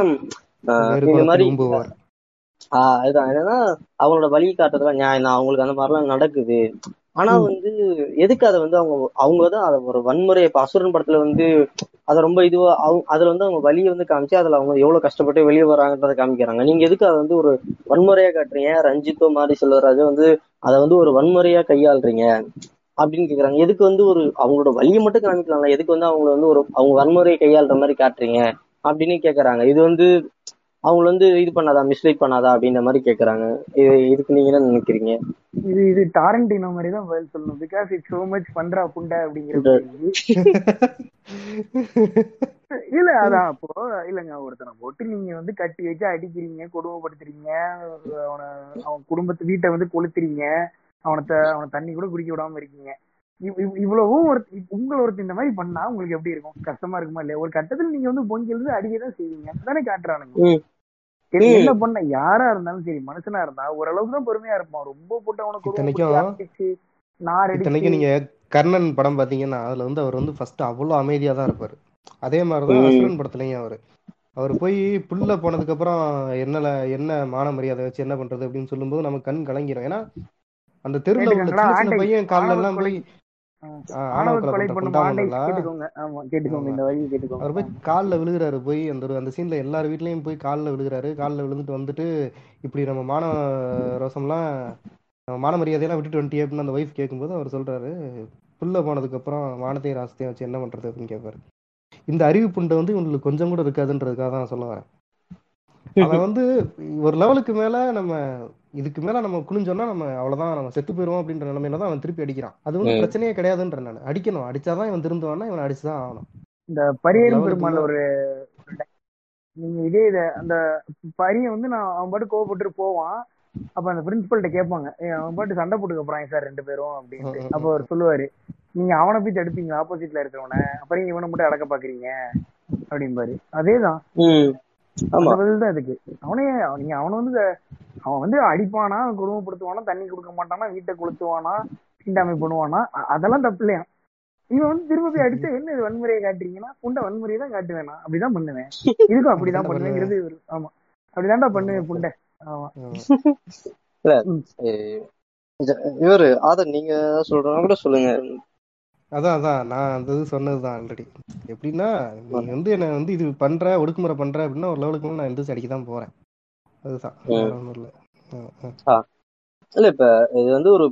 இந்த மாதிரி ஆஹ் இதுதான் என்னன்னா அவங்களோட வழி காட்டுறதுலாம் நியாயம் தான், அவங்களுக்கு அந்த மாதிரிலாம் நடக்குது. ஆனா வந்து எதுக்கு அதை வந்து அவங்க அவங்கதான் அதை ஒரு வன்முறை. இப்ப அசுரன் படத்துல வந்து அதை ரொம்ப இதுவா அவங்க அதுல வந்து அவங்க வழியை வந்து காமிச்சு அதுல அவங்க எவ்வளவு கஷ்டப்பட்டு வெளியே வராங்கன்றதை காமிக்கிறாங்க. நீங்க எதுக்கு அதை வந்து ஒரு வன்முறையா காட்டுறீங்க? ரஞ்சித்தோ மாரி செல்வராஜோ வந்து அதை வந்து ஒரு வன்முறையா கையாளுறீங்க அப்படின்னு கேக்குறாங்க. எதுக்கு வந்து ஒரு அவங்களோட வழியை மட்டும் காமிக்கலாம்ல, எதுக்கு வந்து அவங்களை வந்து ஒரு அவங்க வன்முறையை கையாளுற மாதிரி காட்டுறீங்க அப்படின்னு கேக்குறாங்க. இது வந்து அவங்களை வந்து இது பண்ணாதா, மிஸ்லீட் பண்ணாதா அப்படின்ற மாதிரி கேக்குறாங்க. இது இதுக்கு நீங்க என்ன நினைக்கிறீங்க? இது இது டாரண்டினோ மாதிரி தான் பதில் சொல்லணும், பிகாஸ் இட்ஸ் சோ மச் பண்றா புண்டா அப்படிங்கிறது இல்ல. அதான் அப்போ இல்லங்க, ஒருத்தனை போட்டு நீங்க வந்து கட்டி வச்சு அடிக்கிறீங்க, கொடுமைப்படுத்துறீங்க, அவனை அவன் குடும்பத்து வீட்டை வந்து கொளுத்துறீங்க, அவனத்த அவனை தண்ணி கூட குடிக்க விடாம இருக்கீங்க. இவ்வளவும் ஒரு உங்களை ஒருத்த இந்த மாதிரி பண்ணா உங்களுக்கு எப்படி இருக்கும்? கஷ்டமா இருக்குமா இல்லையா? ஒரு கட்டத்துல நீங்க வந்து பொங்கி எழுந்து அடிக்கதான் செய்வீங்க, அதானே காட்டுறானுங்க. என்ன பண்ண யாரா இருந்தாலும் சரி, மனுஷனா இருந்தா ஓரளவுக்கு தான் பொறுமையா இருப்பான். ரொம்ப போட்டவனுக்கு நார் அடிச்சு. நீங்க கர்ணன் படம் பாத்தீங்கன்னா அதுல வந்து அவர் வந்து ஃபர்ஸ்ட் அவ்வளவு அமைதியா தான் இருப்பாரு. அதே மாதிரிதான் அசுரன் படத்துலயும் அவரு அவர் போய் புள்ள போனதுக்கு அப்புறம் என்ன என்ன மான மரியாதை வச்சு என்ன பண்றது அப்படின்னு சொல்லும் போது நம்ம கண் கலங்கிரும். ஏன்னா அந்த தெருல உள்ள சின்ன சின்ன பையன் கால்ல எல்லாம் போய் ஆணவ கொலை பண்ணுவாங்கல்ல, கேட்டுக்கோங்க இந்த வழியை கேட்டுக்கோங்க. அவர் போய் கால்ல விழுகிறாரு, போய் அந்த அந்த சீன்ல எல்லார் வீட்லயும் போய் கால்ல விழுகிறாரு. கால்ல விழுந்துட்டு வந்துட்டு இப்படி நம்ம மான ரோசம்லாம் நம்ம மான மரியாதையெல்லாம் விட்டுட்டு வந்துட்டியே அப்படின்னு அந்த வைஃப் கேட்கும்போது அவர் சொல்றாரு, புள்ள போனதுக்கு அப்புறம் வானத்தையும் ராசத்தையும் வச்சு என்ன பண்றது அப்படின்னு கேட்பாரு. இந்த அறிவு புண்டை வந்து இவங்களுக்கு கொஞ்சம் கூட இருக்காதுன்றதுக்காக தான் சொல்ல வரேன். அதை வந்து ஒரு லெவலுக்கு மேல நம்ம இதுக்கு மேல நம்ம குனிஞ்சோம்னா நம்ம அவ்வளவுதான், நம்ம செத்து போயிருவோம் அப்படின்ற நிலைமையில தான் அவன் திருப்பி அடிக்கிறான். அது ஒன்றும் பிரச்சனையே கிடையாதுன்ற, நான் அடிக்கணும், அடிச்சாதான் இவன் திருந்துவான்னா இவன் அடிச்சுதான் ஆகணும். இந்த பரியரும் பெருமாள் ஒரு நீங்க இதே இதை அந்த பரிய வந்து நான் அவன் பாட்டு கோவப்பட்டு போவான். அப்ப அந்த பிரின்சிபல்கிட்ட கேட்பாங்க, அவன் பாட்டு சண்டை போட்டுக்க போறான் சார் ரெண்டு பேரும் அப்படின்ட்டு. அப்ப அவர் சொல்லுவாரு, நீங்க அவனை போய் தடுப்பீங்க ஆப்போசிட்ல இருக்கிறவனை, அப்புறம் இவனை மட்டும் அடக்க பாக்குறீங்க அப்படின்பாரு. அதேதான் தான் இதுக்கு. அவனே நீங்க அவனை வந்து அவன் வந்து அடிப்பானா, குடும்பப்படுத்துவானா, தண்ணி கொடுக்க மாட்டானா, வீட்டை கொளுத்துவானா, தீண்டாமை பண்ணுவானா, அதெல்லாம் தப்பு இல்லையா? இவன் வந்து திரும்ப போய் அடிச்சா என்ன இது வன்முறையை காட்டுறீங்கன்னா, புண்டை வன்முறையை தான் காட்டுவேனா, அப்படிதான் பண்ணுவேன் இதுக்கும் அப்படிதான் பண்ணுவேங்கிறது. ஆமா அப்படிதான்டா பண்ணுவேன் புண்டை. ஆமா இவரு ஆதர் நீங்க சொல்றவங்க கூட சொல்லுங்க. அதான் அதான் நான் அந்த இது சொன்னது தான் ஆல்ரெடி. எப்படின்னா நீ வந்து என்னை வந்து இது பண்ற ஒடுக்குமுறை பண்ற அப்படின்னா ஒரு லெவலுக்கு நான் எந்த அடிக்க தான் போறேன். அதுதான் இல்ல இப்ப இது வந்து ஒரு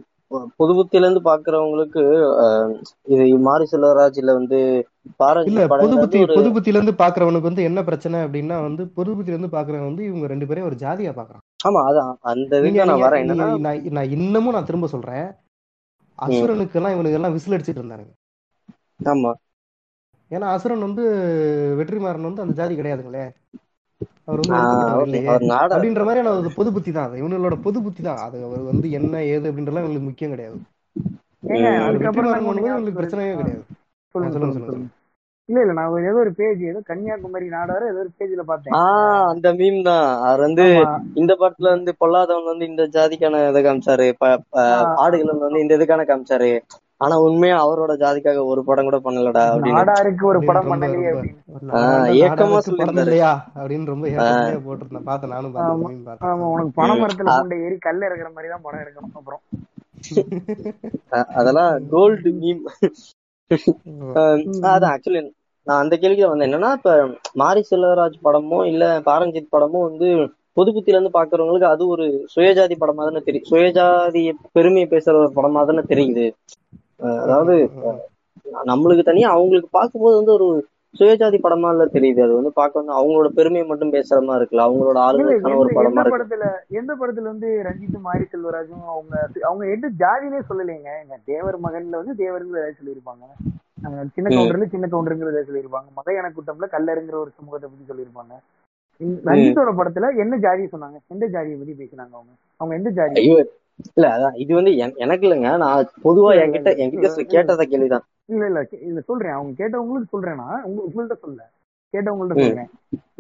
பொது புத்தில இருந்து பாக்குறவங்களுக்கு இது மாரி செல்வராஜ்ல வந்து இல்ல பொது புத்தி பொது புத்தில இருந்து பாக்குறவனுக்கு வந்து என்ன பிரச்சனை அப்படின்னா வந்து பொது புத்தில இருந்து பாக்குறவங்க வந்து இவங்க ரெண்டு பேரும் ஒரு ஜாதியா பாக்குறான். ஆமா அதான் அந்த நான் வரேன் என்னன்னா நான் இன்னமும் நான் திரும்ப சொல்றேன், அசுரனுக்கு எல்லாம் இவனுக்கு எல்லாம் விசில் அடிச்சுட்டு இருந்தானுங்க. ஆமா, ஏன்னா அசுரன் வந்து வெற்றிமாறன் வந்து அந்த ஜாதி கிடையாதுங்களே, அவர் வந்து இல்லையே அப்படின்ற மாதிரியான ஒரு பொது புத்தி தான். அது இவனோட பொது புத்தி தான். அது அவர் வந்து என்ன ஏது அப்படின்றலாம் இவங்களுக்கு முக்கியம் கிடையாது. அதுக்கப்புறம் பிரச்சனையே கிடையாது. சொல்லுங்க சொல்லுங்க. இல்ல இல்ல நான் ஏதோ ஒரு பேஜ் ஏதோ கன்னியாகுமரி நாடாரு ஏதோ ஒரு பேஜ்ல பார்த்தேன். அந்த மீம் தான். அவர் வந்து இந்த படத்துல வந்து பொல்லாதவன் வந்து இந்த ஜாதிக்கான இதை காமிச்சாரு, ஆடுகள் வந்து இந்த இதுக்கான காமிச்சாரு, ஆனா உண்மையா அவரோட ஜாதிக்காக ஒரு படம் கூட பண்ணலடா அப்படின்னு. நாடாருக்கு ஒரு படம் பண்ணலையே அப்படின்னு ஏக்கமா சொல்லிருந்தாருயா அப்படின்னு ரொம்ப ஏக்கமா போட்டுருந்தேன். பார்த்தேன் நானும் பார்த்தேன். ஆமா, உனக்கு பணம் மரத்துல கொண்டு ஏறி கல்ல இருக்கிற மாதிரி தான் படம் எடுக்கணும். அப்புறம் அதெல்லாம் கோல்டு மீம். அதான் ஆக்சுவலி நான் அந்த கேள்வியில வந்து என்னன்னா இப்ப மாரி செல்வராஜ் படமோ இல்ல ரஞ்சித் படமோ வந்து பொதுப்புத்தில இருந்து பாக்குறவங்களுக்கு அது ஒரு சுயஜாதி படமா தானே தெரியும், சுயஜாதிய பெருமையை பேசுற ஒரு படமா தானே தெரியுது. அதாவது நம்மளுக்கு தனியா அவங்களுக்கு பார்க்கும்போது வந்து ஒரு சுயஜாதி படமா இல்ல தெரியுது. அது வந்து பார்க்க வந்து அவங்களோட பெருமையை மட்டும் பேசுற மாதிரி இருக்குல்ல, அவங்களோட ஆளுமைக்கான ஒரு படமா இருக்கு. படத்துல எந்த படத்துல வந்து ரஞ்சித் மாரி செல்வராஜும் அவங்க அவங்க எந்த ஜாதினே சொல்லலைங்க. எங்க தேவர் மகன்ல வந்து தேவருங்கிற ஏதாவது சொல்லியிருப்பாங்க, சின்ன கவுண்டர்ல சின்ன கவுண்டருங்கிற ஏதாவது சொல்லியிருப்பாங்க, மகையான கூட்டம்ல கல்லருங்கிற ஒரு சமூகத்தை பத்தி சொல்லியிருப்பாங்க. ரஞ்சித்தோட படத்துல என்ன ஜாதியை சொன்னாங்க, எந்த ஜாதியை பத்தி பேசினாங்க அவங்க, அவங்க எந்த ஜாதி இல்ல. அதான் இது வந்து எனக்கு இல்லைங்க, நான் பொதுவா என்கிட்ட என்கிட்ட கேட்டத கேள்விதான். இல்ல இல்ல இல்ல சொல்றேன், அவங்க கேட்டவங்களுக்கு சொல்றேன்னா உங்கள்கிட்ட சொல்ல கேட்டவங்கள்ட்ட சொல்றேன்.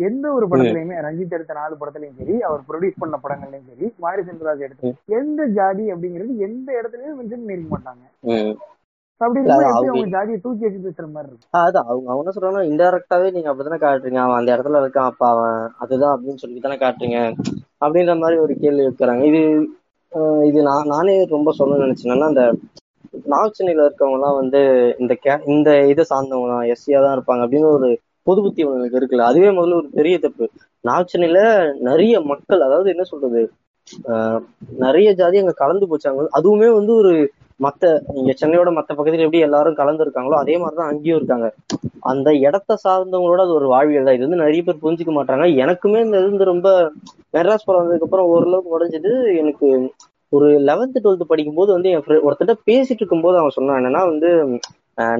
எந்த ஒரு படத்துலயுமே ரஞ்சித் எடுத்த நாலு படத்துலயும் சரி, அவர் ப்ரொடியூஸ் பண்ண படங்கள்லயும் சரி, மாரி செல்வராஜ் எடுத்து எந்த ஜாதி அப்படிங்கிறது எந்த இடத்துலயும் மென்ஷன் பண்ணிருக்க மாட்டாங்க. அவங்க ஜாதியை தூக்கி வச்சு பேசுற மாதிரி இருக்கு. அதான் அவங்க அவங்க சொல்றாங்க இன்டைரக்டாவே நீங்க அப்படித்தானே காட்டுறீங்க, அவன் அந்த இடத்துல இருக்கான் அப்ப அவன் அதுதான் அப்படின்னு சொல்லித்தானே காட்டுறீங்க அப்படின்ற மாதிரி ஒரு கேள்வி வைக்கிறாங்க. இது இது நான் நானே ரொம்ப சொல்ல நினைச்சேன்னா அந்த நார்த் சென்னையில இருக்கவங்க எல்லாம் வந்து இந்த கே இந்த இதை சார்ந்தவங்க தான் எஸ்சியா தான் இருப்பாங்க அப்படின்னு ஒரு பொது புத்தி அவங்களுக்கு இருக்குல்ல, அதுவே முதல்ல ஒரு பெரிய தப்பு. நார்த் சென்னையில நிறைய மக்கள், அதாவது என்ன சொல்றது, ஆஹ் நிறைய ஜாதி அங்க கலந்து போச்சாங்க. அதுவுமே வந்து ஒரு மத்த இங்க சென்னையோட மத்த பக்கத்துல எப்படி எல்லாரும் கலந்து இருக்காங்களோ அதே மாதிரிதான் அங்கேயும் இருக்காங்க. அந்த இடத்த சார்ந்தவங்களோட அது ஒரு வாழ்வியல் தான். இது வந்து நிறைய பேர் புரிஞ்சுக்க மாட்டாங்க. எனக்குமே இந்த இது வந்து ரொம்ப மெட்ராஸ் போல வந்ததுக்கு அப்புறம் ஓரளவுக்கு உடஞ்சிட்டு எனக்கு ஒரு லெவன்த் டுவெல்த் படிக்கும் போது வந்து என் ஒருத்தட்ட பேசிட்டு இருக்கும் போது அவன் சொன்னான் என்னன்னா வந்து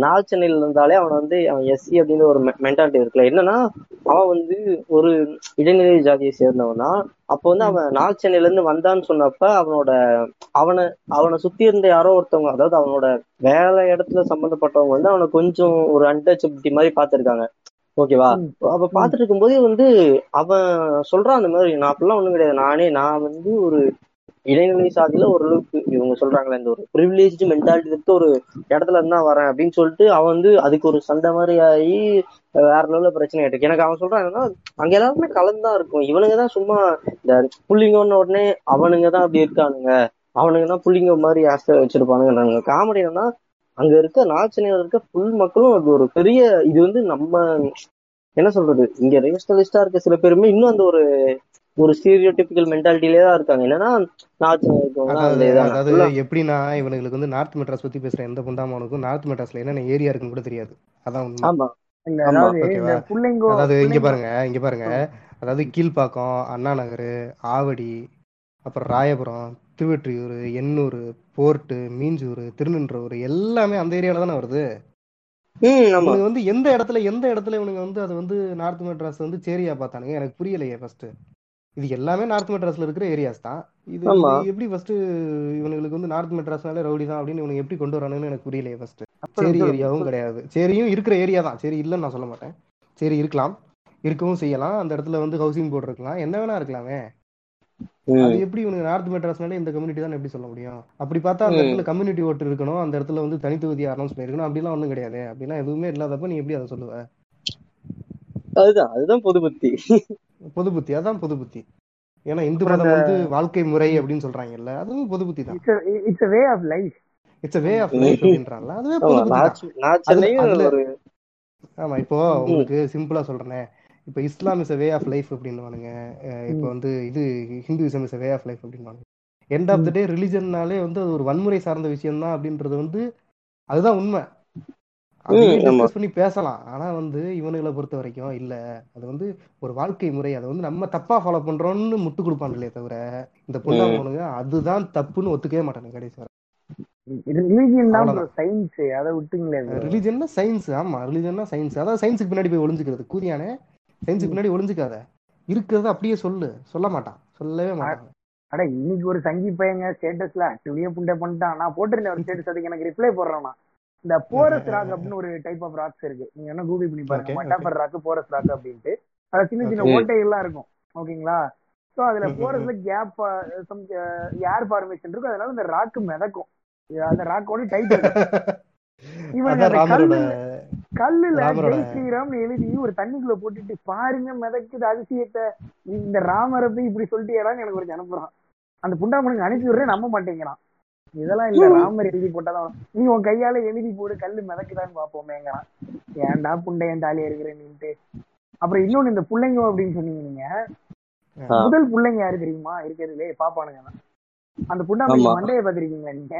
நார்த் சென்னையில இருந்தாலே அவன் வந்து அவன் எஸ்சி அப்படின்னு ஒரு மென்டாலிட்டி இருக்குல்ல. என்னன்னா அவன் வந்து ஒரு இடைநிலை ஜாதியை சேர்ந்தவனா, அப்போ வந்து அவன் நார்த் சென்னையில இருந்து வந்தான்னு சொன்னப்ப அவனோட அவனை அவனை சுத்தி இருந்த யாரோ ஒருத்தவங்க, அதாவது அவனோட வேலை இடத்துல சம்பந்தப்பட்டவங்க வந்து அவனை கொஞ்சம் ஒரு அன்டச்சபிலிட்டி மாதிரி பாத்துருக்காங்க. ஓகேவா, அப்ப பாத்துட்டு இருக்கும் போதே வந்து அவன் சொல்றான் அந்த மாதிரி நான் அப்படிலாம் ஒண்ணும் கிடையாது, நானே நான் வந்து ஒரு இடைநிலை சாதியில ஓரளவுக்கு இவங்க சொல்றாங்களே இந்த ஒரு ப்ரிவிலேஜ்டு மென்டாலிட்டி இருக்கு ஒரு இடத்துல இருந்தா வரேன் அப்படின்னு சொல்லிட்டு அவன் வந்து அதுக்கு ஒரு சண்டை மாதிரி ஆகி வேற லெவல பிரச்சனை ஆயிட்டு. எனக்கு அவன் சொல்றான் என்னன்னா அங்க எல்லாருமே கலந்துதான் இருக்கும், இவனுங்கதான் சும்மா இந்த புள்ளிங்கன்னு உடனே அவனுங்கதான் அப்படி இருக்கானுங்க, அவனுங்கதான் புள்ளிங்க மாதிரி ஆசை வச்சிருப்பானுங்க. காமெடி என்னன்னா அங்க இருக்க நார்த் சென்னையில இருக்க புல் மக்களும் அது ஒரு பெரிய இது வந்து நம்ம என்ன சொல்றது இங்க ரேஷனலிஸ்டா இருக்க சில பேருமே இன்னும் அந்த ஒரு ஒரு ஸ்டீரியோடிபிக்கல் மென்டாலிட்டிலே தான் இருக்காங்க. என்னன்னா நார்த் அதாவது எப்படின்னா இவங்களுக்கு வந்து நார்த் மெட்ராஸ் பத்தி பேசுற எந்த புண்டாமனுக்கும் நார்த் மெட்ராஸ்ல என்னென்ன ஏரியா இருக்குன்னு கூட தெரியாது. அதான் அதாவது இங்க பாருங்க இங்க பாருங்க அதாவது கீழ்பாக்கம், அண்ணா நகர், ஆவடி, அப்புறம் ராயபுரம், திருவெற்றியூர், எண்ணூர், போர்ட்டு, மீஞ்சூர், திருநின்றவூர் எல்லாமே அந்த ஏரியாவில தானே வருது. இவங்க வந்து எந்த இடத்துல எந்த இடத்துல இவனுங்க வந்து அது வந்து நார்த் மெட்ராஸ் வந்து சேரியா பார்த்தானுங்க எனக்கு புரியலையே. ஃபர்ஸ்ட் இது எல்லாமே நார்த் மெட்ராஸ்ல இருக்கிற ஏரியாஸ் தான். இது எப்படி ஃபர்ஸ்ட் இவனுங்களுக்கு வந்து நார்த் மெட்ராஸ்னால ரவுடி தான் அப்படின்னு இவனுக்கு எப்படி கொண்டு வரானுன்னு எனக்கு புரியலையே. ஃபர்ஸ்ட் சேரி ஏரியாவும் கிடையாது, சேரியும் இருக்கிற ஏரியா தான், சேரி இல்லைன்னு நான் சொல்ல மாட்டேன், சேரி இருக்கலாம், இருக்கவும் செய்யலாம், அந்த இடத்துல வந்து ஹவுசிங் போர்டு இருக்கலாம், என்ன வேணா இருக்கலாமே. அது எப்படி இவனுக்கு நார்த் மெட்ராஸ்னால இந்த கம்யூனிட்டி தான் எப்படி சொல்ல முடியும்? அப்படி பார்த்தா அந்த இடத்துல கம்யூனிட்டி ஓட்டு இருக்கணும், அந்த இடத்துல வந்து தனித்தொகுதியை அனௌன்ஸ் பண்ணிருக்கணும், அப்படிலாம் ஒண்ணும் கிடையாது. அப்படிலாம் எதுவுமே இல்லாதப்ப நீ எப்படி அதை சொல்லுவ? அதுதான் அதுதான் பொது புத்தி. பொது புத்தி அதான் பொது புத்தி. ஏன்னா இந்து மதம் வந்து வாழ்க்கை முறை அப்படின்னு சொல்றாங்கல்ல, அதுவும் பொது புத்தி தான். It's a way of life அப்படின்றாங்க. அதுவே புதுப்புது. ஆமா, இப்போ உங்களுக்கு சிம்பிளா சொல்றேன், இப்போ Islam is a way of life அப்படின்னுவானுங்க, இப்போ வந்து இது Hinduism is a way of life அப்படின்வானுங்க. எண்ட் ஆஃப் த டே ரிலிஜன்னாலே வந்து அது ஒரு வன்முறை சார்ந்த விஷயம் தான் அப்படின்றது வந்து அதுதான் உண்மை. அது பண்ணி பேசலாம், ஆனா வந்து இவனுகளை பொறுத்த வரைக்கும் இல்ல, அது வந்து ஒரு வாழ்க்கை முறை, அதை வந்து நம்ம தப்பா ஃபாலோ பண்றோம்னு முட்டு கொடுப்பானுங்களே தவிர இந்த பொண்ணு அதுதான் தப்புன்னு ஒத்துக்கவே மாட்டானுங்க கடைசி வர. ரிலிஜன்னா சயின்ஸ். ஆமா, ரிலிஜன்னா சயின்ஸ். அதாவது சயின்ஸுக்கு பின்னாடி போய் ஒளிஞ்சுக்கிறது கூதியானே, சயின்ஸுக்கு பின்னாடி ஒளிஞ்சுக்காத, இருக்கிறத அப்படியே சொல்லு. சொல்ல மாட்டான், சொல்லவே மாட்டான். அட இன்னைக்கு ஒரு சங்கி பையங்க ஸ்டேட்டஸ்ல ஆக்டிவ்லயே புண்டை பண்ணிட்டான். நான் போட்டிருந்தேன் ஒரு ஸ்டேட்டஸ், அதுக்கு எனக்கு ரிப்ளை போடுறேன்னா இந்த போரஸ் ராக் அப்படின்னு ஒரு டைப் ஆஃப் ராக்ஸ் இருக்கு, நீங்க என்ன கூகுள் பண்ணி பாருங்க, மட்டாப்பர் ராக் போரஸ் ராக் அப்படின்ட்டு. அது சின்ன சின்ன ஓட்டைகள்லாம் இருக்கும் ஓகேங்களா. ஸோ அதுல போரஸ்ல கேப் சம் ஏர் ஃபார்மேஷன் இருக்கும், அதனால இந்த ராக்கு மிதக்கும். அந்த ராக்கோட டைப் இவங்க கல்லுல ஜெய் ஸ்ரீராம் எழுதி ஒரு தண்ணிக்குள்ள போட்டுட்டு பாருங்க மிதக்குது அதிசயத்தை, இந்த ராமரை போய் இப்படி சொல்லிட்டு ஏதாவது எனக்கு ஒரு அனுப்புறான். அந்த புண்டாமனுக்கு அனுப்பி விடுறேன், நம்ப மாட்டேங்கிறான். இதெல்லாம் இல்ல ராமர் எழுதி போட்டாதான், நீ உன் கையால எழுதி போடு கல்லு மிதக்குதான்னு பாப்போமேங்கிறான். ஏன்டா புண்டை என் தாலியா இருக்கிறேன்னு. அப்புறம் இன்னொன்னு இந்த பிள்ளைங்க அப்படின்னு சொன்னீங்க நீங்க, முதல் பிள்ளைங்க யாரு தெரியுமா இருக்கிறதுலே பாப்பானுங்க. அந்த புண்டாமனுக்கு மண்டையை பாத்திருக்கீங்களா நீங்க?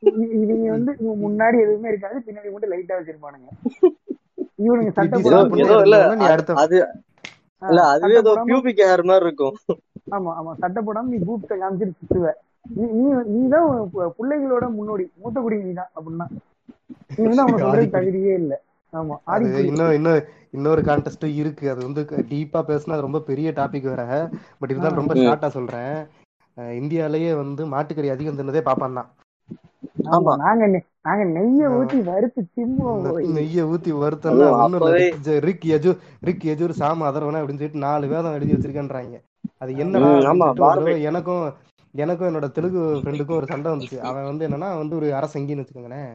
இவங்க வந்து முன்னாடி எதுவுமே இருக்காது, பின்னாடி மட்டும் லைட்டா வச்சிருப்பானுங்க. இவனுங்க சட்டப்படாம இருக்கும். ஆமா ஆமா, சட்டப்படாம நீ பூப்ஸை காமிச்சிட்டு சுத்துவ, நீதான் பிள்ளைகளோட முன்னோடி, மூத்த குடி நீதான் அப்படின்னா நீ வந்து அவனுக்கு ஒரே தகுதியே இல்லை. ஆமா, இன்னும் இன்னும் இன்னொரு கான்டெஸ்டும் இருக்கு. அது வந்து டீப்பா பேசினா ரொம்ப பெரிய டாபிக் வேற, பட் இதுதான் ரொம்ப ஷார்ட்டா சொல்றேன். இந்தியாலயே வந்து மாட்டுக்கறி அதிகம் தின்னதே பாப்பான் தான். நெய்ய ஊத்தி வறுத்து நெய்ய ஊத்தி வறுத்தூர் சாம அதர்வன அப்படின்னு சொல்லிட்டு நாலு வேதம் எழுதி வச்சிருக்கேன்றாங்க. அது என்ன, எனக்கும் எனக்கும் என்னோட தெலுங்கு ஃப்ரெண்டுக்கும் ஒரு சண்டை வந்துச்சு. அவன் வந்து என்னன்னா வந்து ஒரு அரசங்கின்னு வச்சுக்கோங்களேன்,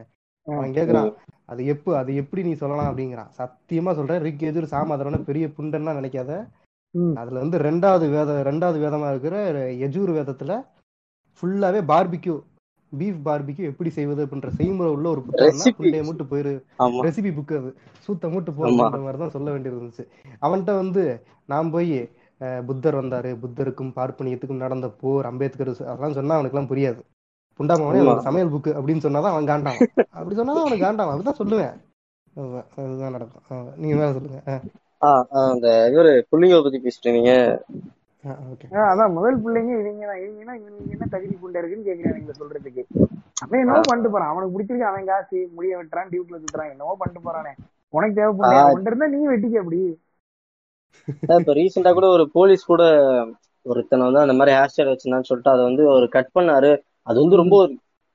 அவன் கேக்குறான் அது எப்ப அது எப்படி நீ சொல்லலாம் அப்படிங்கிறான். சத்தியமா சொல்றேன், ரிக் எஜூர் சாம அதர்வன பெரிய புண்டன்னா நினைக்காத. அதுல வந்து ரெண்டாவது வேதம் ரெண்டாவது வேதமா இருக்கிற யஜூர் வேதத்துல ஃபுல்லாவே பார்பிக்யூ, பீஃப் பார்பிக்யூ எப்படி செய்வது அப்படின்ற செய்முறை உள்ள ஒரு புத்தகம் மட்டும் போயிரு, ரெசிபி புக், அது சூத்த மூட்டு போகிற மாதிரிதான் சொல்ல வேண்டியது இருந்துச்சு. அவன்கிட்ட வந்து நான் போய் புத்தர் வந்தாரு, புத்தருக்கும் பார்ப்பனியத்துக்கும் நடந்த போர், அம்பேத்கர் அதெல்லாம் சொன்னா அவனுக்கு எல்லாம் புரியாது. புண்டாமவனே சமையல் புக்கு அப்படின்னு சொன்னாதான் அவன் காண்டான், அப்படி சொன்னாதான் அவனுக்கு காண்டான். அப்படிதான் சொல்லுவேன், அதுதான் நடக்கும். நீங்க வேற சொல்லுங்க. இவரு பிள்ளைங்களை பத்தி பேசிட்டு நீங்க அதான் முதல் பிள்ளைங்க இவங்க தான். இவங்கன்னா இவங்க என்ன தகுதி கொண்டு இருக்குன்னு கேக்குறேன் இவங்க சொல்றதுக்கு. அவன் என்னவோ பண்ணிட்டு போறான், அவனுக்கு பிடிச்சிருக்கு, அவன் காசு முடிய வெட்டுறான், டியூப்ல சுத்துறான், என்னவோ பண்ணிட்டு போறானே, உனக்கு தேவைப்படா கொண்டு இருந்தா நீ வெட்டிக்க. அப்படி இப்ப ரீசெண்டா கூட ஒரு போலீஸ் கூட ஒருத்தனை வந்து அந்த மாதிரி ஹேர் ஸ்டைல் வச்சிருந்தான்னு சொல்லிட்டு அதை வந்து ஒரு கட் பண்ணாரு. அது வந்து ரொம்ப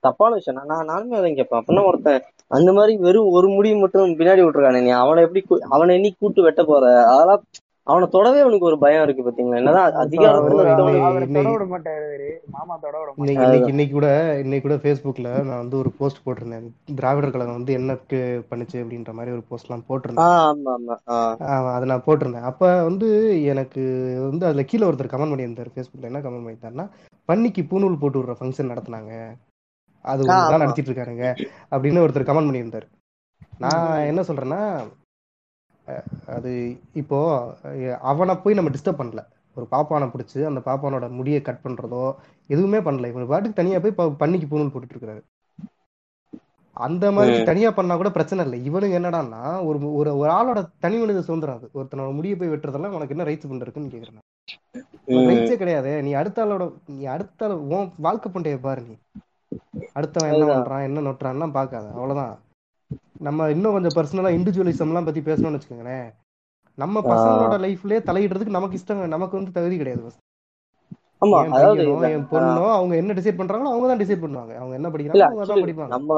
தப்பான விஷயம். நான் நானுமே அதை கேட்பேன், அப்படின்னா ஒருத்தன் அந்த மாதிரி வெறும் ஒரு முடியை மட்டும் பின்னாடி விட்டுருக்கானே, அவனை எப்படி அவனை எண்ணி கூட்டு வெட்ட போற? அதெல்லாம் அவனை தொடவே அவனுக்கு ஒரு பயம் இருக்கு பாத்தீங்களா. என்னதான் அதிகாரம். இன்னைக்கு கூட இன்னைக்கு கூட ஃபேஸ்புக்ல நான் வந்து ஒரு போஸ்ட் போட்டிருந்தேன், திராவிடர் கழகம் வந்து என்ன பண்ணுச்சு அப்படின்ற மாதிரி ஒரு போஸ்ட் எல்லாம் போட்டிருந்தேன். அதை நான் போட்டிருந்தேன். அப்ப வந்து எனக்கு வந்து அதுல கீழே ஒருத்தர் கமெண்ட் பண்ணியிருந்தாரு ஃபேஸ்புக்ல. என்ன கமெண்ட் பண்ணியிருந்தாருன்னா, பன்னிக்கு பூநூல் போட்டு விடுற ஃபங்க்ஷன் நடத்தினாங்க, அது ஒண்ணுதான் நடத்திட்டு இருக்காருங்க அப்படின்னு ஒருத்தர் கமெண்ட் பண்ணியிருந்தாரு. நான் என்ன சொல்றேன்னா, அது இப்போ அவனை போய் நம்ம டிஸ்டர்ப் பண்ணல, ஒரு பாப்பானை பிடிச்சி அந்த பாப்பானோட முடியை கட் பண்றதோ எதுவுமே பண்ணல. இவங்க பாட்டுக்கு தனியா போய் பண்ணிக்கு பூணூல் போட்டுட்டு இருக்காரு. அந்த மாதிரி தனியா பண்ணா கூட பிரச்சனை இல்லை. இவனுக்கு என்னடான்னா, ஒரு ஒரு ஆளோட தனி மனித சுதந்திரம் அது. ஒருத்தனோட முடியை போய் வெட்டுறதெல்லாம் உனக்கு என்ன ரைட்ஸ் பண்றதுன்னு கேக்குறேன். ரைட்ஸே கிடையாது. நீ அடுத்த ஆளோட நீ அடுத்த உன் வாழ்க்கை பண்டைய பாரு, நீ அடுத்தவன் என்ன பண்றான் என்ன நோட்டுறான்னா பாக்காது, அவ்வளவுதான். நம்ம இன்னும் கொஞ்சம் பர்சனலா இண்டிவிஜுவலிசம் எல்லாம் பத்தி பேசணும்னு வச்சுக்கோங்களேன், நம்ம பசங்களோட லைஃப்லயே தலையிடுறதுக்கு நமக்கு இஷ்டம் நமக்கு வந்து தகுதி கிடையாது. பொண்ணோ அவங்க என்ன டிசைட் பண்றாங்களோ அவங்க தான் டிசைட் பண்ணுவாங்க, அவங்க என்ன படிக்கிறாங்க. நம்ம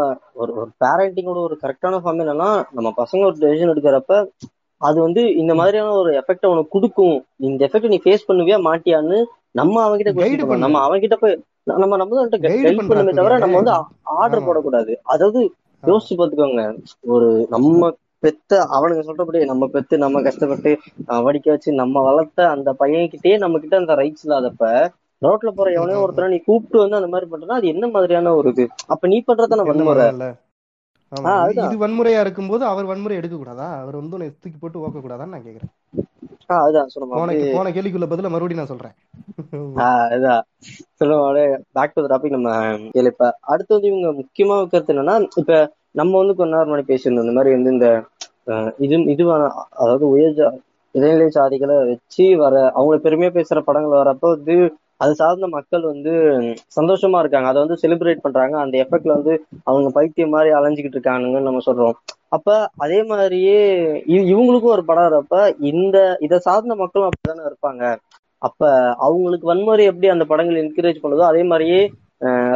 ஒரு ஒரு பேரண்டிங்கோட ஒரு கரெக்டான ஃபார்ம் என்னன்னா, நம்ம பசங்க ஒரு டெசிஷன் எடுக்கிறப்ப அது வந்து இந்த மாதிரியான ஒரு எஃபெக்ட் அவனுக்கு கொடுக்கும், இந்த எஃபெக்ட் நீ ஃபேஸ் பண்ணுவியா மாட்டியான்னு நம்ம அவங்கிட்ட நம்ம அவங்கிட்ட போய் நம்ம நம்ம கைட் பண்ணுமே தவிர நம்ம வந்து ஆர்டர் போடக்கூடாது. அதாவது யோசிச்சு பாத்துக்கோங்க, ஒரு நம்ம பெத்த அவனுக்கு சொல்றபடி நம்ம பெத்து நம்ம கஷ்டப்பட்டு வடிக்க வச்சு நம்ம வளர்த்த அந்த பையன்கிட்டயே நம்ம கிட்ட அந்த ரைட்ஸ் இல்லாதப்ப ரோட்ல போற எவனே ஒருத்தர நீ கூப்பிட்டு வந்து அந்த மாதிரி பண்றதுனா அது என்ன மாதிரியான ஒரு இது? அப்ப நீ பண்றதான வன்முறை இல்ல? இது வன்முறையா இருக்கும்போது அவர் வன்முறை எடுக்க கூடாதா? அவர் வந்து உன்னை தூக்கி போட்டு ஓக்க கூடாதான்னு நான் கேக்குறேன். போன கேள்விக்குள்ள பதில மறுபடியும் நான் சொல்றேன். Back to the topic. நம்ம கேள்விப்பா அடுத்து வந்து இவங்க முக்கியமா வைக்கிறது என்னன்னா, இப்ப நம்ம வந்து கொஞ்ச நேரம் முன்னாடி பேசியிருந்தோம் இந்த மாதிரி வந்து இந்த இது இதுவான அதாவது உயர் இடைநிலை சாதிகளை வச்சு வர அவங்களை பெருமையா பேசுற படங்கள் வரப்ப வந்து அது சார்ந்த மக்கள் வந்து சந்தோஷமா இருக்காங்க, அதை வந்து செலிப்ரேட் பண்றாங்க. அந்த எஃபெக்ட்ல வந்து அவங்க பைத்தியம் மாதிரி அலைஞ்சுக்கிட்டு இருக்கானுங்கன்னு நம்ம சொல்றோம். அப்ப அதே மாதிரியே இவங்களுக்கும் ஒரு படம் வரப்ப இந்த இதை சார்ந்த மக்களும் அப்படித்தானே இருப்பாங்க. அப்ப அவங்களுக்கு வன்முறை எப்படி அந்த படங்கள் என்கரேஜ் பண்ணுதோ அதே மாதிரியே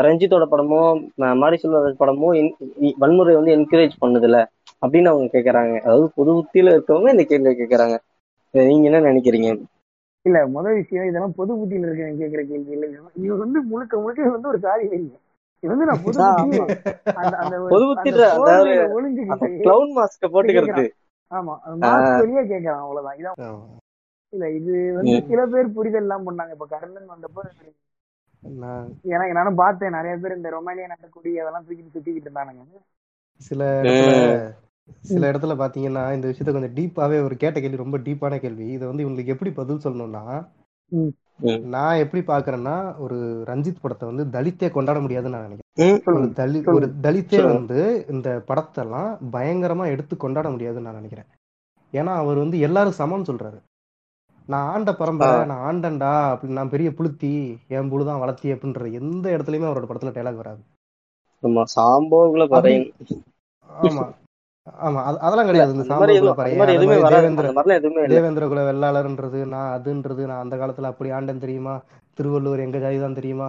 ரஞ்சித்தோட படமோ மாரி செல்வராஜ் படமோ வன்முறை வந்து என்கரேஜ் பண்ணுதுல அப்படின்னு அவங்க கேட்கறாங்க. அதாவது பொது புத்தியில இருக்கவங்க இந்த கேள்வியை கேட்கறாங்க. நீங்க என்ன நினைக்கிறீங்க? இல்ல முதல் விஷயம் இதெல்லாம் பொது புத்தியில இருக்க கேட்கிற கேள்வி இல்லை. இவங்க வந்து முழுக்க முழுக்க வந்து ஒரு சாதி வைங்க. இது வந்து நான் பொது புத்தியில ஒளிஞ்சுக்கிட்டேன் கிளவுன் மாஸ்க போட்டுக்கிறது. ஆமா, மாஸ்க் வெளியே கேட்கறான், அவ்வளவுதான். இதான் இல்ல, இது வந்து சில பேர் புரிதல் எல்லாம் பண்ணாங்க. இப்ப கர்ணன் வந்தப்போ எனக்கு நானும் பார்த்தேன் நிறைய பேர் இந்த ரொமானியா நாட்டு கொடி அதெல்லாம் தூக்கிட்டு சுத்திக்கிட்டு இருந்தானுங்க. சில சில இடத்துல பாத்தீங்கன்னா இந்த விஷயத்த கொஞ்சம் டீப்பாவே ஒரு கேட்ட கேள்வி, ரொம்ப டீப்பான கேள்வி. இதை வந்து இவங்களுக்கு எப்படி பதில் சொல்லணும்னா, நான் எப்படி பாக்குறேன்னா ஒரு ரஞ்சித் படத்தை வந்து தலித்தே கொண்டாட முடியாதுன்னு நான் நினைக்கிறேன். தலித் ஒரு தலித்தே வந்து இந்த படத்தெல்லாம் பயங்கரமா எடுத்து கொண்டாட முடியாதுன்னு நான் நினைக்கிறேன். ஏன்னா அவர் வந்து எல்லாரும் சமம்னு சொல்றாரு. நான் ஆண்ட பரம்பரை, நான் ஆண்டன்டா அப்படின்னு, நான் பெரிய புளுத்தி, என் புழுதான் வளர்த்தி அப்படின்ற எந்த இடத்துலயுமே அவரோட படத்துல டைலாக் வராது. ஆமா ஆமா, அதெல்லாம் கிடையாது. இந்த சாம்பாவுக்குள்ள பறையன், தேவேந்திர குல வெள்ளாளர்ன்றது நான் அதுன்றது, நான் அந்த காலத்துல அப்படி ஆண்டன் தெரியுமா, திருவள்ளுவர் எங்க ஜாதிதான் தெரியுமா,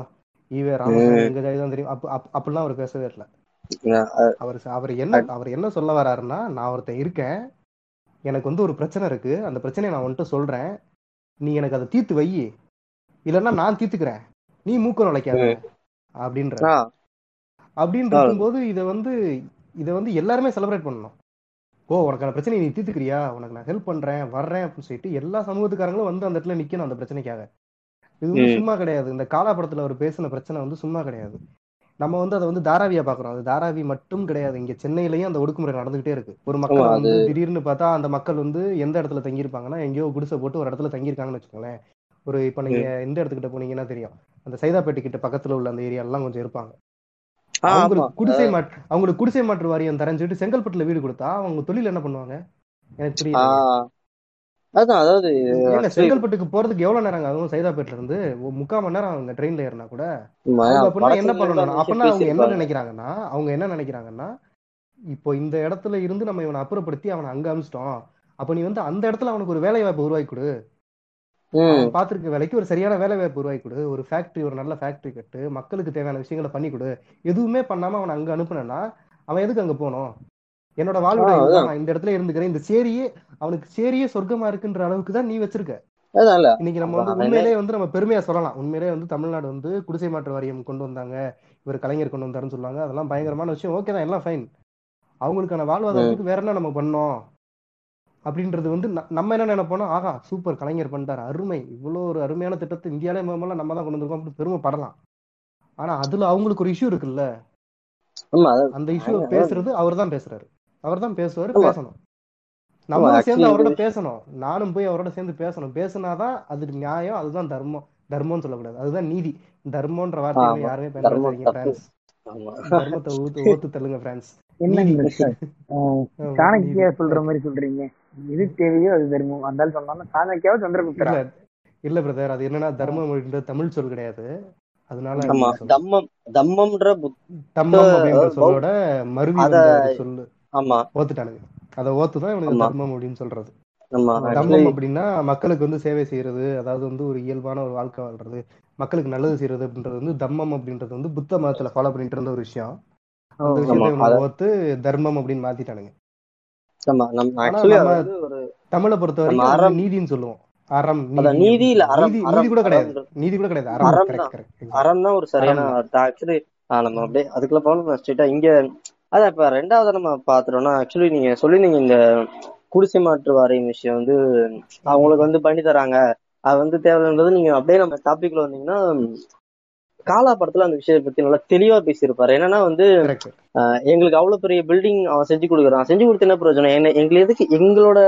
ஈவே ராமசாமி எங்க ஜாதிதான் தெரியுமா, அப்படிலாம் அவர் பேசவே இல்லை. அவர் அவர் என்ன அவர் என்ன சொல்ல வர்றாருன்னா, நான் ஒருத்தன் இருக்கேன், எனக்கு வந்து ஒரு பிரச்சனை இருக்கு, அந்த பிரச்சனையை நான் உன்கிட்ட சொல்றேன், நீ எனக்கு அதை தீர்த்து வை, இல்லைன்னா நான் தீர்த்துக்கிறேன், நீ மூக்க நுழைக்காத அப்படின்ற அப்படின்னு இருக்கும்போது இதை வந்து இதை வந்து எல்லாருமே செலிப்ரேட் பண்ணணும். ஓ, உனக்கான பிரச்சனையை நீ தீர்த்துக்கிறியா, உனக்கு நான் ஹெல்ப் பண்றேன் வர்றேன் அப்படின்னு சொல்லிட்டு எல்லா சமூகத்துக்காரங்களும் வந்து அந்த இடத்துல நிக்கணும் அந்த பிரச்சனைக்காக. இது வந்து சும்மா கிடையாது. இந்த காலா படத்துல அவர் பேசின பிரச்சனை வந்து சும்மா கிடையாது. நம்ம வந்து அதை வந்து தாராவியா பாக்குறோம். அது தாராவி மட்டும் கிடையாது, இங்க சென்னையிலயும் அந்த ஒடுக்குமுறை நடந்துகிட்டே இருக்கு. ஒரு மக்கள் வந்து திடீர்னு பார்த்தா அந்த மக்கள் வந்து எந்த இடத்துல தங்கியிருப்பாங்கன்னா, எங்கேயோ குடிசை போட்டு ஒரு இடத்துல தங்கியிருக்காங்கன்னு வச்சுக்கோங்களேன். ஒரு இப்ப நீங்க எந்த இடத்துக்கிட்ட போனீங்கன்னா தெரியும், அந்த சைதாப்பேட்டை கிட்ட பக்கத்துல உள்ள அந்த ஏரியாலாம் கொஞ்சம் இருப்பாங்க. குடிசை மாற்று அவங்களுக்கு குடிசை மாற்று வாரியம் தரஞ்சுட்டு செங்கல்பட்டுல வீடு கொடுத்தா அவங்க தொழில் என்ன பண்ணுவாங்க? எனக்கு தெரியல. அதான், அதாவது செங்கல்பட்டுக்கு போறதுக்கு எவ்வளவு நேரம் ஆகும்? சைதாப்பேட்ல இருந்து முக்கால் மணி நேரம் அவங்க ட்ரெயின்ல ஏறினா கூட. அப்படின்னா என்ன பண்ணணும்? அப்படின்னா அவங்க என்ன நினைக்கிறாங்கன்னா அவங்க என்ன நினைக்கிறாங்கன்னா இப்போ இந்த இடத்துல இருந்து நம்ம இவனை அப்புறப்படுத்தி அவனை அங்க அமிச்சிட்டோம், அப்ப நீ வந்து அந்த இடத்துல அவனுக்கு ஒரு வேலை வாய்ப்பு உருவாக்கி கொடு, பாத்துருக்க வேலைக்கு ஒரு சரியான வேலை வாய்ப்பு உருவாக்கி கொடு, ஒரு ஃபேக்டரி, ஒரு நல்ல ஃபேக்டரி கட்டு, மக்களுக்கு தேவையான விஷயங்களை பண்ணி கொடு. எதுவுமே பண்ணாம அவனை அங்க அனுப்புனா அவன் எதுக்கு அங்க போனோம்? என்னோட வாழ்விட நான் இந்த இடத்துல இருந்துக்கிறேன், இந்த சேரியே அவனுக்கு சேரியே சொர்க்கமா இருக்குன்ற அளவுக்கு தான் நீ வச்சிருக்க. இன்னைக்கு நம்ம வந்து உண்மையிலே வந்து நம்ம பெருமையா சொல்லலாம், உண்மையிலே வந்து தமிழ்நாடு வந்து குடிசை மாற்று வாரியம் கொண்டு வந்தாங்க, இவர் கலைஞர் கொண்டு வந்தாருன்னு சொல்லுவாங்க, அதெல்லாம் பயங்கரமான விஷயம். ஓகே தான், எல்லாம் ஃபைன். அவங்களுக்கான வாழ்வாதாரத்துக்கு வேற என்ன நம்ம பண்ணோம் அப்படின்றது வந்து நம்ம என்ன நினைப்போம், ஆகா சூப்பர் கலைஞர் பண்ணிட்டாரு, அருமை, இவ்வளோ ஒரு அருமையான திட்டத்தை இந்தியாவிலே மூலமா நம்ம தான் கொண்டு வந்திருக்கோம் அப்படின்னு பெருமைப்படலாம். ஆனா அதுல அவங்களுக்கு ஒரு இஷ்யூ இருக்குல்ல, அந்த இஷ்யூ பேசுறது அவர் தான் பேசுறாரு, அவர் தான் பேசுவாரு, பேசணும், நம்மளும் சேர்ந்து அவரோட பேசணும், நானும் போய் அவரோட சேர்ந்து பேசணும். பேசினாதான் அது நியாயம், அதுதான் தர்மம். தர்மம்னு சொல்லக்கூடாது, அதுதான் நீதி. தர்மம்ன்ற வார்த்தையை யாருமே பயன்படுத்தாதீங்க ஃப்ரெண்ட்ஸ். தர்மத்தை ஊத்து ஊத்து தள்ளுங்க ஃப்ரெண்ட்ஸ். சாணக்கியா சொல்ற மாதிரி சொல்றீங்க, இது தேவையோ அது தர்மம். அந்த சொன்னாலும் சாணக்கியாவது சந்திரகுப்தரா இல்ல பிரதர், அது என்னன்னா தர்மம் அப்படின்ற தமிழ் சொல் கிடையாது. அதனால தம்மம் தம்மம்ன்ற தம்மம் அப்படின்ற சொல்லோட மறுவி சொல்லு. ஆமா, ஓத்துட்டானுங்க, அதை ஓத்துதான் இவனுக்கு தர்மம் அப்படின்னு சொல்றது. தர்மம் அப்படின்னா மக்களுக்கு வந்து சேவை செய்யறது, அதாவது வந்து ஒரு இயல்பான ஒரு வாழ்க்கை வாழ்றது, மக்களுக்கு நல்லது செய்யறது அப்படின்றது வந்து தம்மம் அப்படின்றது வந்து புத்த மதத்துல ஃபாலோ பண்ணிட்டு இருந்த ஒரு விஷயம். அந்த விஷயத்த ஓத்து தர்மம் அப்படின்னு மாத்திட்டானுங்க. தமிழை பொறுத்த வரைக்கும் நீதினு சொல்லுவோம். அறம் நீதி இல்ல, நீதி கூட கிடையாது, நீதி கூட கிடையாது, அறம் தான் ஒரு சரியான. நம்ம அப்படியே அதுக்குள்ள போனோம் இங்க. அதான் இப்ப ரெண்டாவது நம்ம பாத்துட்டோம்னா, ஆக்சுவலி நீங்க சொல்லிருந்தீங்க இந்த குடிசை மாற்று வாரியம் விஷயம் வந்து அவங்களுக்கு வந்து பண்ணி தராங்க, அது வந்து தேவைன்றது. நீங்க அப்படியே நம்ம டாபிக்ல வந்தீங்கன்னா, காலா படத்துல அந்த விஷயத்தை பத்தி நல்லா தெளிவா பேசியிருப்பாரு. என்னன்னா வந்து எங்களுக்கு அவ்வளவு பெரிய பில்டிங் அவன் செஞ்சு கொடுக்குறான், செஞ்சு கொடுத்து என்ன பிரச்சனை, என்ன எங்களுக்கு எங்களோட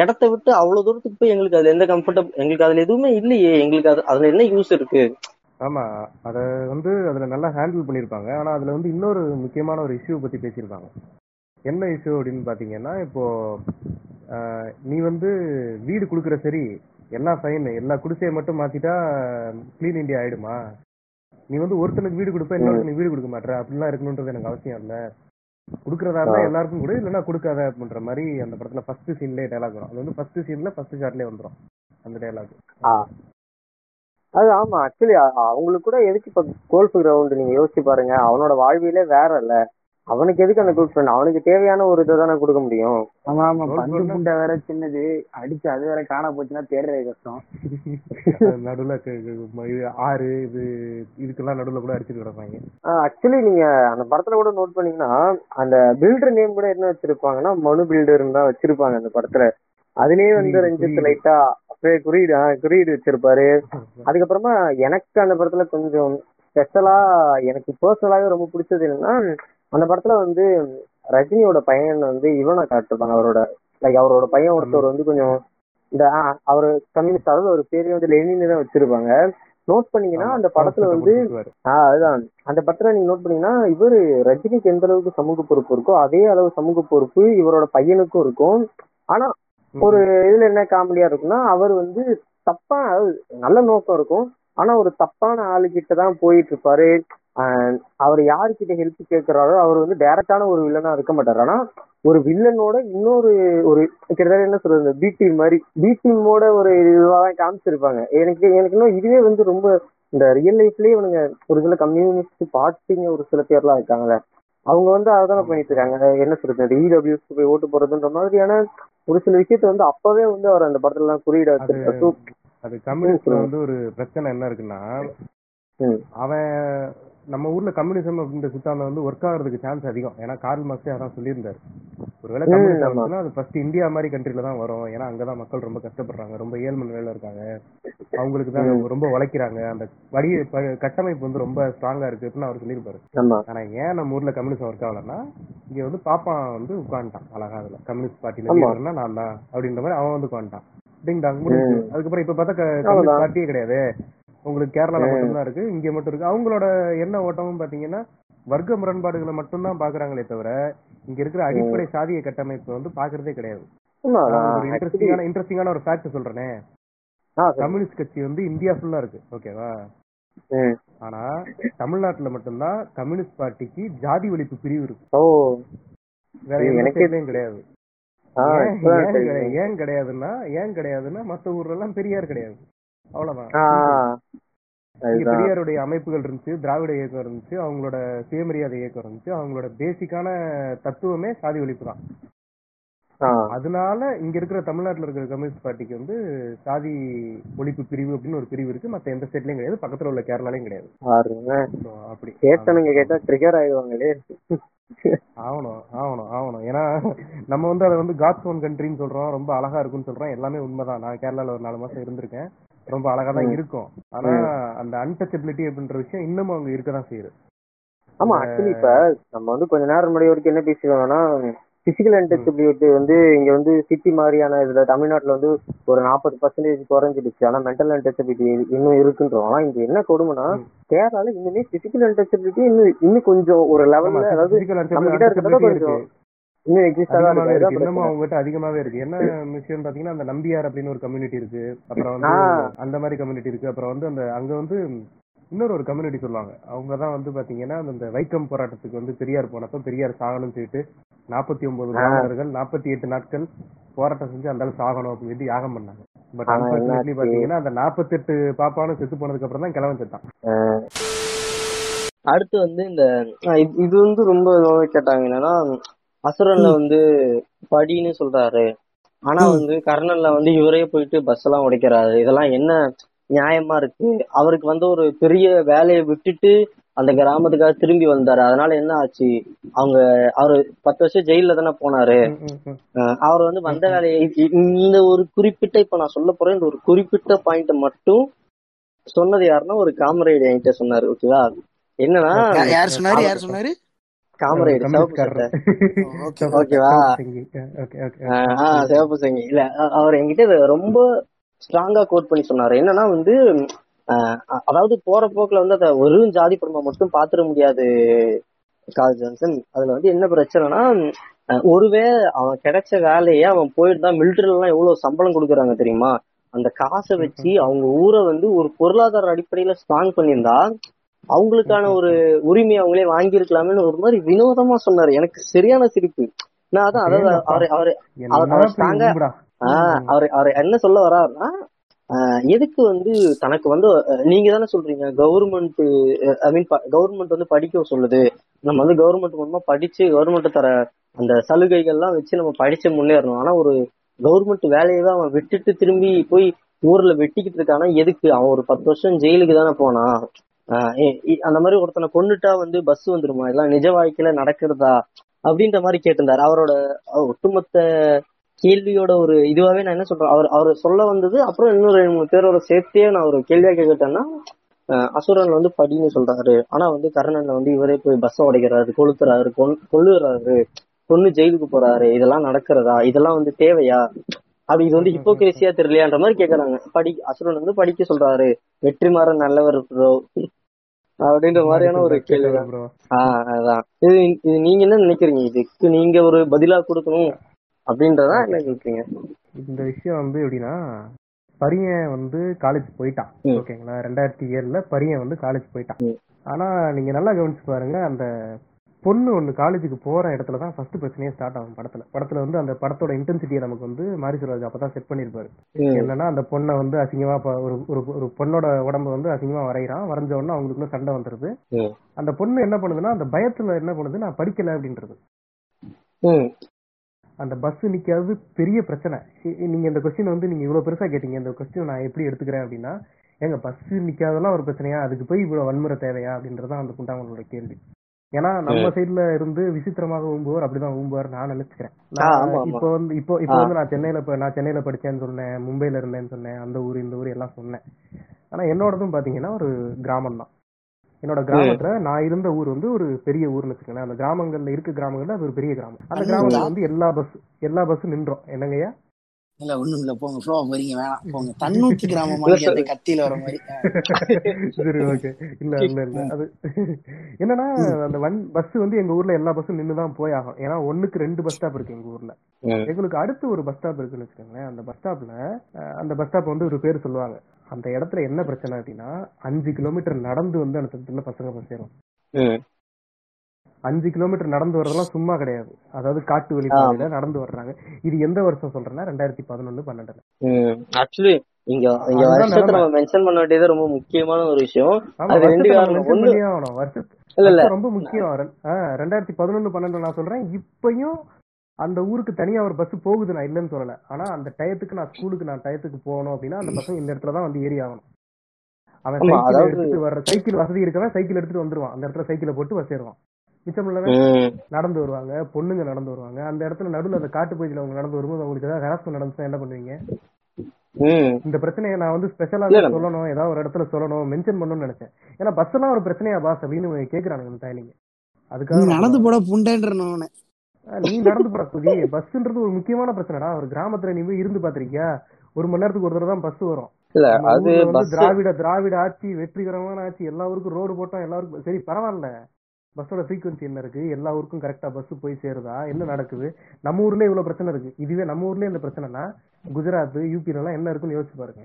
இடத்த விட்டு அவ்வளவு தூரத்துக்கு போய் எங்களுக்கு அதுல எந்த கம்ஃபர்டபுள், எங்களுக்கு அதுல எதுவுமே இல்லையே, எங்களுக்கு அது அதுல என்ன யூஸ் இருக்கு. ஆமா, அதை வந்து அதுல நல்லா ஹேண்டில் பண்ணியிருப்பாங்க. ஆனா அதுல வந்து இன்னொரு முக்கியமான ஒரு இஷ்யூ பத்தி பேசியிருப்பாங்க. என்ன இஷ்யூ அப்படின்னு பாத்தீங்கன்னா, இப்போ நீ வந்து வீடு கொடுக்குற சரி, எல்லா ஃபைன் எல்லா குடிசையை மட்டும் மாத்திட்டா கிளீன் இண்டியா ஆயிடுமா, நீ வந்து ஒருத்தனுக்கு வீடு கொடுப்ப இன்னொருத்தனுக்கு வீடு கொடுக்க மாட்டேற அப்படிலாம் இருக்கணுன்றது எனக்கு அவசியம் இல்லை, கொடுக்குறதா இருந்தா எல்லாருக்கும் கூட, இல்லைன்னா கொடுக்காத அப்படின்ற மாதிரி அந்த படத்துல ஃபர்ஸ்ட் சீன்லேயே டைலாக் வரும். அது வந்து ஃபர்ஸ்ட் சீன்ல ஃபர்ஸ்ட் ஷாட்லேயே வந்துடும் அந்த டைலாக். அது ஆமா, ஆக்சுவலி அவங்களுக்கு கூட எதுக்கு இப்ப கோல்ஃப் கிரவுண்ட் நீங்க யோசிச்சு பாருங்க, அவனோட வாழ்விலே வேற இல்ல, அவனுக்கு எதுக்கு அந்த குட் ஃப்ரெண்ட், அவனுக்கு தேவையான ஒரு இதை தானே கொடுக்க முடியும். ஆமா ஆமா, பஞ்சு புண்டை வேற சின்னது அடிச்சு அது வேற காண போச்சுன்னா தேடுறது கஷ்டம். நடுவில் ஆறு இது இதுக்கெல்லாம் நடுவில் கூட அடிச்சுட்டு கிடப்பாங்க. ஆக்சுவலி நீங்க அந்த படத்துல கூட நோட் பண்ணீங்கன்னா அந்த பில்டர் நேம் கூட என்ன வச்சிருப்பாங்கன்னா மனு பில்டர்ன்னு தான் வச்சிருப்பாங்க அந்த படத்துல. அதுலயே வந்து ரஞ்சித் லைட்டா அப்படியே குறியீடு குறியீடு வச்சிருப்பாரு. அதுக்கப்புறமா எனக்கு அந்த படத்துல கொஞ்சம் ஸ்பெஷலா எனக்கு பர்சனலாவே ரொம்ப பிடிச்சது என்னன்னா, அந்த படத்துல வந்து ரஜினியோட பையன் வந்து இவனை காட்டிருப்பாங்க, அவரோட லைக் அவரோட பையன் ஒருத்தர் வந்து கொஞ்சம் இந்த அவரு கம்யூனிஸ்ட், அதாவது ஒரு பேரை வந்து லெனின்னு தான் வச்சிருப்பாங்க. நோட் பண்ணீங்கன்னா அந்த படத்துல வந்து ஆஹ் அதுதான் அந்த படத்துல நீங்க நோட் பண்ணீங்கன்னா இவரு ரஜினிக்கு எந்த அளவுக்கு சமூக பொறுப்பு இருக்கோ அதே அளவு சமூக பொறுப்பு இவரோட பையனுக்கும் இருக்கும். ஆனா ஒரு இதுல என்ன காமெடியா இருக்குன்னா, அவர் வந்து தப்பா நல்ல நோக்கம் இருக்கும், ஆனா ஒரு தப்பான ஆளுகிட்டதான் போயிட்டு இருப்பாரு. அவர் யாருக்கிட்ட ஹெல்ப் கேட்கிறாரோ அவர் வந்து டைரக்டான ஒரு வில்லனா இருக்க மாட்டாரு. ஆனா ஒரு வில்லனோட இன்னொரு ஒரு கிட்டத்தட்ட என்ன சொல்றது பி டீம் மாதிரி, பி டீமோட ஒரு இதுவாதான் காமிச்சிருப்பாங்க. எனக்கு எனக்கு இன்னும் இதுவே வந்து ரொம்ப இந்த ரியல் லைஃப்லயே இவனுங்க ஒரு சில கம்யூனிஸ்ட் பார்ட்டிங்க ஒரு சில பேர்லாம் இருக்காங்களே, அவங்க வந்து அதான பண்ணிட்டு இருக்காங்க, என்ன சொல்றது இடபிள்யூஸ்க்கு போய் ஓட்டு போறதுன்ற மாதிரியான ஒரு சில விஷயத்த வந்து அப்பவே வந்து அவர் அந்த படத்துல எல்லாம் குறியீட வச்சிருக்காரு. அது கம்யூனிஸ்ட்ல வந்து ஒரு பிரச்சனை என்ன இருக்குன்னா, அவன் நம்ம ஊர்ல கம்யூனிசம் அப்படின்ற சித்தாந்தம் வந்து ஒர்க் ஆகுறதுக்கு சான்ஸ் அதிகம். ஏன்னா கார்ல் மார்க்ஸே அதான் சொல்லியிருந்தாரு, ஒருவேளை கம்யூனிசம்னா அது ஃபர்ஸ்ட் இந்தியா மாதிரி கண்ட்ரில தான் வரும். ஏன்னா அங்கதான் மக்கள் ரொம்ப கஷ்டப்படுறாங்க, ரொம்ப ஏழ்மை நிலையில இருக்காங்க, அவங்களுக்கு தான் ரொம்ப உழைக்கிறாங்க, அந்த வடி கட்டமைப்பு வந்து ரொம்ப ஸ்ட்ராங்கா இருக்கு அப்படின்னு அவர் சொல்லியிருப்பாரு. ஆனா ஏன் நம்ம ஊர்ல கம்யூனிசம் ஒர்க் ஆகலன்னா, இங்க வந்து பாப்பான் வந்து உட்காந்துட்டான் அழகா அதுல கம்யூனிஸ்ட் பார்ட்டினா நான் தான் அப்படின்ற மாதிரி அவன் வந்து உட்காந்துட்டான் அப்படின்ட்டாங்க. அதுக்கப்புறம் இப்ப பார்த்தா கம்யூனிஸ்ட் பார்ட்டியே கிடையாது, உங்களுக்கு கேரளால மட்டும்தான் இருக்கு, இங்கே மட்டும் இருக்கு. அவங்களோட என்ன ஓட்டமும் பாத்தீங்கன்னா வர்க்க முரண்பாடுகளை மட்டும்தான் பாக்குறாங்களே தவிர இங்க இருக்கிற அடிப்படை சாதிய கட்டமைப்பு வந்து பாக்குறதே கிடையாது. இன்ட்ரெஸ்டிங்கான ஒரு ஃபேக்ட் சொல்றேனே, கம்யூனிஸ்ட் கட்சி வந்து இந்தியா ஃபுல்லா இருக்கு ஓகேவா, ஆனா தமிழ்நாட்டுல மட்டும்தான் கம்யூனிஸ்ட் பார்ட்டிக்கு ஜாதி ஒழிப்பு பிரிவு இருக்கு, வேற எதுவும் கிடையாது. ஏன் கிடையாதுன்னா ஏன் கிடையாதுன்னா மற்ற ஊர்ல எல்லாம் பெரியார் கிடையாது, அவ்வளவுதான். பெரியாருடைய அமைப்புகள் இருந்துச்சு, திராவிட இயக்கம் இருந்துச்சு, அவங்களோட சுயமரியாதை இயக்கம் இருந்துச்சு, அவங்களோட பேசிக்கான தத்துவமே சாதி ஒழிப்பு தான். அதனால இங்க இருக்கிற தமிழ்நாட்டுல இருக்கிற கம்யூனிஸ்ட் பார்ட்டிக்கு வந்து சாதி ஒழிப்பு பிரிவு அப்படின்னு ஒரு பிரிவு இருக்கு, மத்த எந்த ஸ்டேட்லயும் கிடையாது, பக்கத்துல உள்ள கேரளாலையும் கிடையாது. அப்படி கேட்டவங்க கேட்டா ட்ரிகர் ஆயிடுவாங்களே. ஆகணும் ஆகணும் ஆகணும் ஏன்னா நம்ம வந்து அதை வந்து காட்ஸ் ஓன் கண்ட்ரின்னு சொல்றோம், ரொம்ப அழகா இருக்குன்னு சொல்றோம், எல்லாமே உண்மைதான். நான் கேரளால ஒரு நாலு மாசம் இருந்திருக்கேன், ரொம்ப அழகா தான் இருக்கும். ஆனா அந்த அன்டச்சபிலிட்டி அப்படின்ற விஷயம் இன்னமும் அவங்க இருக்கதான் செய்யுது. ஆமா, ஆக்சுவலி இப்ப நம்ம வந்து கொஞ்ச நேரம் முன்னாடி வரைக்கும் என்ன பேசிடுவாங்கன்னா, பிசிக்கல் அன்டச்சபிலிட்டி வந்து இங்க வந்து சிட்டி மாதிரியான இதுல தமிழ்நாட்டுல வந்து ஒரு நாற்பது பர்சன்டேஜ் குறைஞ்சிடுச்சு, ஆனா மென்டல் அன்டச்சபிலிட்டி இன்னும் இருக்குன்றோம். ஆனா இங்க என்ன கொடுமைன்னா, கேரளால இன்னுமே பிசிக்கல் அன்டச்சபிலிட்டி இன்னும் இன்னும் கொஞ்சம் ஒரு லெவல்ல, அதாவது அவங்ககிட்ட அதிகமாவே இருக்கு. என்ன விஷயம் பாத்தீங்கன்னா, அந்த நம்பியார் அப்படின்னு ஒரு கம்யூனிட்டி இருக்கு, அப்புறம் வந்து அந்த மாதிரி கம்யூனிட்டி இருக்கு, அப்புறம் வந்து அந்த அங்க வந்து இன்னொரு ஒரு கம்யூனிட்டி சொல்லுவாங்க, அவங்கதான் வந்து பாத்தீங்கன்னா அந்த வைக்கம் போராட்டத்துக்கு வந்து பெரியார் போனப்ப பெரியார் சாகணும் சொல்லிட்டு நாற்பத்தி ஒன்பது மாணவர்கள் நாற்பத்தி எட்டு நாட்கள் போராட்டம் செஞ்சு அந்த சாகணும் அப்படின்னு சொல்லி யாகம் பண்ணாங்க. பட் அன்பார்ச்சுனேட்லி பாத்தீங்கன்னா அந்த நாற்பத்தி எட்டு பாப்பானும் செத்து போனதுக்கு அப்புறம் தான் கிளவன் செத்தான். அடுத்து வந்து இந்த இது வந்து ரொம்ப கேட்டாங்க என்னன்னா, அசுரன்ல வந்து படின்னு சொல்றாரு, ஆனா வந்து கர்ணன்ல வந்து இவரே போயிட்டு பஸ் எல்லாம் உடைக்கிறாரு. இதெல்லாம் என்ன நியாயமா இருக்கு? அவருக்கு வந்து ஒரு பெரிய வேலையை விட்டுட்டு அந்த கிராமத்துக்காக திரும்பி வந்தாரு. அதனால என்ன ஆச்சு, அவங்க அவரு பத்து வருஷம் ஜெயில தானே போனாரு. அவர் வந்து வந்த வேலையை இந்த ஒரு குறிப்பிட்ட இப்ப நான் சொல்ல போறேன் இந்த ஒரு குறிப்பிட்ட பாயிண்ட் மட்டும் சொன்னது யாருன்னா ஒரு காமரேடு என்கிட்ட சொன்னாரு. ஓகேவா, என்னன்னா யார் சொன்னாரு யார் சொன்னாரு காமரேடு ஓகேவா சிவப்பு சங்கி இல்ல, அவர் என்கிட்ட ரொம்ப ஸ்ட்ராங்கா கோட் பண்ணி சொன்னாரு. என்னன்னா வந்து அதாவது போற போக்குல வந்து அத ஒரு ஜாதி படமா மட்டும் பாத்துட முடியாது கால் ஜான்சன். அதுல வந்து என்ன பிரச்சனைனா, ஒருவேளை அவன் கிடைச்ச வேலையே அவன் போயிட்டு தான் மிலிட்டரில எல்லாம் எவ்வளவு சம்பளம் கொடுக்குறாங்க தெரியுமா, அந்த காசை வச்சு அவங்க ஊரை வந்து ஒரு பொருளாதார அடிப்படையில ஸ்ட்ராங் பண்ணியிருந்தா அவங்களுக்கான ஒரு உரிமையை அவங்களே வாங்கியிருக்கலாமேன்னு ஒரு மாதிரி வினோதமா சொன்னாரு. எனக்கு சரியான சிரிப்பு. நான் அதான் அதாவது அவரு அவர் ஸ்ட்ராங்கா ஆஹ் அவரு அவர் என்ன சொல்ல வர்றாருன்னா, எதுக்கு வந்து தனக்கு வந்து நீங்க தானே சொல்றீங்க கவர்மெண்ட் ஐ மீன் கவர்மெண்ட் வந்து படிக்க சொல்லுது, நம்ம வந்து கவர்மெண்ட் மூலமா படிச்சு கவர்மெண்ட் தர அந்த சலுகைகள்லாம் வச்சு நம்ம படிச்சு முன்னேறணும். ஆனா ஒரு கவர்மெண்ட் வேலையவே அவன் விட்டுட்டு திரும்பி போய் ஊர்ல வெட்டிக்கிட்டு இருக்கானா எதுக்கு? அவன் ஒரு பத்து வருஷம் ஜெயிலுக்கு தானே போனான். அந்த மாதிரி ஒருத்தனை கொண்டுட்டா வந்து பஸ் வந்துருமா? இதெல்லாம் நிஜ வாழ்க்கையில நடக்கிறதா அப்படின்ற மாதிரி கேட்டிருந்தாரு. அவரோட ஒட்டுமொத்த கேள்வியோட ஒரு இதுவாவே நான் என்ன சொல்றேன் அவர் அவர் சொல்ல வந்தது. அப்புறம் இன்னொரு ரெண்டு மூணு பேரோட சேர்த்தையே நான் ஒரு கேள்வியா கேட்டேன்னா, அசுரன்ல வந்து படின்னு சொல்றாரு, ஆனா வந்து கர்ணன்ல வந்து இவரே போய் பஸ்ஸை உடைக்கிறாரு, கொளுத்துறாரு, கொள்ளுறாரு, கொன்னு ஜெயிலுக்கு போறாரு, இதெல்லாம் நடக்கிறதா, இதெல்லாம் வந்து தேவையா, அப்படி இது வந்து ஹிப்போக்ரேசியா தெரியலையான்ற மாதிரி கேட்கறாங்க. படி அசுரன் வந்து படிக்க சொல்றாரு, வெற்றிமாறன் நல்லவர் ப்ரோ அப்படின்ற மாதிரியான ஒரு கேள்வி. ஆஹ் அதான் இது இது நீங்க என்ன நினைக்கிறீங்க, இதுக்கு நீங்க ஒரு பதிலா கொடுக்கணும் அப்படின்றதா என்ன கேக்குறீங்க? இந்த விஷயம் வந்து எப்படின்னா, பரியம் வந்து காலேஜ் போயிட்டான். ஓகேங்களா, ரெண்டாயிரத்தி ஏழுல பரியம் வந்து காலேஜ் போயிட்டான். ஆனா நீங்க நல்லா கவனிச்சு பாருங்க, அந்த பொண்ணு ஒண்ணு காலேஜுக்கு போற இடத்துலதான் ஃபர்ஸ்ட் பிரச்சனையே ஸ்டார்ட் ஆகும் படத்துல. படத்துல வந்து அந்த படத்தோட இன்டென்சிட்டியை நமக்கு வந்து மாரி செல்வராஜ் அப்பதான் செட் பண்ணிருப்பாரு. என்னன்னா அந்த பொண்ணை வந்து அசிங்கமா ஒரு ஒரு பொண்ணோட உடம்ப வந்து அசிங்கமா வரைகிறான். வரைஞ்ச உடனே அவங்களுக்குள்ள சண்டை வந்துருது. அந்த பொண்ணு என்ன பண்ணுதுன்னா, அந்த பயத்துல என்ன பண்ணுது, நான் படிக்கல அப்படின்றது. அந்த பஸ் நிக்காது பெரிய பிரச்சனை. நீங்க இந்த கொஸ்டின் வந்து நீங்க இவ்வளவு பெருசா கேட்டீங்க, இந்த கொஸ்டின் நான் எப்படி எடுத்துக்கிறேன் அப்படின்னா, எங்க பஸ் நிக்காதெல்லாம் ஒரு பிரச்சனையா, அதுக்கு போய் இவ்வளவு வன்முறை தேவையா அப்படின்றதான் அந்த குண்டாங்களோட கேள்வி. ஏன்னா நம்ம சைட்ல இருந்து விசித்திரமாக ஊம்புவார், அப்படிதான் ஊம்புவார் நான் நினைச்சுக்கிறேன். இப்போ வந்து இப்போ இப்போ வந்து நான் சென்னையில நான் சென்னையில படிச்சேன்னு சொன்னேன், மும்பைல இருந்தேன்னு சொன்னேன், அந்த ஊர் இந்த ஊர் எல்லாம் சொன்னேன். ஆனா என்னோடதும் பாத்தீங்கன்னா ஒரு கிராமம் தான். என்னோட கிராமத்துல நான் இருந்த ஊர் வந்து ஒரு பெரிய ஊர்னு வச்சுக்கோங்களேன். அந்த கிராமங்கள்ல இருக்க கிராமங்கள்ல அது ஒரு பெரிய கிராமம். அந்த கிராமத்துல வந்து எல்லா பஸ் எல்லா பஸ்ஸும் நின்றோம். என்னங்கய்யா இல்ல ஒண்ணும் இல்ல, போங்க ஃப்ளோ வரீங்க, வேணாம் போங்க. தன்னூக்கி கிராமமான கத்தியில வர மாதிரி சரி ஓகே. இல்ல இல்ல இல்ல அது என்னன்னா, அந்த ஒன் பஸ் வந்து எங்க ஊர்ல எல்லா பஸ்ஸும் நின்றுதான் போய் ஆகும். ஏன்னா ஒண்ணுக்கு ரெண்டு பஸ் ஸ்டாப் இருக்கு எங்க ஊர்ல. எங்களுக்கு அடுத்து ஒரு பஸ் ஸ்டாப் இருக்குன்னு வச்சுக்கோங்களேன். அந்த பஸ் ஸ்டாப்ல அந்த பஸ் ஸ்டாப் வந்து ஒரு பேர் சொல்லுவாங்க. அந்த இடத்துல என்ன பிரச்சனை அப்படின்னா, அஞ்சு கிலோமீட்டர் நடந்து வந்து அந்த இடத்துல பசங்க பஸ் சேரும். அஞ்சு கிலோமீட்டர் நடந்து வர்றதெல்லாம் சும்மா கிடையாது. அதாவது காட்டு வழி பாதையில நடந்து வர்றாங்க. இது எந்த வருஷம் சொல்றேன்னா ரெண்டாயிரத்தி பதினொன்னு பன்னெண்டுல. ஆக்சுவலி இங்க இங்க வருஷத்தை நம்ம மென்ஷன் பண்ண வேண்டியது ரொம்ப முக்கியமான ஒரு விஷயம். அது ரெண்டு காரணம். ஒண்ணு இல்ல இல்ல ரொம்ப முக்கியம், ரெண்டாயிரத்தி பதினொன்னு பன்னெண்டு நான் சொல்றேன். இப்பயும் அந்த ஊருக்கு தனியா ஒரு பஸ் போகுது, நான் இல்லன்னு சொல்லல. ஆனா அந்த டயத்துக்கு நான் ஸ்கூலுக்கு நான் டயத்துக்கு போகணும் அப்படின்னா அந்த பசங்க இந்த இடத்துலதான் வந்து ஏறி ஆகணும். அவன் சைக்கிள் எடுத்துட்டு வர்ற சைக்கிள் வசதி இருக்கவன் சைக்கிள் எடுத்துட்டு வந்துருவான். அந்த இடத்துல சைக்கிளை போட்டு பஸ் ஏறுவான். மிச்சம் உள்ளவன் நடந்து வருவாங்க, பொண்ணுங்க நடந்து வருவாங்க. அந்த இடத்துல நடுவில் அந்த காட்டு பகுதியில் அவங்க நடந்து வரும்போது அவங்களுக்கு ஏதாவது ஹராஸ்மெண்ட் நடந்துச்சுன்னா என்ன பண்ணுவீங்க? இந்த பிரச்சனையை நான் வந்து ஸ்பெஷலா சொல்லணும், ஏதாவது ஒரு இடத்துல சொல்லணும், மென்ஷன் பண்ணணும்னு நினைச்சேன். ஏன்னா பஸ் எல்லாம் ஒரு பிரச்சனையா பாஸ் அப்படின்னு கேக்குறானுங்க டைனிங். அதுக்காக நடந்து போட புண்டேன்றனே நீ நடந்து போற புதி பஸ்ன்றது ஒரு முக்கியமான பிரச்சனைடா. ஒரு கிராமத்துல நீ போய் இருந்து பாத்திருக்கியா? ஒரு மணி நேரத்துக்கு ஒரு தடவை தான் பஸ் வரும். இல்ல அது திராவிட திராவிட ஆட்சி, வெற்றிகரமான ஆட்சி, எல்லா ஊருக்கும் ரோடு போட்டோம், எல்லாருக்கும் சரி பரவாயில்ல. பஸ்ஸோட ஃப்ரீக்வன்சி என்ன இருக்கு, எல்லா ஊருக்கும் கரெக்டா பஸ் போய் சேருதா, என்ன நடக்குது? நம்ம ஊர்ல இவ்வளவு பிரச்சனை இருக்கு. இதுவே நம்ம ஊர்ல இந்த பிரச்சனைனா குஜராத், யூபில எல்லாம் என்ன இருக்குன்னு யோசிச்சு பாருங்க.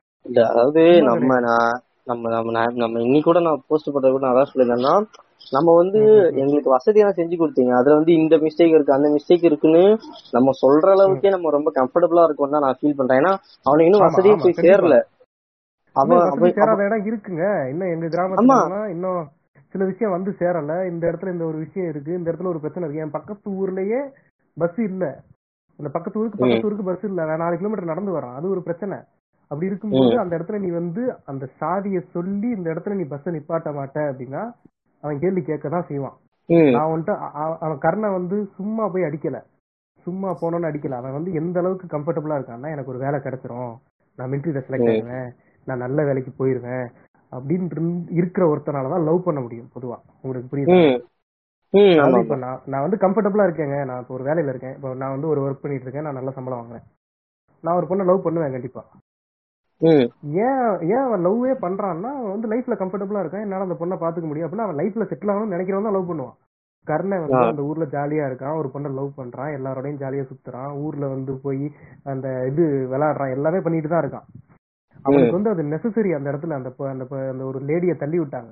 அதாவது நம்ம நம்ம நம்ம நம்ம இன்னைக்கு கூட நான் போஸ்ட் பண்றது கூட நான் அதான் சொல்லியிருந்தேன்னா, நம்ம வந்து எங்களுக்கு வசதியான செஞ்சு கொடுத்தீங்க, அதுல வந்து இந்த மிஸ்டேக் இருக்கு அந்த மிஸ்டேக் இருக்குன்னு நம்ம சொல்ற அளவுக்கே நம்ம ரொம்ப கம்ஃபர்டபுளா இருக்கும் தான் நான் ஃபீல் பண்றேன். ஏன்னா அவனுக்கு இன்னும் வசதியே போய் சேரல. அவன் சேராத இடம் இருக்குங்க இன்னும் எங்க கிராமத்துல, இன்னும் சில விஷயம் வந்து சேரல. இந்த இடத்துல இந்த ஒரு விஷயம் இருக்கு, இந்த இடத்துல ஒரு பிரச்சனை இருக்கு. என் பக்கத்து ஊர்லயே பஸ் இல்ல, இந்த பக்கத்து ஊருக்கு பக்கத்து ஊருக்கு பஸ் இல்ல, நான் நாலு கிலோமீட்டர் நடந்து வரேன், அது ஒரு பிரச்சனை. அப்படி இருக்கும்போது அந்த இடத்துல நீ வந்து அந்த சாதியை சொல்லி இந்த இடத்துல நீ பஸ்ஸை நிப்பாட்ட மாட்ட அப்படின்னா அவன் கேள்வி கேட்கதான் செய்வான். அவன் வந்துட்டு அவன் கர்ணை வந்து சும்மா போய் அடிக்கல, சும்மா போனோன்னு அடிக்கல. அவன் வந்து எந்த அளவுக்கு கம்ஃபர்டபுளா இருக்கான்னா, எனக்கு ஒரு வேலை கிடைச்சிரும், நான் மிலிட்டரியில செலக்ட் ஆயிடுவேன், நான் நல்ல வேலைக்கு போயிருவேன் அப்படின்னு இருக்கிற ஒருத்தனாலதான் லவ் பண்ண முடியும் பொதுவா. உங்களுக்கு புரியுது? இப்ப நான் நான் வந்து கம்ஃபர்டபுளா இருக்கேங்க, நான் இப்போ ஒரு வேலையில இருக்கேன், இப்போ நான் வந்து ஒரு ஒர்க் பண்ணிட்டு இருக்கேன், நான் நல்ல சம்பளம் வாங்குறேன், நான் ஒரு பொண்ணை லவ் பண்ணுவேன் கண்டிப்பா. ஏன் ஏன் அவன் லவ்வே பண்றான்னா, அவன் வந்து லைஃப்ல கம்ஃபர்டபுளா இருக்கான், என்னால அந்த பொண்ணை பாத்துக்க முடியும் அப்படின்னா அவன் லைஃப்ல செட்டில் ஆகணும்னு நினைக்கிறவன் தான் லவ் பண்ணுவான். கர்ணன் வந்து அந்த ஊர்ல ஜாலியா இருக்கான், ஒரு பொண்ணை லவ் பண்றான், எல்லாரோடையும் ஜாலியா சுத்துறான், ஊர்ல வந்து போய் அந்த இது விளையாடுறான், எல்லாமே பண்ணிட்டு தான் இருக்கான். அவனுக்கு வந்து அது நெசசரி அந்த இடத்துல. அந்த அந்த ஒரு லேடியை தள்ளி விட்டாங்க,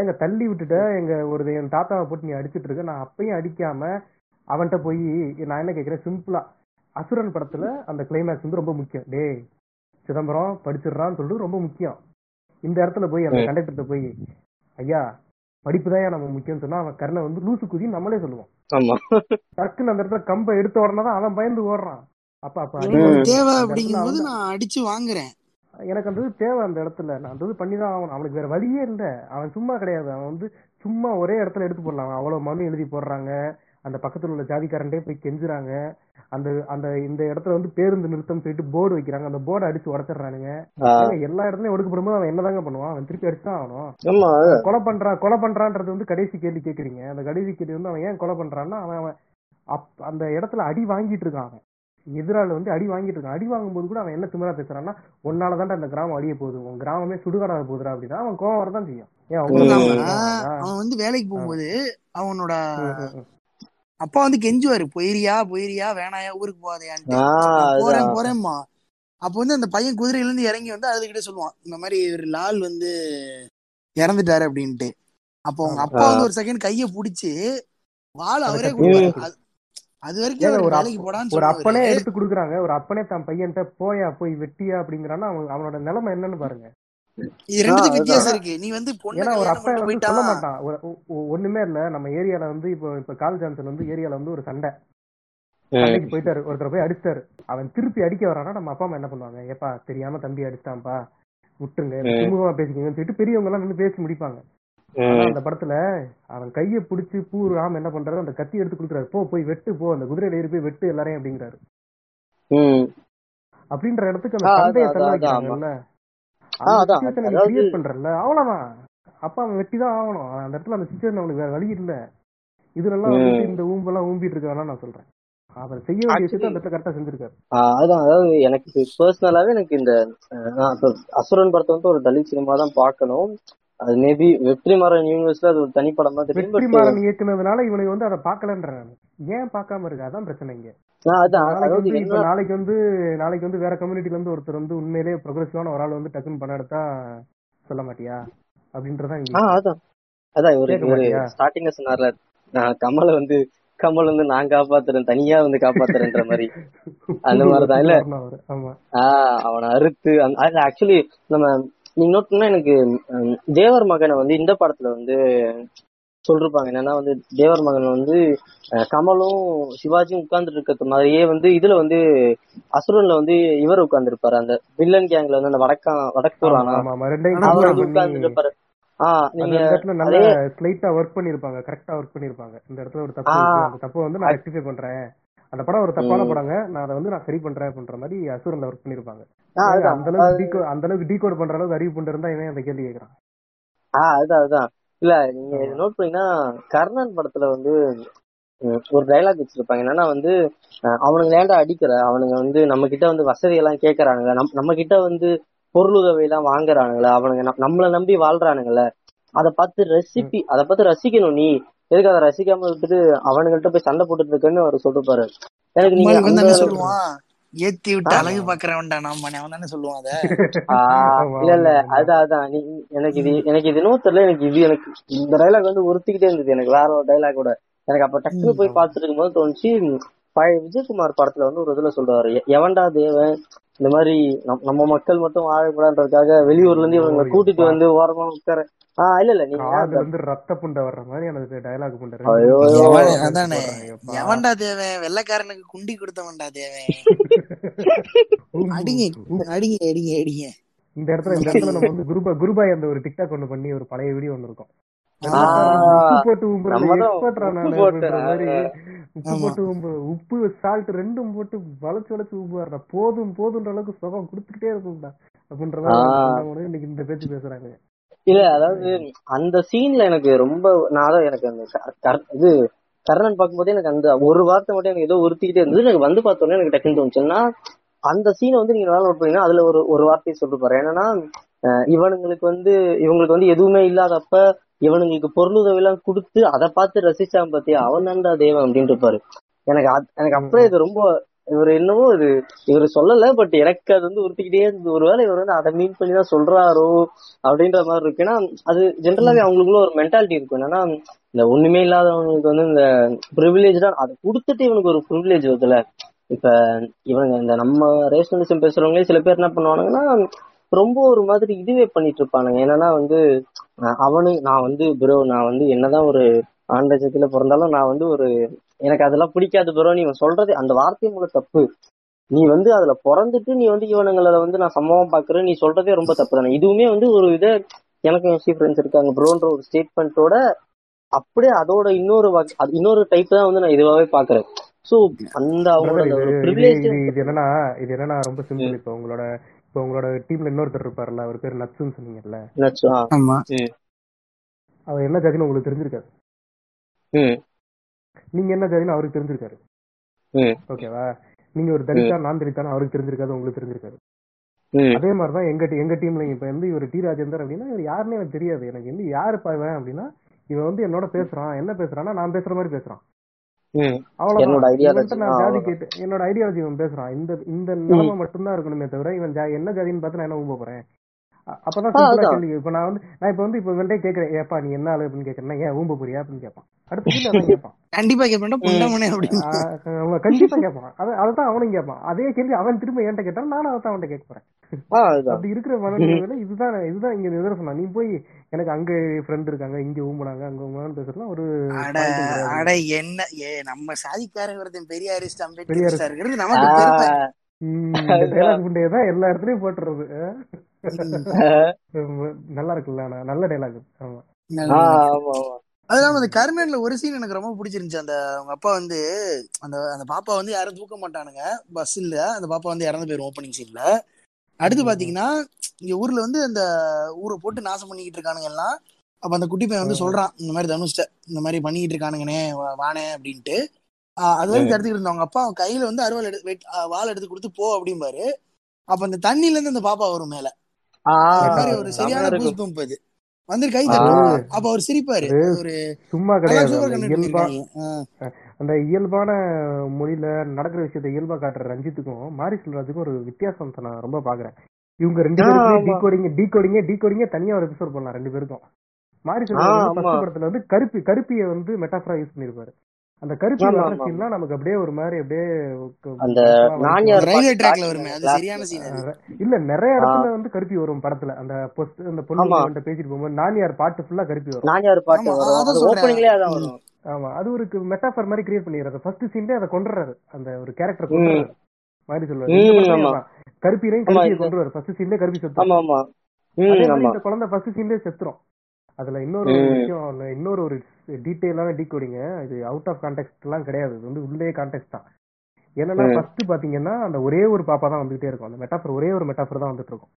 எங்க தள்ளி விட்டுட்ட எங்க ஒரு என் தாத்தாவை போட்டு நீ அடிச்சுட்டு இருக்க, நான் அப்பயும் அடிக்காம அவன்கிட்ட போய் நான் என்ன கேட்கிறேன், சிம்பிளா. அசுரன் படத்துல அந்த கிளைமேக்ஸ் வந்து ரொம்ப முக்கியம். டே சிதம்பரம் படிச்சிடுறான்னு சொல்லிட்டு ரொம்ப முக்கியம். இந்த இடத்துல போய் அந்த கண்டக்டர்கிட்ட போய், ஐயா படிப்புதான் நம்ம முக்கியம் சொன்னா, அவன் கர்ணை வந்து லூசு குதி நம்மளே சொல்லுவோம். டக்குன்னு அந்த இடத்துல கம்ப எடுத்த உடனேதான் அவன் பயந்து ஓடுறான். அப்ப அப்ப நான் அடிச்சு வாங்குறேன், எனக்கு அந்த தேவை, அந்த இடத்துல நான் அந்த பண்ணிதான் ஆகணும், அவனுக்கு வேற வழியே இல்லை. அவன் சும்மா கிடையாது, அவன் வந்து சும்மா ஒரே இடத்துல எடுத்து போடலாம். அவன் அவ்வளவு மனு எழுதி போடுறாங்க, அந்த பக்கத்துல உள்ள ஜாதிக்காரன்டே போய் கெஞ்சுறாங்க, அந்த அந்த இந்த இடத்துல வந்து பேருந்து நிறுத்தம் சொல்லிட்டு போர்டு வைக்கிறாங்க, அந்த போர்டை அடிச்சு உடச்சிடுறானுங்க. எல்லா இடத்துலயும் ஒடுக்கப்படும் போது அவன் என்னதாங்க பண்ணுவான்? அவன் திருப்பி அடிச்சுதான் ஆகணும். கொலை பண்றான் கொலை பண்றான்றது வந்து கடைசி கேள்வி கேட்குறீங்க. அந்த கடைசி கேள்வி வந்து அவன் ஏன் கொலை பண்றான்னா, அவன் அப் அந்த இடத்துல அடி வாங்கிட்டு இருக்கான், அவன் எதிராளி வந்து அடி வாங்கிட்டு இருக்கான். அடி வாங்கும்போது கூட அவன் என்ன திமிரா பேசுறான்னா, ஒன்னாலதான் அந்த கிராமம் அடிய போகுது, உன் கிராமமே சுடுகாடாக போகுதுடா அப்படின்னா அவன் கோவம் வரதான் செய்யும். அவன் வந்து வேலைக்கு போகும்போது அவனோட அப்பா வந்து கெஞ்சுவாரு, போயிரியா போயிரியா வேணாயா ஊருக்கு போகாதையான்னு. போறேன் போறேம்மா. அப்ப வந்து அந்த பையன் குதிரையில இருந்து இறங்கி வந்து அதுகிட்ட சொல்லுவான், இந்த மாதிரி ஒரு லால் வந்து இறந்துட்டாரு அப்படின்ட்டு. அப்போ அவங்க அப்பா வந்து ஒரு செகண்ட் கைய புடிச்சு வாழ அவரே கொடுப்பாரு. அது வரைக்கும் ஒரு அப்பனே எடுத்து குடுக்குறாங்க, ஒரு அப்பனே தான் பையன்ட்ட போயா போய் வெட்டியா அப்படிங்கிறான்னா அவனோட நிலைமை என்னன்னு பாருங்க. ஒண்ணுமே இல்ல, நம்ம ஏரியால வந்து இப்போ இப்ப கால் ஜான்சன் வந்து ஏரியால வந்து ஒரு சண்டை சண்டைக்கு போயிட்டாரு, ஒருத்தர் போய் அடிச்சிட்டாரு, அவன் திருப்பி அடிக்க வரானா நம்ம அப்பா அம்மா என்ன பண்ணுவாங்க, ஏப்பா தெரியாம தம்பி அடிச்சிட்டான்ப்பா விட்டுருங்க பேசிக்கங்கன்னு சொல்லிட்டு பெரியவங்க எல்லாம் நின்று பேசி முடிப்பாங்க. அந்த படத்துல அவன் கைய புடிச்சு பூராம என்ன பண்றாரு, அந்த கத்தி எடுத்து கொடுக்குறாரு, போ போய் வெட்டு, போ அந்த குதிரையில ஏறி போய் வெட்டு எல்லாரையும் அப்படிங்கிறாரு. அப்படின்ற இடத்துக்கு அந்த சண்டையை தள்ளாங்க, அவ்வளவுதான். அப்ப அவன் வெட்டிதான் ஆகணும் அந்த இடத்துல. அந்த சிச்சுவேஷன் அவனுக்கு வேற வழி இல்ல. இதுல எல்லாம் இந்த ஊம்பெல்லாம் ஊம்பிட்டு இருக்கானா நான் சொல்றேன், அவன் செய்ய வேண்டிய அந்த இடத்துல கரெக்டா செஞ்சிருக்காரு. அதுதான், அதாவது எனக்கு பர்சனலாவே எனக்கு இந்த அசுரன் படத்தை வந்து ஒரு தலித் சினிமா தான் பாக்கணும். அது மேபி வெற்றிமாறன் யூனிவர்ஸ்ல அது ஒரு தனிப்படம் தான். வெற்றிமாறன் இயக்குனதுனால இவனுக்கு வந்து அதை பாக்கலன்றாங்க. ஏன் பாக்காம இருக்கு அதான் பிரச்சனைங்க. நாளைக்கு வந்து நாளைக்கு வந்து வேற கம்யூனிட்டில இருந்து ஒருத்தர் வந்து உண்மையிலேயே ப்ரொக்ரெசிவான ஒரு ஆள் வந்து டக்குன்னு பண்ண எடுத்தா சொல்ல மாட்டியா அப்படின்றதான். அதான் ஒரு ஸ்டார்டிங்ல சொன்னார்ல, நான் கமலை வந்து கமல் வந்து நான் காப்பாத்துறேன், தனியா வந்து காப்பாத்துறேன்ற மாதிரி அந்த மாதிரிதான் இல்ல. ஆஹ் அவனை அறுத்து ஆக்சுவலி நம்ம நீங்க நோட்டீங்கன்னா, எனக்கு தேவர் மகனை வந்து இந்த படத்துல வந்து சொல்லிருப்பாங்க என்னன்னா, வந்து தேவர் மகன் வந்து கமலும் சிவாஜியும் உட்கார்ந்துட்டு இருக்கிறது மாதிரியே வந்து இதுல வந்து அசுரன்ல வந்து இவர் உட்கார்ந்து இருப்பாரு, அந்த வில்லன் கேங்ல வந்து அந்த வடக்கா வடக்கூரானா அவர் வந்து உட்கார்ந்துட்டு இருப்பாரு. ஆஹ் நீங்க ஸ்லைட்டா ஒர்க் பண்ணிருப்பாங்க, கரெக்டா ஒர்க் பண்ணிருப்பாங்க. இந்த இடத்துல ஒரு தப்பு, அந்த தப்பு வந்து நான் ரெக்டிஃபை பண்றேன், அந்த படம் ஒரு தப்பான படங்க, நான் அதை வந்து நான் சரி பண்றேன் அப்படின்ற மாதிரி அசுரன்ல ஒர்க் பண்ணிருப்பாங்க. அந்த அளவுக்கு அந்த அளவுக்கு டீகோட் பண்ற அளவுக்கு அறிவு கொண்டு இருந்தா இவன் அந்த கேள்வி கேட்கறான். ஆஹ் அதுதான் அதுதான் இல்ல. நீங்க நோட் பண்ணீங்கன்னா கர்ணன் படத்துல வந்து ஒரு டைலாக் வச்சிருப்பாங்க என்னன்னா, வந்து அவனுக்கு நேண்டா அடிக்கிற அவனுங்க வந்து நம்ம கிட்ட வந்து வசதி எல்லாம் கேட்கறானுங்களா, நம்ம கிட்ட வந்து பொருள் உதவி எல்லாம் வாங்குறானுங்களா, அவனுங்க நம்மளை நம்பி வாழ்றானுங்கள, அதை பார்த்து ரெசிபி அதை பார்த்து ரசிக்கணும், நீ எதுக்கு அதை ரசிக்காம விட்டுட்டு அவனுங்கள்ட்ட போய் சண்டை போட்டுட்டு இருக்கேன்னு அவர் சொல்லிருப்பாரு. எனக்கு நீங்க ஏத்தி விட்டு அழகு பாக்குறவன்டா நான் தானே சொல்லுவான் அத. இல்ல இல்ல அதான் அதான் நீ எனக்கு இது எனக்கு இது இன்னும் தெரியல, எனக்கு இது எனக்கு இந்த டைலாக் வந்து உறுத்திக்கிட்டே இருந்தது. எனக்கு வேற ஒரு டைலாக் கூட எனக்கு அப்ப டக்குனு போய் பாத்துட்டு இருக்கும்போது தோணுச்சு, பழைய விஜயகுமார் படத்துல வந்து ஒரு இதுல சொல்றாரு, எவன்டா தேவன் இந்த மாதிரி நம்ம மக்கள் மட்டும் வாழக்கூடாதுன்றதுக்காக வெளியூர்ல இருந்து இவங்க கூட்டிட்டு வந்து ஓரமா உட்கார. ஆஹ் இல்ல இல்ல நீங்க ரத்த புண்டை வர்ற மாதிரி எனக்கு டயலாக் பண்றேன் அதானே, எவன்டா தேவன் வெள்ளைக்காரனுக்கு குண்டி கொடுத்தவன்டா தேவன், அடிங்க அடிங்க அடிங்க அடிங்க. இந்த இடத்துல இந்த இடத்துல நம்ம வந்து குருபா குருபாய் அந்த ஒரு டிக்டாக் ஒண்ணு பண்ணி ஒரு பழைய வீடியோ ஒண்ணு இருக்கும், உப்பு சால்ட் ரெண்டும் போட்டு வளைச்சு வளைச்சு உப்பு போதும் போதுன்ற அளவுக்கு சுகம் குடுத்துக்கிட்டே இருக்கும்டா அப்படின்றதான் இன்னைக்கு இந்த பேச்சு பேசுறாங்க. இல்ல அதாவது அந்த சீன்ல எனக்கு ரொம்ப நான் அதான் எனக்கு அந்த இது கர்ணன் பார்க்கும்போதே எனக்கு அந்த ஒரு வார்த்தை மட்டும் எனக்கு ஏதோ உறுத்திக்கிட்டே இருந்தது. எனக்கு வந்து பார்த்தோன்னே எனக்கு டக்குன்னு தோணுச்சுன்னா அந்த சீனை வந்து நீங்க நல்லா பார்த்தீங்கன்னா அதுல ஒரு ஒரு வார்த்தையை சொல்லிருப்பாரு. ஏன்னா இவனுங்களுக்கு வந்து இவங்களுக்கு வந்து எதுவுமே இல்லாதப்ப இவனுங்களுக்கு பொருளுதவி எல்லாம் கொடுத்து அதை பார்த்து ரசிச்சான் பாத்தியா அவன் தான்டா தெய்வம் அப்படின்னு இருப்பாரு. எனக்கு எனக்கு அப்படியே இது ரொம்ப இவர் என்னவோ இது இவர் சொல்லல பட் எனக்கு அது வந்து உறுத்திக்கிட்டே இருந்தது. ஒருவேளை இவர் வந்து அதை மீன் பண்ணி தான் சொல்றாரோ அப்படின்ற மாதிரி இருக்கு. ஏன்னா அது ஜென்ரலாவே அவங்களுக்குள்ள ஒரு மென்டாலிட்டி இருக்கும். என்னன்னா இந்த ஒண்ணுமே இல்லாதவங்களுக்கு வந்து இந்த ப்ரிவிலேஜ் தான் அதை கொடுத்துட்டு இவனுக்கு ஒரு ப்ரிவிலேஜ் வருதுல. இப்ப இவங்க இந்த நம்ம ரேஷனலிசம் பேசுறவங்களே சில பேர் என்ன பண்ணுவானுங்கன்னா ரொம்ப ஒரு மாதிரி இதுவே பண்ணிட்டு இருப்பானுங்க. என்னன்னா வந்து அவனு நான் வந்து ப்ரோ நான் வந்து என்னதான் ஒரு ஆண் லட்சத்துல பிறந்தாலும் நான் வந்து ஒரு எனக்கு அதெல்லாம் பிடிக்காது ப்ரோ நீ சொல்றது அந்த வார்த்தை மூல தப்பு. நீ வந்து அதுல பிறந்துட்டு நீ வந்து இவனுங்களை வந்து நான் சம்பவம் பாக்குறேன் நீ சொல்றதே ரொம்ப தப்பு தானே. இதுவுமே வந்து ஒரு இதை எனக்கு என் ஃப்ரெண்ட்ஸ் இருக்காங்க ப்ரோன்ற ஒரு ஸ்டேட்மெண்ட்டோட அப்படியே அதோட இன்னொரு இன்னொரு டைப் தான் வந்து நான் இதுவாகவே பாக்குறேன். ஸோ அந்த இது என்னன்னா இது என்னன்னா ரொம்ப சிம்பிள். இப்போ உங்களோட இப்போ உங்களோட டீம்ல இன்னொருத்தர் இருப்பாருல்ல அவர் பேர் நட்சுன்னு சொன்னீங்கல்ல நட்சு, அவர் என்ன ஜாதின்னு உங்களுக்கு தெரிஞ்சிருக்காரு, நீங்க என்ன ஜாதின்னு அவருக்கு தெரிஞ்சிருக்காரு ஓகேவா. நீங்க ஒரு தலிதா நான் தலிதான்னு அவருக்கு தெரிஞ்சிருக்காது உங்களுக்கு தெரிஞ்சிருக்காரு. அதே மாதிரிதான் எங்க எங்க டீம்ல இப்ப வந்து இவர் டி ராஜேந்தர் அப்படின்னா இவர் யாருன்னு எனக்கு தெரியாது. எனக்கு வந்து யாரு பாவேன் அப்படின்னா இவன் வந்து என்னோட பேசுறான் என்ன பேசுறான்னா நான் பேசுற மாதிரி பேசுறான் என்னோட ஐடியாலஜி இவன் பேசுறான் இந்த இந்த நிலைமை மட்டும்தான் இருக்கணுமே தவிர இவன் என்ன ஜாதின்னு பார்த்து நான் என்ன ஊம்ப போறேன். அப்பதான் இப்ப நான் வந்து நான் இப்ப வந்து இப்ப இவன்ட்டே கேக்குறேன் ஏப்பா நீ என்ன ஆளு அப்படின்னு கேக்குறேன்னா ஏன் ஊம்ப போறியா அப்படின்னு கேட்பான். அடுத்த கேட்பான் கண்டிப்பா கேட்பான் கண்டிப்பா கேட்பான் அதான் அவனும் கேட்பான் அதே கேள்வி அவன் திரும்ப என்கிட்ட கேட்டான் நானும் அதான் அவன்கிட்ட கேட்க போறேன். அப்படி இருக்கிற மனநிலையில இதுதான் இதுதான் இங்க நிதர்சனா. நீ போய் எனக்கு அங்க ஃப்ரெண்ட் இருக்காங்க இங்க ஊம்புனாங்க அங்க ஊம்புனான்னு பேசுறதுலாம் ஒரு அட என்ன ஏ நம்ம சாதிக்காரங்கிறது பெரியார் அம்பேத்கர் இருக்கிறது நமக்கு பெருமை. டைலாக் புண்டையதான் எல்லா இடத்துலயும் போட்டுறது நல்லா இருக்குல்ல நல்ல டைலாக். ஆமா ஆமா அதெல்லாம் அந்த கர்ணன்ல ஒரு சீன் எனக்கு ரொம்ப பிடிச்சிருந்துச்சு. அந்த அவங்க அப்பா வந்து அந்த அந்த பாப்பா வந்து யாரும் தூக்க மாட்டானுங்க பஸ் இல்ல அந்த பாப்பா வந்து இறந்து போயிடும் ஓப்பனிங் சீன்ல. அடுத்து பாத்தீங்கன்னா இங்க ஊர்ல வந்து அந்த ஊரை போட்டு நாசம் பண்ணிக்கிட்டு இருக்கானுங்க எல்லாம். அப்ப அந்த குட்டி பையன் வந்து சொல்றான் இந்த மாதிரி தனுஷ்ட இந்த மாதிரி பண்ணிக்கிட்டு இருக்கானுங்கனே வானே அப்படின்ட்டு. ஆஹ் அது வரைக்கும் எடுத்துக்கிட்டு இருந்தவங்க அப்பா அவன் கையில வந்து அறுவாள் எடுத்து வாள் எடுத்து கொடுத்து போ அப்படிம்பாரு. அப்ப அந்த தண்ணில இருந்து அந்த பாப்பா வரும் மேல ஒரு சரியான கூஸ் பம்ப் அது வந்து கை தட்டுவாங்க. அப்ப அவர் சிரிப்பாரு ஒரு சும்மா கிடையாது அந்த இயல்பான மொழியில நடக்கிற விஷயத்த இயல்பா காட்டுற ரஞ்சித்துக்கும் மாரி செல்வராஜுக்கும் ஒரு வித்தியாசம் நான் ரொம்ப பாக்குறேன். இவங்க ரெண்டு பேரும் டீகோடிங் டீகோடிங் டீகோடிங் தனியா ஒரு எபிசோட் பண்ணலாம் ரெண்டு பேருக்கும். மாரி செல்வராஜ் பச்சை படத்துல வந்து கருப்பி கருப்பியை வந்து மெட்டாஃபரா யூஸ் பண்ணிருப்பாரு. அந்த கருப்பி சீன்லாம் நமக்கு அப்படியே ஒரு மாதிரி அப்படியே இல்ல நிறைய இடத்துல வந்து கருப்பி வரும் படத்துல. அந்த அந்த பொண்ணு பேசிட்டு போகும்போது நானியார் பாட்டு ஃபுல்லா கருப்பி வரும். ஆமா அது ஒரு மெட்டாஃபர் மாதிரி கிரியேட் பண்ணிடுறாரு. ஃபர்ஸ்ட் சீன்ல அதை கொண்டுறாரு அந்த ஒரு கேரக்டர் கொண்டுறாரு மாதிரி சொல்லுவாரு கருப்பியிலையும் கருப்பியை கொண்டுறாரு. ஃபர்ஸ்ட் சீன்ல கருப்பி செத்துரும் இந்த குழந்தை ஃபர்ஸ்ட் சீன்லயே செத்துரும். அதுல இன்னொரு விஷயம் இன்னொரு ஒரு டீடைலான டீகோடிங் இது அவுட் ஆஃப் கான்டெக்ட் எல்லாம் கிடையாது இது வந்து உள்ளே கான்டெக்ட் தான். என்னன்னா ஃபர்ஸ்ட் பாத்தீங்கன்னா அந்த ஒரே ஒரு பாப்பா தான் வந்துகிட்டே இருக்கும் அந்த மெட்டாஃபர் ஒரே ஒரு மெட்டாஃபர் தான் வந்துட்டு இருக்கும்.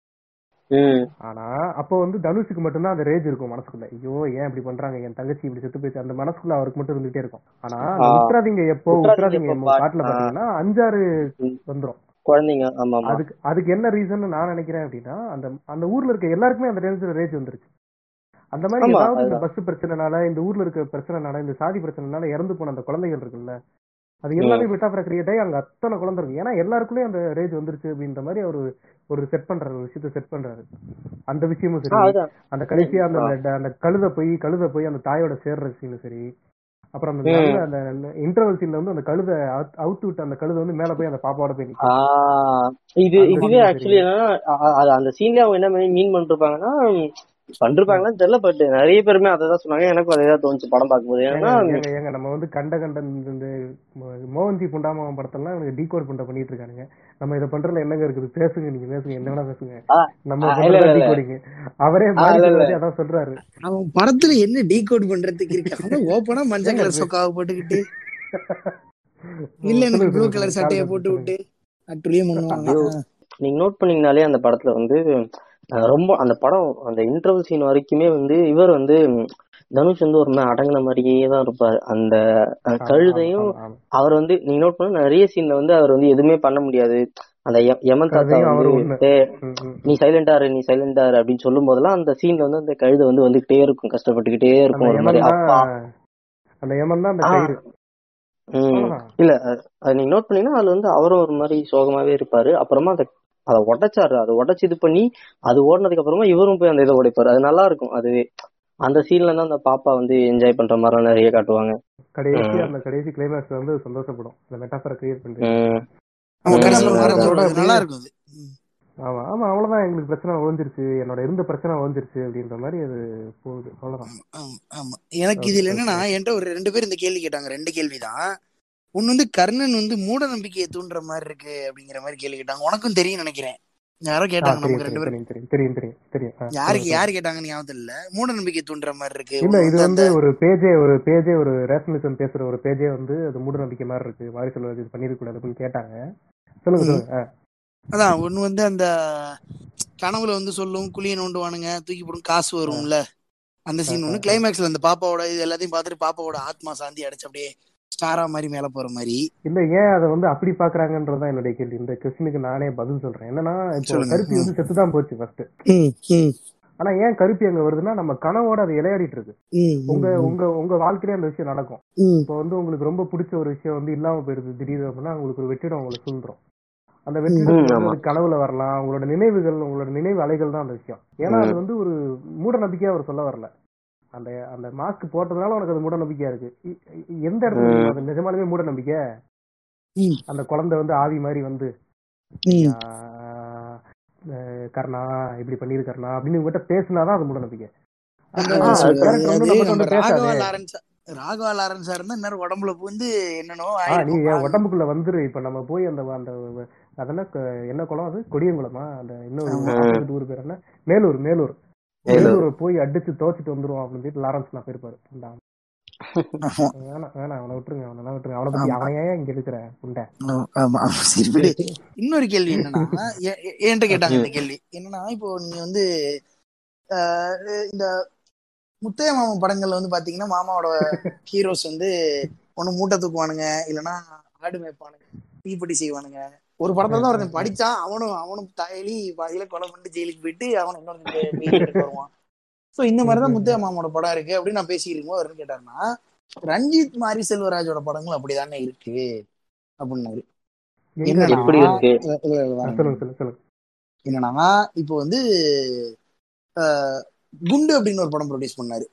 ஆனா அப்போ வந்து தனுஷுக்கு மட்டும்தான் அந்த ரேஜ் இருக்கும் மனசுக்குள்ள ஐயோ ஏன் இப்படி பண்றாங்க என் தங்கச்சி இப்படி செத்து போயிடுச்சு அந்த மனசுக்குள்ள அவருக்கு மட்டும் இருந்துகிட்டே இருக்கும். ஆனா உட்ராதிங்க எப்போ உட்ராதிங்க பாட்டுல பாத்தீங்கன்னா அஞ்சாறு வந்துரும் குழந்தைங்க. அதுக்கு அதுக்கு என்ன ரீசன் நான் நினைக்கிறேன் அப்படின்னா அந்த அந்த ஊர்ல இருக்க எல்லாருக்குமே அந்த ரேஞ்சில ரேஜ் வந்துருச்சு. அந்த மாதிரி ஏதாவது இந்த பஸ் பிரச்சனைனால இந்த ஊர்ல இருக்க பிரச்சனைனால இந்த சாதி பிரச்சனைனால இறந்து போன அந்த குழந்தைகள் இருக்குல்ல அது எல்லாமே மெட்டாஃபரா கிரியேட் ஆகி அங்க அத்தனை குழந்தை இருக்கு. ஏன்னா எல்லாருக்குள்ளயும் அந்த ரேஜ் வந்துருச்சு அப்படின்ற மாதிரி அவரு ஒரு செட் பண்றாரு ஒரு விஷயத்த செட் பண்றாரு. அந்த விஷயமும் சரி அந்த கடைசியா அந்த அந்த கழுத போய் கழுத போய் அந்த தாயோட சேர்ற சீனும் சரி. அப்புறம் அந்த அந்த இன்டர்வல் சீன்ல வந்து அந்த கழுத அவுட் விட்டு அந்த கழுத வந்து மேல போய் அந்த பாப்பாவோட போய் இது இதுவே ஆக்சுவலி என்னன்னா அந்த சீன்ல அவங்க என்ன மீன் பண்ணிருப்பாங்கன்னா பண்றாங்களான்னு தெரியல பட் நிறைய பேருமே அதான் சொன்னாங்க. எனக்கும் அதேதான் தோணுச்சு படம் பார்க்கும்போது. ஏன்னா நம்ம வந்து கண்ட கண்ட மோகன்ஜி புண்டாமாவன் படத்தெல்லாம் எனக்கு டீகோட் பண்ற பண்ணிட்டு இருக்கானுங்க. நம்ம இதை பண்றதுல என்னங்க இருக்குது, பேசுங்க, நீங்க பேசுங்க, என்ன வேணா பேசுங்க, நம்ம டீகோடிங். அவரே அதான் சொல்றாரு, அவன் படத்துல என்ன டீகோட் பண்றதுக்கு இருக்கு, ஓப்பனா மஞ்சள் கலர் சொக்காவை போட்டுக்கிட்டு இல்ல எனக்கு ப்ளூ கலர் சட்டையை போட்டு விட்டு அப்படியே பண்ணுவாங்க. நீங்க நோட் பண்ணீங்கனாலே அந்த படத்துல வந்து ரொம்ப அந்த படம் அந்த இன்டர்வல் சீன் வரைக்குமே வந்து இவர் வந்து தனுஷ் வந்து ஒரு அடங்கின மாதிரியே தான் இருப்பாரு. அந்த கழுதையும் அவர் வந்து நீங்க நோட் பண்ண நிறைய சீன்ல வந்து அவர் வந்து எதுவுமே பண்ண முடியாது. அந்த யமன் தாத்தா வந்து நீ சைலண்டா இரு நீ சைலண்டா இரு அப்படின்னு சொல்லும் போதெல்லாம் அந்த சீன்ல வந்து அந்த கழுதை வந்து வந்துகிட்டே இருக்கும், கஷ்டப்பட்டுக்கிட்டே இருக்கும். ஒரு மாதிரி அப்பா அந்த யமன் தான் அந்த கயிறு இல்ல அது நீங்க நோட் பண்ணீங்கன்னா அதுல வந்து அவரும் ஒரு மாதிரி சோகமாவே இருப்பாரு. அப்புறமா அந்த அதை உடைச்சாரு, அதை உடைச்சு இது பண்ணி அது ஓடினதுக்கு அப்புறமா இவரும் போய் அந்த இதை உடைப்பாரு. அது நல்லா இருக்கும். அது அந்த சீன்ல தான் அந்த பாப்பா வந்து என்ஜாய் பண்ற மாதிரி நிறைய காட்டுவாங்க. கடைசி அந்த கடைசி கிளைமேக்ஸ் வந்து சந்தோஷப்படும். அந்த மெட்டாஃபரை கிரியேட் பண்றது நல்லா இருக்கும். ஆமா ஆமா அவ்வளவுதான், எங்களுக்கு பிரச்சனை விழுந்துருச்சு, என்னோட இருந்த பிரச்சனை விழுந்துருச்சு அப்படின்ற மாதிரி அது போகுது, அவ்வளவுதான். ஆமா, எனக்கு இதுல என்னன்னா என்கிட்ட ஒரு ரெண்டு பேர் இந்த கேள்வி கேட்டாங்க, ரெண்டு கேள்விதான். ஒன்னு வந்து கர்ணன் வந்து மூட நம்பிக்கையை தூண்டுற மாதிரி இருக்கு அப்படிங்கிற மாதிரி கேள்வி கேட்டாங்க. உனக்கும் தெரியும் நினைக்கிறேன், யாரோ கேட்டாங்க, நமக்கு ரெண்டு பேரும் தெரியும் தெரியும் யாருக்கு யாரு கேட்டாங்க ஞாபகம் இல்ல. மூட நம்பிக்கை தூண்டுற மாதிரி இருக்கு இல்ல, இது வந்து ஒரு பேஜே ஒரு பேஜே ஒரு ரேஷனலிசம் பேசுற ஒரு பேஜே வந்து அது மூட நம்பிக்கை மாதிரி இருக்கு, மாரி செல்வராஜ் இது பண்ணிருக்க கூடாது அப்படின்னு கேட்டாங்க. சொல்லுங்க சொல்லுங்க. அதான் ஒண்ணு வந்து அந்த கனவுல வந்து சொல்லும் குழியை நோண்டுவானுங்க, தூக்கி போடும், காசு வரும்ல, அந்த சீன் ஒண்ணு. கிளைமேக்ஸ்ல அந்த பாப்பாவோட இது எல்லாத்தையும் பார்த்துட்டு பாப்பாவோட ஆத்மா சாந்தி அடைச்சு அப்படியே ஸ்டாரா மாதிரி மேல போற மாதிரி இல்ல. ஏன் அதை வந்து அப்படி பாக்குறாங்கன்றதுதான் என்னுடைய கேள்வி. இந்த கொஸ்டினுக்கு நானே பதில் சொல்றேன். என்னன்னா இப்போ கருப்பி வந்து செத்துதான் போச்சு ஃபர்ஸ்ட், ஆனா ஏன் கருப்பி அங்க வருதுன்னா நம்ம கனவோட அதை இளையாடிட்டு இருக்கு. உங்க உங்க உங்க வாழ்க்கையிலே அந்த விஷயம் நடக்கும். இப்போ வந்து உங்களுக்கு ரொம்ப பிடிச்ச ஒரு விஷயம் வந்து இல்லாம போயிடுது திடீர்னு அப்படின்னா உங்களுக்கு ஒரு வெற்றிடம் உங்களை சுழ்ந்துரும். அந்த வெற்றிடம் கனவுல வரலாம். உங்களோட நினைவுகள் உங்களோட நினைவு அலைகள் தான் அந்த விஷயம். ஏன்னா அது வந்து ஒரு மூட நம்பிக்கையா அவர் சொல்ல வரல, அந்த அந்த மாஸ்க் போட்டதுனால உனக்கு அது மூட நம்பிக்கையா இருக்கு. எந்த இடத்துல அது நிஜமாலுமே மூட நம்பிக்கை? அந்த குழந்தை வந்து ஆவி மாதிரி வந்து கர்ணா இப்படி பண்ணிருக்கா அப்படின்னு உங்ககிட்ட பேசினாதான் அது மூட நம்பிக்கை. ராகவா லாரன்ஸா இருந்தா இன்னும் உடம்புல பூந்து என்னன்னோ உடம்புக்குள்ள வந்துரு. இப்ப நம்ம போய் அந்த அந்த அதெல்லாம் என்ன குளம், அது கொடியங்குளமா, அந்த இன்னொரு ஊர் பேர் என்ன, மேலூர் மேலூர் போய் அடிச்சு தோச்சிட்டு வந்துருவோம் அப்படின்னு சொல்லிட்டு லாரன்ஸ் நான் போயிருப்பாரு. வேணாம் வேணாம் அவனை விட்டுருங்க, அவனை விட்டுருங்க, அவனை பத்தி அவனையா இங்க இருக்கிற புண்டை. இன்னொரு கேள்வி என்னன்னா என்கிட்ட கேட்டாங்க இந்த கேள்வி என்னன்னா, இப்போ நீங்க வந்து இந்த முத்தைய மாமன் படங்கள்ல வந்து பாத்தீங்கன்னா மாமாவோட ஹீரோஸ் வந்து ஒண்ணு மூட்டை தூக்குவானுங்க, இல்லைன்னா ஆடு மேய்ப்பானுங்க, தீப்படி செய்வானுங்க. ஒரு படத்துல தான் ஒருத்தன் படிச்சான், அவனும் அவனும் தயலி பாதியில கொலை பண்ணிட்டு ஜெயிலுக்கு போயிட்டு அவன் இன்னொரு வருவான். சோ இந்த மாதிரிதான் முத்தையா மாமோட படம் இருக்கு அப்படின்னு நான் பேசிக்கிருக்கோம். அவருன்னு கேட்டாருன்னா ரஞ்சித் மாரி செல்வராஜோட படங்கள் அப்படிதானே இருக்கு அப்படின்னாரு. என்னன்னா இப்போ வந்து ஆஹ் குண்டு அப்படின்னு ஒரு படம் ப்ரொடியூஸ் பண்ணாரு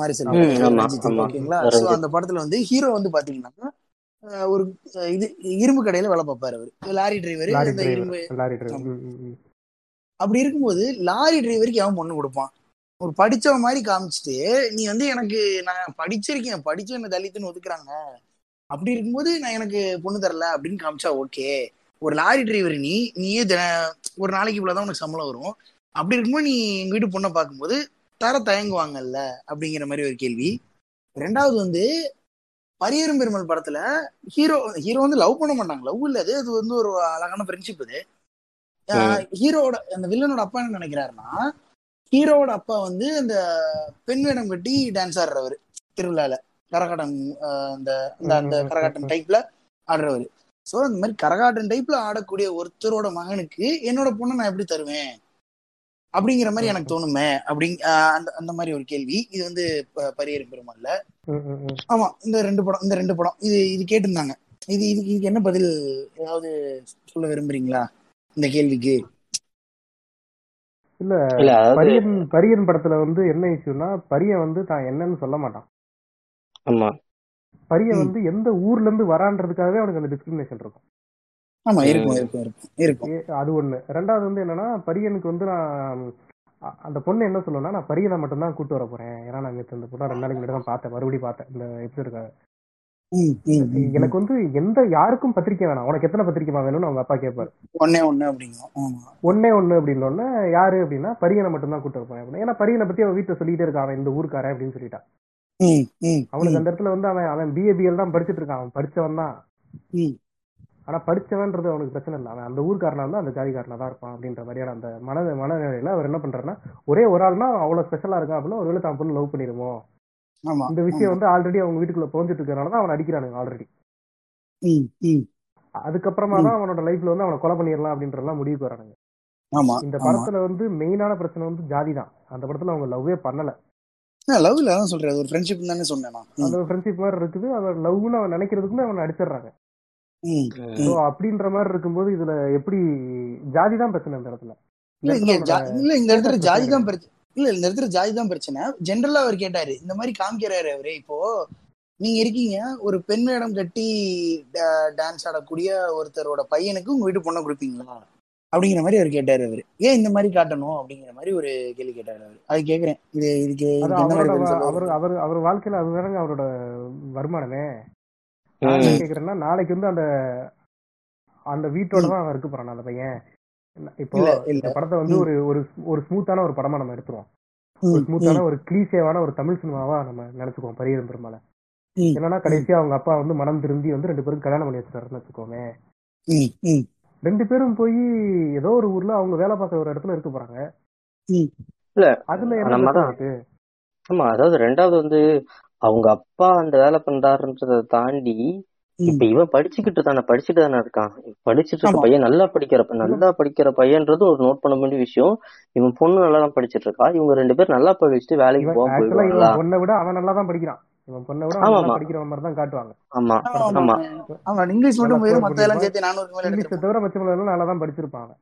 மாரி செல்வராஜ் ஓகேங்களா. சோ அந்த படத்துல வந்து ஹீரோ வந்து பாத்தீங்கன்னா ஒரு இது இரும்பு கடையில வேலை பார்ப்பாரு, அவரு லாரி டிரைவர். அப்படி இருக்கும்போது லாரி டிரைவருக்கு அவன் பொண்ணு கொடுப்பான். ஒரு படிச்ச மாதிரி காமிச்சுட்டு நீ வந்து எனக்கு நான் படிச்சிருக்கேன், படிச்சு என்ன தலித்துன்னு ஒதுக்குறாங்க, அப்படி இருக்கும்போது நான் எனக்கு பொண்ணு தரல அப்படின்னு காமிச்சா ஓகே. ஒரு லாரி டிரைவர் நீ நீயே ஒரு நாளைக்கு இவ்வளவுதான் உனக்கு சம்பளம் வரும், அப்படி இருக்கும்போது நீ எங்க வீட்டு பொண்ணை பார்க்கும்போது தர தயங்குவாங்கல்ல அப்படிங்கிற மாதிரி ஒரு கேள்வி. ரெண்டாவது வந்து பரியரும் பெருமல் படத்துல ஹீரோ ஹீரோ வந்து லவ் பண்ண மாட்டாங்க, லவ் இல்ல அது, அது வந்து ஒரு அழகான ஃப்ரெண்ட்ஷிப். அது ஹீரோவோட அந்த வில்லனோட அப்பா என்ன நினைக்கிறாருன்னா ஹீரோவோட அப்பா வந்து அந்த பெண் வேடம் கட்டி டான்ஸ் ஆடுறவர், திருவிழால கரகாட்டம் அந்த அந்த கரகாட்டம் டைப்ல ஆடுறவர். ஸோ அந்த மாதிரி கரகாட்டம் டைப்ல ஆடக்கூடிய ஒருத்தரோட மகனுக்கு என்னோட பொண்ணை நான் எப்படி தருவேன் அப்படிங்கிற மாதிரி எனக்கு தோணுமே அப்படிங் அந்த அந்த மாதிரி ஒரு கேள்வி. இது வந்து பரியரும் பெருமாள்ல. ஆமா, இந்த ரெண்டு படம் இந்த ரெண்டு படம் இது இது கேட்டிருந்தாங்க. இது இதுக்கு இதுக்கு என்ன பதில் ஏதாவது சொல்ல விரும்புறீங்களா இந்த கேள்விக்கு? இல்ல பரியன் பரியன் படத்துல வந்து என்ன இஷ்யூனா பரியன் வந்து தான் என்னன்னு சொல்ல மாட்டான். ஆமா, பரியன் வந்து எந்த ஊர்ல இருந்து வரான்றதுக்காகவே அவனுக்கு அந்த டிஸ்கிரிமினேஷன் இருக்கும். ஆமா இருக்கும் இருக்கும் இருக்கும் இருக்கும் அது ஒண்ணு. ரெண்டாவது வந்து என்னன்னா பரியனுக்கு வந்து நான் அந்த பொண்ணு என்ன சொல்லுவேன்னா நான் பரியனை மட்டும்தான் கூட்டு வர போறேன், ஏன்னா நான் இந்த பொண்ணு ரெண்டு நாளைக்கு முன்னாடி தான் பார்த்தேன், மறுபடியும் பார்த்தேன் இந்த எபிசோடுக்காக. எனக்கு வந்து எந்த யாருக்கும் பத்திரிக்கை வேணாம், உனக்கு எத்தனை பத்திரிக்கை வேணும்னு அவங்க அப்பா கேட்பாரு. ஒன்னே ஒண்ணு அப்படின்னா ஒன்னே ஒண்ணு அப்படின்னு யாரு அப்படின்னா பரியனை மட்டும் தான் கூப்பிட்டு இருப்பாங்க. ஏன்னா பரியனை பத்தி அவன் வீட்டுல சொல்லிட்டே இருக்கான், அவன் இந்த ஊருக்காரன் அப்படின்னு சொல்லிட்டான். அவனுக்கு அந்த இடத்துல வந்து அவன் அவன் பிஏபிஎல் தான் படிச்சுட்டு இருக்கான், அவன் படிச்சவன் தான். ஆனா படிச்சவன்றது அவனுக்கு பிரச்சனை இல்லை, அவன் அந்த ஊருக்காரனா இருந்தா அந்த ஜாதிக்காரனா தான் இருப்பான் அப்படின்ற மாதிரியான அந்த மன மனநிலையில அவர் என்ன பண்றாருன்னா, ஒரே ஒரு ஆள்னா அவ்வளவு ஸ்பெஷலா இருக்கான் அப்படின்னா ஒருவேளை தான் பொண்ணு லவ் பண்ணிடுமோ, இந்த விஷயம் வந்து ஆல்ரெடி அவங்க வீட்டுக்குள்ள புரிஞ்சிட்டு இருக்கிறனாலதான் அவன் அடிக்கிறானுங்க ஆல்ரெடி. அதுக்கப்புறமா தான் அவனோட லைஃப்ல வந்து அவனை கொலை பண்ணிடலாம் அப்படின்றலாம் முடிவுக்கு வரானுங்க. இந்த படத்துல வந்து மெயினான பிரச்சனை வந்து ஜாதி தான். அந்த படத்துல அவங்க லவ்வே பண்ணல, லவ்ல சொல்ற ஒரு ஃப்ரெண்ட்ஷிப் தானே சொன்னேன், அந்த ஃப்ரெண்ட்ஷிப் மாதிரி இருக்குது. அவன் லவ்னு அவன் நினைக்கிறதுக்குள்ள அவனை அடிச்சிடுறாங்க. அப்படின்ற மாதிரி இருக்கும்போது இதுல எப்படி ஜாதி தான் பிரச்சனை அந்த இடத்துல? இல்ல இந்த இடத்துல ஜாதி தான் பிரச்சனை இல்ல இந்த இடத்துல ஜாதி தான் பிரச்சனை. ஜென்ரலா அவர் கேட்டாரு இந்த மாதிரி காமிக்கிறாரு அவரு. இப்போ நீங்க இருக்கீங்க ஒரு பெண் வேடம் கட்டி டான்ஸ் ஆடக்கூடிய ஒருத்தரோட பையனுக்கு உங்க வீட்டு பொண்ணை கொடுப்பீங்களா அப்படிங்கிற மாதிரி அவர் கேட்டாரு. அவரு ஏன் இந்த மாதிரி காட்டணும் அப்படிங்கிற மாதிரி ஒரு கேள்வி கேட்டாரு அவரு. அது கேக்குறேன், இது இதுக்கு அவரு அவர் அவர் வாழ்க்கையில அது வேறங்க அவரோட வருமானமே. கேக்குறேன்னா நாளைக்கு வந்து அந்த அந்த வீட்டோட தான் அவன் இருக்கு போறான் அந்த பையன். இப்போ இந்த படத்தை வந்து ஒரு ஒரு ஸ்மூத்தான ஒரு படமா நம்ம எடுத்துருவோம், ஒரு ஸ்மூத்தான ஒரு கிளீசேவான ஒரு தமிழ் சினிமாவா நம்ம நினைச்சுக்குவோம் பரியரும் பெருமாளை. என்னன்னா கடைசியா அவங்க அப்பா வந்து மனம் திருந்தி வந்து ரெண்டு பேரும் கல்யாணம் பண்ணி வச்சுட்டாருன்னு வச்சுக்கோமே. ரெண்டு பேரும் போய் ஏதோ ஒரு ஊர்ல அவங்க வேலை பார்க்குற ஒரு இடத்துல இருக்க போறாங்க. அதுல என்ன இருக்கு? ஆமா, அதாவது ரெண்டாவது வந்து அவங்க அப்பா அந்த வேலை பண்றாருன்றத தாண்டி இப்ப இவன் படிச்சுக்கிட்டு தானே படிச்சுட்டு தானே இருக்கான். படிச்சுட்டு இருக்க பையன் நல்லா படிக்கிற நல்லா படிக்கிற பையன்றது ஒரு நோட் பண்ண வேண்டிய விஷயம். இவன் பொண்ணு நல்லா தான் படிச்சுட்டு இருக்கா. இவங்க ரெண்டு பேரும் நல்லா படிச்சுட்டு வேலைக்கு போவாங்க. பொண்ணை விட அவன் நல்லா தான் படிக்கிறான். இவன் பொண்ணை விட அவன் படிக்கிற மாதிரி தான் காட்டுவாங்க. ஆமா ஆமா ஆமா இங்கிலீஷ் மட்டும் இங்கிலீஷ் தவிர பச்சை நல்லா தான் படிச்சிருப்பாங்க.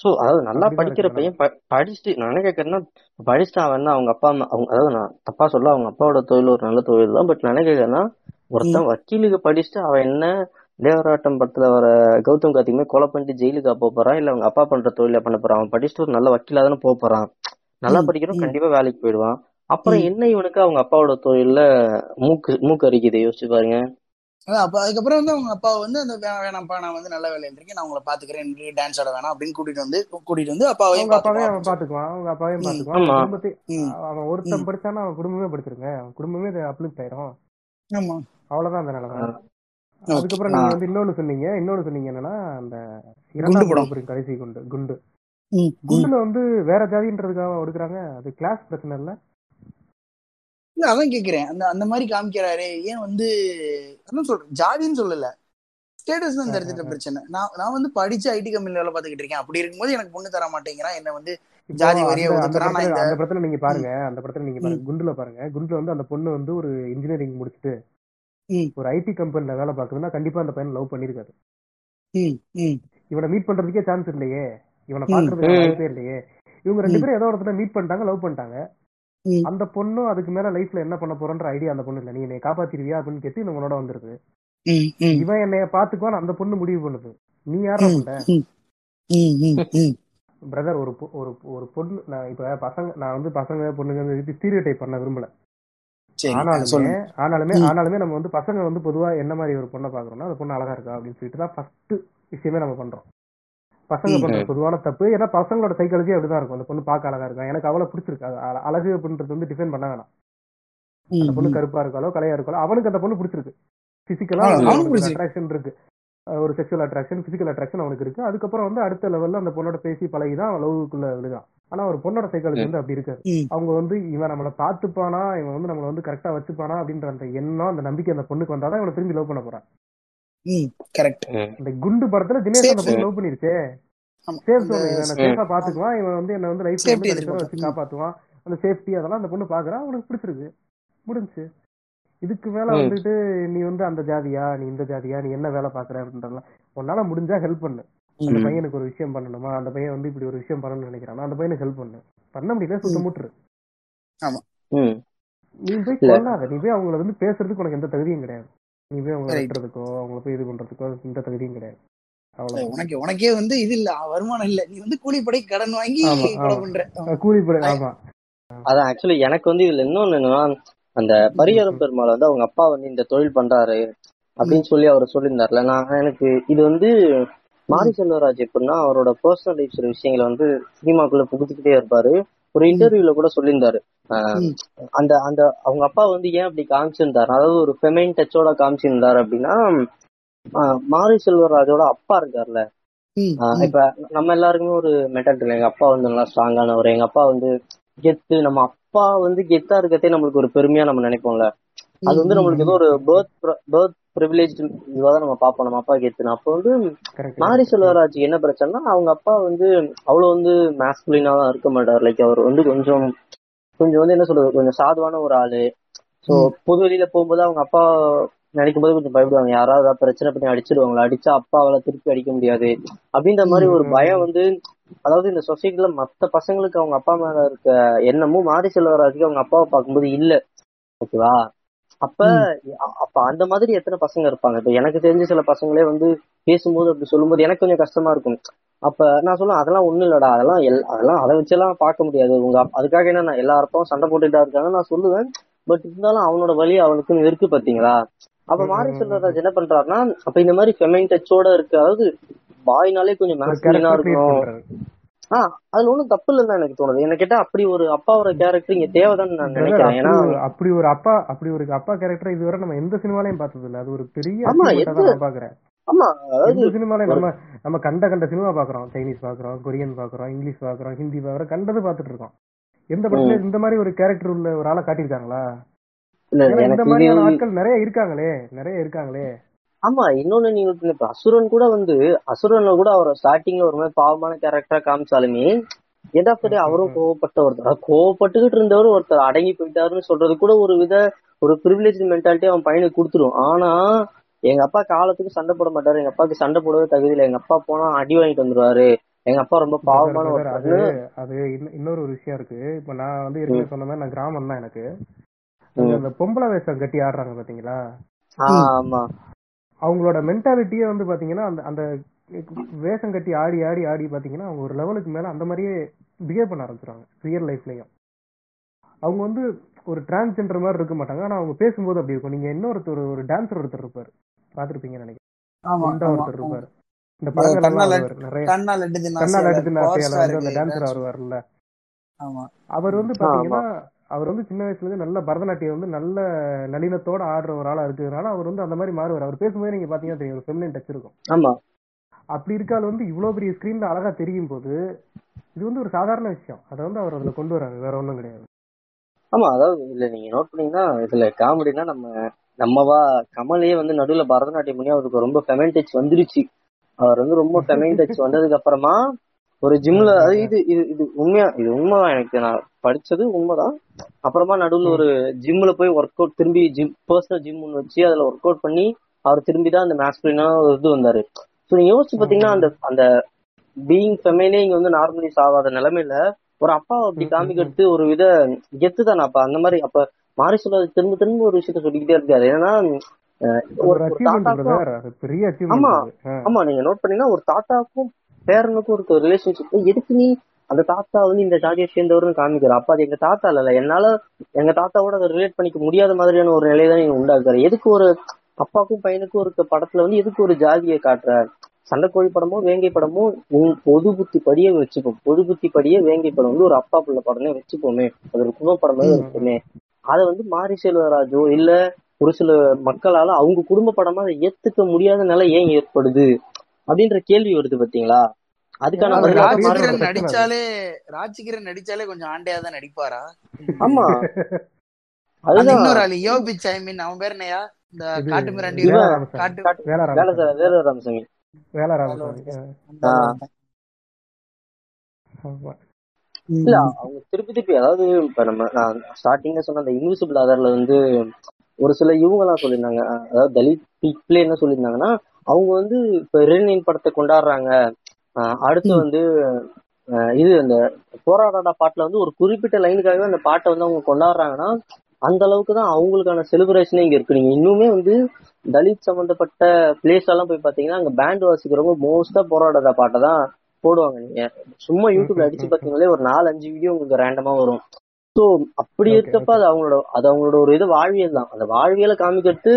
சோ அதாவது நல்லா படிக்கிற பையன் படிச்சுட்டு நான் என்ன கேட்கறேன்னா படிச்சுட்டு அவன் அவங்க அப்பா அம்மா அவங்க அதாவது நான் தப்பா சொல்ல அவங்க அப்பாவோட தொழில் ஒரு நல்ல தொழில் தான். பட் நான் என்ன கேட்கறேன்னா ஒருத்தன் வக்கீலுக்கு படிச்சுட்டு அவன் என்ன தேவராட்டம் படத்துல வர கௌதம் கார்த்திக்குமே கொலை பண்ணிட்டு ஜெயிலுக்கா போக போறான், இல்ல அவங்க அப்பா பண்ற தொழில பண்ண போறான். அவன் படிச்சுட்டு ஒரு நல்ல வக்கீலா தானே போக போறான். நல்லா படிக்கிறோம் கண்டிப்பா வேலைக்கு போயிடுவான். அப்புறம் என்ன இவனுக்கு அவங்க அப்பாவோட தொழில மூக்கு மூக்கு அரிக்குது, யோசிச்சு பாருங்க. அப்ப அதுக்கப்புறம் வந்து அவங்க அப்பா வந்து அந்த வேணாம்ப்பா நான் வந்து நல்ல வேலையில இருக்கேன், நான் உங்களை பாத்துக்கிறேன், டான்ஸ் ஆட வேணாம் அப்படின்னு கூட்டிட்டு வந்து கூட்டிட்டு வந்து அப்பாவே அப்பாவே அவன் பாத்துக்குவான். அவங்க அப்பாவே பாத்துக்குவான் குடும்பத்தை. அவன் ஒருத்தன் படிச்சானா அவன் குடும்பமே படிச்சிருங்க, அவன் குடும்பமே அப்லிஃப்ட் ஆயிரும். ஆமா, அவ்வளவுதான் அந்த நிலைமை. அதுக்கப்புறம் நீங்க வந்து இன்னொன்னு சொன்னீங்க இன்னொன்னு சொன்னீங்க என்னன்னா அந்த இரண்டாவது கடைசி குண்டு குண்டு குண்டுல வந்து வேற ஜாதின்றதுக்காக எடுக்கிறாங்க. அது கிளாஸ் பிரச்சனை இல்ல? இல்ல அதான் கேக்குறேன். அந்த அந்த மாதிரி காமிக்கிறாரு. ஏன் வந்து என்ன சொல்றேன், ஜாதின்னு சொல்லல, ஸ்டேட்டஸ் தான் தெரிஞ்சிட்ட பிரச்சனை. நான் நான் வந்து படிச்சு ஐடி கம்பெனில வேலை பார்த்துக்கிட்டு இருக்கேன், அப்படி இருக்கும்போது எனக்கு பொண்ணு தர மாட்டேங்கிறான், என்ன வந்து ஜாதி வரியா ஒதுக்குறான். அந்த பிரச்சனை நீங்க பாருங்க, அந்த பிரச்சனை நீங்க பாருங்க குண்டுல பாருங்க. குண்டுல வந்து அந்த பொண்ணு வந்து ஒரு இன்ஜினியரிங் முடிச்சுட்டு ஒரு ஐடி கம்பெனில வேலை பார்க்குதுன்னா கண்டிப்பா அந்த பையனை லவ் பண்ணிருக்காரு. இவனை மீட் பண்றதுக்கே சான்ஸ் இல்லையே, இவனை பாக்குறதுக்கு வாய்ப்பே இல்லையே. இவங்க ரெண்டு பேரும் ஏதோ இடத்துல மீட் பண்ணிட்டாங்க, லவ் பண்ணிட்டாங்க. அந்த பொண்ணும் அதுக்கு மேல லைஃப்ல என்ன பண்ண போறன்ற ஐடியா அந்த பொண்ணு இல்ல. நீ என்னை காப்பாத்திருவியா அப்படின்னு கேட்டு இவங்களோட வந்துருது. இவன் என்னைய பாத்துக்குவான் அந்த பொண்ணு முடிவு பண்ணுது. நீ யாரா பண்ண பிரதர்? ஒரு ஒரு பொண்ணு நான் இப்ப பசங்க நான் வந்து பசங்க பொண்ணுங்க ஸ்டீரியோடைப் பண்ண விரும்பல. ஆனாலுமே ஆனாலுமே ஆனாலுமே நம்ம வந்து பசங்க வந்து பொதுவா என்ன மாதிரி ஒரு பொண்ணை பாக்குறோம்னா அந்த பொண்ணு அழகா இருக்கா அப்படின்னு சொல்லிட்டு தான் ஃபர்ஸ்ட் விஷயமே நம்ம பண்றோம். பசங்க பண்ற பொதுவான தப்பு. ஏன்னா பசங்களோட சைக்காலஜி அப்படிதான் இருக்கும். அந்த பொண்ணு பார்க்க அழகா இருக்கா, எனக்கு அவ்வளவு பிடிச்சிருக்காது. அழகு அப்படின்றது வந்து டிஃபைன் பண்ண வேணாம். அந்த பொண்ணு கருப்பா இருக்காலோ கலையா இருக்காலோ அவனுக்கு அந்த பொண்ணு பிடிச்சிருக்கு. பிசிக்கலா அட்ராக்ஷன் இருக்கு, ஒரு செக்ஷுவல் அட்ராக்ஷன் பிசிக்கல் அட்ராக்ஷன் அவனுக்கு இருக்கு. அதுக்கப்புறம் வந்து அடுத்த லெவல்ல அந்த பொண்ணோட பேசி பழகிதான் லவ்வுக்குள்ள விழுதான். ஆனா ஒரு பொண்ணோட சைக்காலஜி வந்து அப்படி இருக்காது. அவங்க வந்து இவன் நம்மளை பார்த்துப்பானா, இவன் வந்து நம்மளை வந்து கரெக்டா வச்சுப்பானா அப்படின்ற அந்த எண்ணம் அந்த நம்பிக்கை அந்த பொண்ணுக்கு வந்தாதான் இவனை திரும்பி லவ் பண்ண போறான். குண்டு படத்துல தினேஷ் லவ் பண்ணிருச்சே பாத்துக்குவான், இவன் வந்து என்ன வந்து லைஃப் வச்சு காப்பாத்துவான். அந்த சேஃப்டி அதெல்லாம் அந்த பொண்ணு பாக்குறான், அவனுக்கு பிடிச்சிருக்கு, முடிஞ்சு. இதுக்கு மேல வந்துட்டு நீ வந்து அந்த ஜாதியா நீ இந்த ஜாதியா நீ என்ன வேலை பாக்குற அப்படின்றலாம் உன்னால முடிஞ்சா ஹெல்ப் பண்ணு. அந்த பையனுக்கு ஒரு விஷயம் பண்ணணுமா, அந்த பையன் வந்து இப்படி ஒரு விஷயம் பண்ணணும்னு நினைக்கிறான், அந்த பையனுக்கு ஹெல்ப் பண்ணு. பண்ண முடியல சுத்த முட்டுரு. நீ போய் சொல்லாத, நீ போய் அவங்களை வந்து பேசுறதுக்கு உனக்கு எந்த தகுதியும் கிடையாது. நீ போய் அவங்களை வெட்டுறதுக்கோ அவங்களை போய் இது பண்றதுக்கோ எந்த தகுதியும் கிடையாது. அவ்வளவு உனக்கு உனக்கே வந்து இது இல்ல, வருமானம் இல்ல, நீ வந்து கூலிப்படை கடன் வாங்கி கூலிப்படை. ஆமா அதான் ஆக்சுவலி எனக்கு வந்து இதுல இன்னொன்னு என்னன்னா அந்த பரியாரம் பெருமாள் வந்து அவங்க அப்பா வந்து இந்த தொழில் பண்றாரு அப்படின்னு சொல்லி அவர் சொல்லியிருந்தார்ல. நான் எனக்கு இது வந்து மாரி செல்வராஜ் எப்படின்னா அவரோட பர்சனல் லைஃப் சில விஷயங்களை வந்து சினிமாக்குள்ள புகுத்திக்கிட்டே இருப்பாரு. ஒரு இன்டர்வியூல கூட சொல்லியிருந்தாரு அந்த அந்த அவங்க அப்பா வந்து ஏன் அப்படி காமிச்சிருந்தாரு, அதாவது ஒரு ஃபெமைன் டச்சோட காமிச்சிருந்தாரு அப்படின்னா, மாரி செல்வராஜோட அப்பா இருக்காருல்ல, இப்ப நம்ம எல்லாருக்குமே ஒரு மெட்டாலிட்டி இல்லை, எங்க அப்பா வந்து நல்லா ஸ்ட்ராங்கானவர், எங்க அப்பா வந்து கெத்து, நம்ம அப்பா வந்து கெத்தா இருக்கதே நம்மளுக்கு ஒரு பெருமையா நம்ம நினைப்போம்ல, அது வந்து நம்மளுக்கு ஏதோ ஒரு பர்த் பர்த் பிரிவிலேஜ் இதுவாக நம்ம பார்ப்போம், நம்ம அப்பா கெத்துனா. அப்போ வந்து மாரி செல்வராஜ் என்ன பிரச்சனைனா அவங்க அப்பா வந்து அவ்வளோ வந்து மேஸ்குலினா தான் இருக்க மாட்டார், லைக் அவர் வந்து கொஞ்சம் கொஞ்சம் வந்து என்ன சொல்றது கொஞ்சம் சாதுவான ஒரு ஆளு. ஸோ பொது வெளியில போகும்போது அவங்க அப்பா நினைக்கும் போது கொஞ்சம் பயப்படுவாங்க, யாராவது ஏதாவது பிரச்சனை பண்ணி அடிச்சிருவாங்களா, அடிச்சா அப்பாவால திருப்பி அடிக்க முடியாது அப்படின்ற மாதிரி ஒரு பயம் வந்து, அதாவது இந்த சொசைட்டில மற்ற பசங்களுக்கு அவங்க அப்பா மேல இருக்க எண்ணமும் மாரி செல்வராஜுக்கு அவங்க அப்பாவை பார்க்கும்போது இல்லை. ஓகேவா, அப்ப அப்ப அந்த மாதிரி எத்தனை பசங்க இருப்பாங்க. இப்ப எனக்கு தெரிஞ்ச சில பசங்களே வந்து பேசும்போது அப்படி சொல்லும் போது எனக்கு கொஞ்சம் கஷ்டமா இருக்கும். அப்ப நான் சொல்லுவேன் அதெல்லாம் ஒண்ணும் இல்லடா, அதெல்லாம் அதெல்லாம் அதை வச்செல்லாம் பார்க்க முடியாது, உங்க அதுக்காக என்ன நான் எல்லாருக்கும் சண்டை போட்டுட்டா இருக்காங்கன்னு நான் சொல்லுவேன். பட் இருந்தாலும் அவனோட வழி அவனுக்குன்னு இருக்கு பாத்தீங்களா. அப்ப மாரி செல்வராஜ் என்ன பண்றாருன்னா அப்ப இந்த மாதிரி ஃபெமைன் டச்சோட இருக்கு, அதாவது பாய்னாலே கொஞ்சம் மேஸ்குலினா இருக்கணும். ஆஹ் அதுல ஒண்ணும் தப்பு இல்லைன்னு எனக்கு தோணுது. என்ன கேட்டா அப்படி ஒரு அப்பாவோட கேரக்டர் இங்க தேவைதான் நான் நினைக்கிறேன். ஏன்னா அப்படி ஒரு அப்பா அப்படி ஒரு அப்பா கேரக்டர் இதுவரை நம்ம எந்த சினிமாலையும் பார்த்தது இல்லை. அது ஒரு பெரிய பாக்குறேன். ஆமா, அதாவது சினிமாலையும் நம்ம நம்ம கண்ட கண்ட சினிமா பாக்குறோம், சைனீஸ் பாக்குறோம், கொரியன் பாக்குறோம், இங்கிலீஷ் பாக்குறோம், ஹிந்தி பாக்குறோம், கண்டது பாத்துட்டு இருக்கோம். எந்த படத்துல இந்த மாதிரி ஒரு கேரக்டர் உள்ள ஒரு ஆளை காட்டியிருக்காங்களா? இந்த மாதிரியான ஆட்கள் நிறைய இருக்காங்களே நிறைய இருக்காங்களே ஆமா. இன்னொன்னு நீங்க இப்ப அசுரன் கூட வந்து அசுரன்ல கூட அவர் ஸ்டார்டிங்ல ஒரு மாதிரி பாவமான கேரக்டரா காமிச்சாலுமே எதாப்படி அவரும் கோவப்பட்ட ஒருத்தர், கோவப்பட்டுக்கிட்டு இருந்தவரு ஒருத்தர் அடங்கி போயிட்டாருன்னு சொல்றது கூட ஒரு வித ஒரு பிரிவிலேஜ் மென்டாலிட்டி அவன் பையனுக்கு கொடுத்துரும். ஆனா எங்க அப்பா காலத்துக்கு சண்டை போட மாட்டாரு, எங்க அப்பாவுக்கு சண்டை போடவே தகுதியில, எங்க அப்பா போனா அடி வாங்கிட்டு வந்துருவாரு, எங்க அப்பா ரொம்ப பாவமான ஒருத்தர். அது இன்னொரு ஒரு விஷயம் இருக்கு. இப்ப நான் வந்து ஏற்கனவே சொன்ன மாதிரி நான் கிராமம் தான், எனக்கு அந்த பொம்பளை வேஷம் கட்டி ஆடுறாங்க பாத்தீங்களா, ஆமா, அவங்களோட மென்டாலிட்டியே வந்து பாத்தீங்கன்னா அந்த அந்த வேஷம் கட்டி ஆடி ஆடி ஆடி பாத்தீங்கன்னா அவங்க ஒரு லெவலுக்கு மேல அந்த மாதிரியே பிஹேவ் பண்ண ஆரம்பிச்சிருவாங்க ரியல் லைஃப்லயும். அவங்க வந்து ஒரு டிரான்ஸ்ஜெண்டர் மாதிரி இருக்க மாட்டாங்க, ஆனா அவங்க பேசும்போது அப்படி இருக்கும். நீங்க இன்னொருத்தர் ஒரு டான்சர் ஒருத்தர் இருப்பாரு, பாத்துருப்பீங்கன்னு நினைக்கிறேன், ஒருத்தர் இருப்பாரு, இந்த படங்கள் டான்சர் வருவாருல்ல, அவர் வந்து பாத்தீங்கன்னா அவர் வந்து சின்ன வயசுல இருந்து நல்ல பரதநாட்டியம் வந்து நல்ல நளினத்தோட ஆடுற ஒரு ஆளா இருக்கிறதுனால அவர் வந்து அந்த மாதிரி மாறுவார். அவர் பேசும்போது நீங்க பாத்தீங்கன்னா தெரியும் ஒரு ஃபெமினின் டச் இருக்கும். ஆமா, அப்படி இருக்காது வந்து இவ்வளவு பெரிய ஸ்கிரீன்ல அழகா தெரியும் போது இது வந்து ஒரு சாதாரண விஷயம், அதை வந்து அவர் அதுல கொண்டு வராங்க, வேற ஒண்ணும் கிடையாது. ஆமா, அதாவது இல்ல நீங்க நோட் பண்ணீங்கன்னா இதுல காமெடினா நம்ம நம்மவா கமலையே வந்து நடுவுல பரதநாட்டியம் பண்ணி அவருக்கு ரொம்ப ஃபெமினின் டச் வந்துருச்சு. அவர் வந்து ரொம்ப ஃபெமினின் டச் வந்ததுக்கு அப்புறமா ஒரு ஜிம்ல இது இது இது உண்மையா இது உண்மைதான், எனக்கு நான் படிச்சது உண்மைதான். அப்புறமா நடுவில் ஒரு ஜிம்ல போய் ஒர்க் அவுட் திரும்பி ஜிம் பர்சனல் ஜிம் ஒன்று வச்சு அதுல ஒர்க் அவுட் பண்ணி அவர் திரும்பி தான் அந்த மேஸ்குலினா ஒரு இது வந்தாரு. ஸோ நீங்க யோசிச்சு பாத்தீங்கன்னா அந்த அந்த பீயிங் ஃபெமினினே இங்க வந்து நார்மலைஸ் ஆகாத நிலைமையில ஒரு அப்பா அப்படி காமிக்கிறது ஒரு வித கெத்து தானே. அப்ப அந்த மாதிரி அப்ப மாரி செல்வராஜ் திரும்ப திரும்ப ஒரு விஷயத்த சொல்லிக்கிட்டே இருக்காரு. ஏன்னா ஆமா ஆமா நீங்க நோட் பண்ணீங்கன்னா ஒரு தாத்தாக்கும் பேரனுக்கும் இருக்க ஒரு ரிலேஷன்ஷிப் எதுக்கு நீ அந்த தாத்தா வந்து இந்த ஜாதியை சேர்ந்தவருன்னு காமிக்கிற, அப்ப அது எங்க தாத்தா இல்ல, என்னால எங்க தாத்தாவோட அதை ரிலேட் பண்ணிக்க முடியாத மாதிரியான ஒரு நிலையை தான் நீங்க உண்டாக்குற. எதுக்கு ஒரு அப்பாக்கும் பையனுக்கும் இருக்க படத்துல வந்து எதுக்கு ஒரு ஜாதியை காட்டுற? சண்டைக்கோழி படமோ வேங்கை படமோ பொது புத்தி படியே வச்சுப்போம், பொது புத்தி படியே வேங்கை படம் வந்து ஒரு அப்பா பிள்ளை படமே வச்சுப்போமே, அது ஒரு குடும்ப படமே வச்சுப்போமே. அதை வந்து மாரி செல்வராஜோ இல்ல ஒரு சில மக்களால அவங்க குடும்ப படமா அதை ஏத்துக்க முடியாத நிலை ஏன் ஏற்படுது அப்படின்ற கேள்வி வருது பாத்தீங்களா. அதுக்கான ராஜகிரன் நடிச்சாலே ராஜகிரன் நடிச்சாலே கொஞ்சம் ஆண்டையாதான் நடிப்பாரா? ஆமா, அதுதான் இன்னொரு ஆளு யோபிச் ஐமீன் அவன் பேர் என்னையா இந்த காட்டுமிராண்டி வேலராமசாமி வேலராமசாமி இல்ல அவங்க திருப்பி திருப்பி அதாவது இப்ப நம்ம நான் ஸ்டார்டிங்ல சொன்ன அந்த இன்விசிபிள் ஆதார்ல வந்து ஒரு சில இவங்க எல்லாம் சொல்லியிருந்தாங்க, அதாவது தலித் பீப்புள் என்ன சொல்லியிருந்தாங்கன்னா அவங்க வந்து இப்ப ரெனின் படத்தை கொண்டாடுறாங்க, அடுத்து வந்து இது அந்த போராடாடா பாட்டுல வந்து ஒரு குறிப்பிட்ட லைனுக்காகவே அந்த பாட்டை வந்து அவங்க கொண்டாடுறாங்கன்னா அந்த அளவுக்கு தான் அவங்களுக்கான செலிப்ரேஷனே இங்க இருக்கு. நீங்க இன்னுமே வந்து தலித் சம்பந்தப்பட்ட பிளேஸ் எல்லாம் போய் பாத்தீங்கன்னா அங்க பேண்ட் வாசிக்கிறவங்க மோஸ்டா போராடாடா பாட்டை தான் போடுவாங்க. நீங்க சும்மா யூடியூப்ல அடிச்சு பாத்தீங்களே ஒரு நாலு அஞ்சு வீடியோ உங்களுக்கு ரேண்டமா வரும். ஸோ அப்படி இருக்கப்ப அது அவங்களோட அது அவங்களோட ஒரு இது வாழ்வியல் தான். அந்த வாழ்வியலை காமிக்கிறது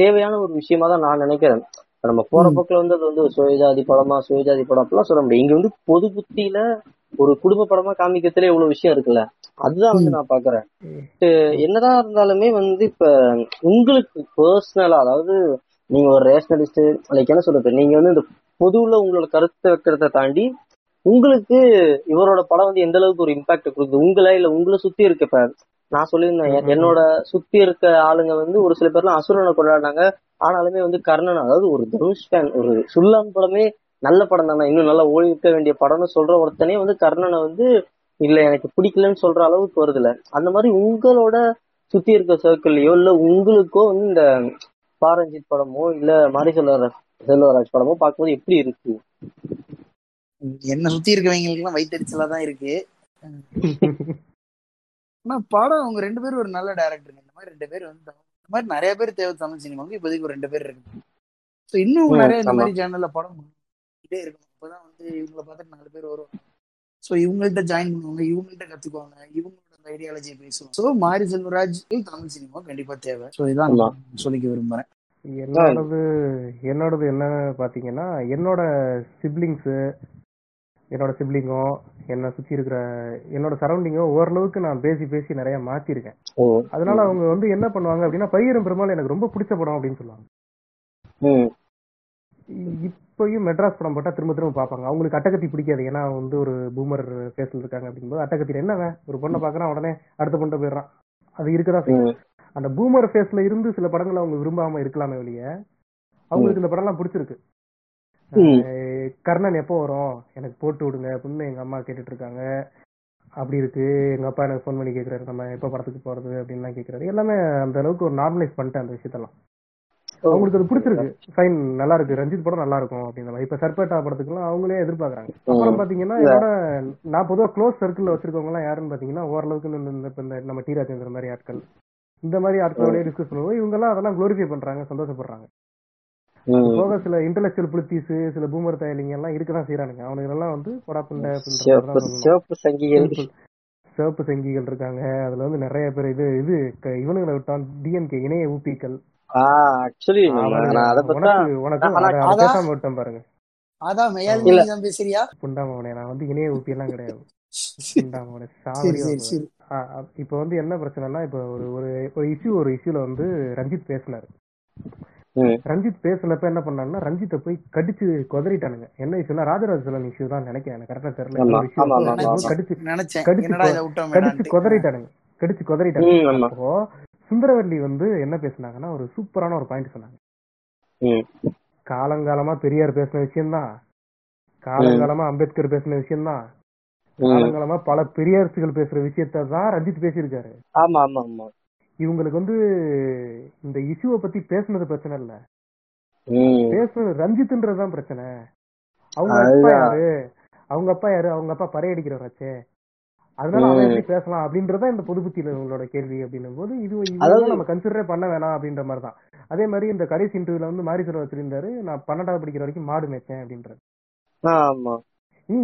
தேவையான ஒரு விஷயமா தான் நான் நினைக்கிறேன். நம்ம போற பக்கம் வந்து அது வந்து சுயஜாதி படமா சுயஜாதி படம் அப்படிலாம் சொல்ல முடியும். இங்க வந்து பொது புத்தியில ஒரு குடும்ப படமா காமிக்கிறதுல இவ்வளவு விஷயம் இருக்குல்ல, அதுதான் வந்து நான் பாக்குறேன். என்னதான் இருந்தாலுமே வந்து இப்ப உங்களுக்கு பர்சனலா, அதாவது நீங்க ஒரு ரேஷனலிஸ்ட் லைக் என்ன சொல்றது, நீங்க வந்து இந்த பொதுவுல உங்களோட கருத்து வைக்கிறத தாண்டி உங்களுக்கு இவரோட படம் வந்து எந்த அளவுக்கு ஒரு இம்பாக்ட் கொடுக்குது உங்களை, இல்ல உங்களை சுத்தி இருக்கப்ப. நான் சொல்லியிருந்தேன் என்னோட சுத்தி இருக்க ஆளுங்க வந்து ஒரு சில பேர்லாம் அசுரனை கொண்டாடினாங்க, ஆனாலுமே வந்து கர்ணன், அதாவது ஒரு தனுஷ் ஃபேன், ஒரு சுல்லான் படமே நல்ல படம் தானே, இன்னும் நல்லா ஓடி இருக்க வேண்டிய படம்னு சொல்ற ஒருத்தனே வந்து கர்ணனை வந்து இல்ல எனக்கு பிடிக்கலன்னு சொல்ற அளவுக்கு வருதுல. அந்த மாதிரி உங்களோட சுத்தி இருக்க சர்க்கிள்லயோ இல்ல உங்களுக்கோ வந்து இந்த பாரஞ்சித் படமோ இல்ல மாரி செல்வராஜ் செல்வராஜ் படமோ பார்க்கும்போது எப்படி இருக்கு? என்ன சுத்தி இருக்கவங்களுக்கு எல்லாம் வயிற்றுச்சலா தான் இருக்கு. ஆனா படம் அவங்க ரெண்டு பேரும் ஒரு நல்ல டைரக்டருங்க. இந்த மாதிரி ரெண்டு பேர் வந்து இந்த மாதிரி நிறைய பேர் தேவை தமிழ் சினிமாவுக்கு இப்போதைக்கு ஒரு ரெண்டு பேர் இருக்கு. ஸோ இன்னும் நிறைய இந்த மாதிரி சேனல்ல படம் இதே இருக்கும். அப்போதான் வந்து இவங்களை பார்த்துட்டு நாலு பேர் வருவாங்க. ஸோ இவங்கள்ட்ட ஜாயின் பண்ணுவாங்க, இவங்கள்ட்ட கத்துக்குவாங்க, இவங்களோட ஐடியாலஜியை பேசுவாங்க. ஸோ மாரி செல்வராஜ் தமிழ் சினிமா கண்டிப்பா தேவை. ஸோ இதான் நான் சொல்லிக்க விரும்புறேன். என்னோடது என்னோடது என்ன பார்த்தீங்கன்னா, என்னோட சிப்ளிங்ஸு என்னோட சிப்ளிங்கும் என்னை சுற்றி இருக்கிற என்னோட சரௌண்டிங்கும் ஓரளவுக்கு நான் பேசி பேசி நிறைய மாற்றிருக்கேன். அதனால அவங்க வந்து என்ன பண்ணுவாங்க அப்படின்னா, பரியிரும் பெருமாள் எனக்கு ரொம்ப பிடிச்ச படம் அப்படின்னு சொல்லுவாங்க. இப்பயும் மெட்ராஸ் படம் போட்டால் திரும்ப திரும்ப பார்ப்பாங்க. அவங்களுக்கு அட்டகத்தி பிடிக்காது, ஏன்னா வந்து ஒரு பூமர் பேசல் இருக்காங்க. அப்படிங்கும்போது அட்டகத்தில என்னவன் ஒரு பொண்ணை பார்க்குறான், உடனே அடுத்த பொண்ணை போயிடுறான். அது இருக்கதான் செய்யும். அந்த பூமர் ஃபேஸ்ல இருந்து சில படங்கள் அவங்க விரும்பாம இருக்கலாமே வெளிய, அவங்களுக்கு இந்த படம் எல்லாம் பிடிச்சிருக்கு. கர்ணன் எப்போ வரும் எனக்கு போட்டு விடுங்க அப்படின்னு எங்க அம்மா கேட்டுட்டு இருக்காங்க. அப்படி இருக்கு, எங்க அப்பா எனக்கு ஃபோன் பண்ணி கேட்கறாரு நம்ம எப்ப படத்துக்கு போறது அப்படின்லாம் கேட்கறாரு. எல்லாமே அந்த அளவுக்கு ஒரு நார்மலைஸ் பண்ணிட்டேன் அந்த விஷயத்தெல்லாம். அவங்களுக்கு அது பிடிச்சிருக்கு, ஃபைன் நல்லா இருக்கு, ரஞ்சித் படம் நல்லா இருக்கும் அப்படின்ற மாதிரி. இப்ப சர்பேட்டா படத்துக்குலாம் அவங்களே எதிர்பார்க்கறாங்க. அப்புறம் பாத்தீங்கன்னா என்னோட நான் பொதுவாக க்ளோஸ் சர்க்கிள் வச்சிருக்கவங்க எல்லாம் யாருன்னு பாத்தீங்கன்னா ஓரளவுக்கு நம்ம டி ராஜேந்திர மாதிரி ஆட்கள், இந்த மாதிரி ஆட்களோட டிஸ்கஸ் பண்ணுவோம். இவங்கெல்லாம் அதெல்லாம் குளோரிஃபை பண்றாங்க, சந்தோஷப்படுறாங்க. போக சில இன்டலெக்சுவல் புலித்தீஸ் சில பூமர் தயலிங்க எல்லாம் இருக்கதான் செய்யறானுங்க. அவனுக்கு எல்லாம் வந்து கொடாப்பிண்ட சிவப்பு சங்கிகள் இருக்காங்க. அதுல வந்து நிறைய பேர் இது இது இவனுங்களை விட்டான் டிஎம்கே இணைய ஊப்பிக்கள் பாருங்க. புண்டாமவனே நான் வந்து இணைய ஊப்பி எல்லாம் கிடையாது. இப்ப வந்து என்ன பிரச்சனைனா, இப்ப ஒரு ஒரு இஷ்யூ ஒரு இஷ்யூல வந்து ரஞ்சித் பேசினாரு. ரஞ்சித் பேசுனப்ப என்ன பண்ணாங்கன்னா, ரஞ்சித்தை போய் கடிச்சு கொதறிட்டானுங்க. என்ன இஷ்யூனா ராஜராஜ சோழன் இஷ்யூ தான் நினைக்கிறேன், எனக்கு கரெக்டா தெரியல. கொதறிட்டானுங்க கடிச்சு கொதறிட்டானுங்க. அப்போ சுந்தரவல்லி வந்து என்ன பேசினாங்கன்னா ஒரு சூப்பரான ஒரு பாயிண்ட் சொன்னாங்க. காலங்காலமா பெரியார் பேசின விஷயம்தான், காலங்காலமா அம்பேத்கர் பேசின விஷயம்தான், காலங்காலமா பல பெரியாரசுகள் பேசுற விஷயத்தான் ரஞ்சித் பேசியிருக்காரு. இவங்களுக்கு வந்து இந்த இஷ்யூவை பத்தி பேசுனது பிரச்சனை இல்ல, பேசுனது ரஞ்சித்ன்றதுதான் பிரச்சனை. அவங்க அப்பா யாரு, அவங்க அப்பா யாரு அவங்க அப்பா பறையடிக்கிறவராச்சே, அதனால அவன் எப்படி பேசலாம் அப்படின்றதான் இந்த பொது புத்தியில உங்களோட கேள்வி. அப்படின்னும் போது இது இதெல்லாம் நம்ம கன்சிடரே பண்ண வேணாம் அப்படின்ற மாதிரிதான். அதே மாதிரி இந்த கடைசி இன்டர்வியூல வந்து மாரி செல்வராஜ் வச்சிருந்தாரு, நான் பன்னெண்டாவது படிக்கிற வரைக்கும் மாடு மேய்ச்சேன் அப்படின்றது.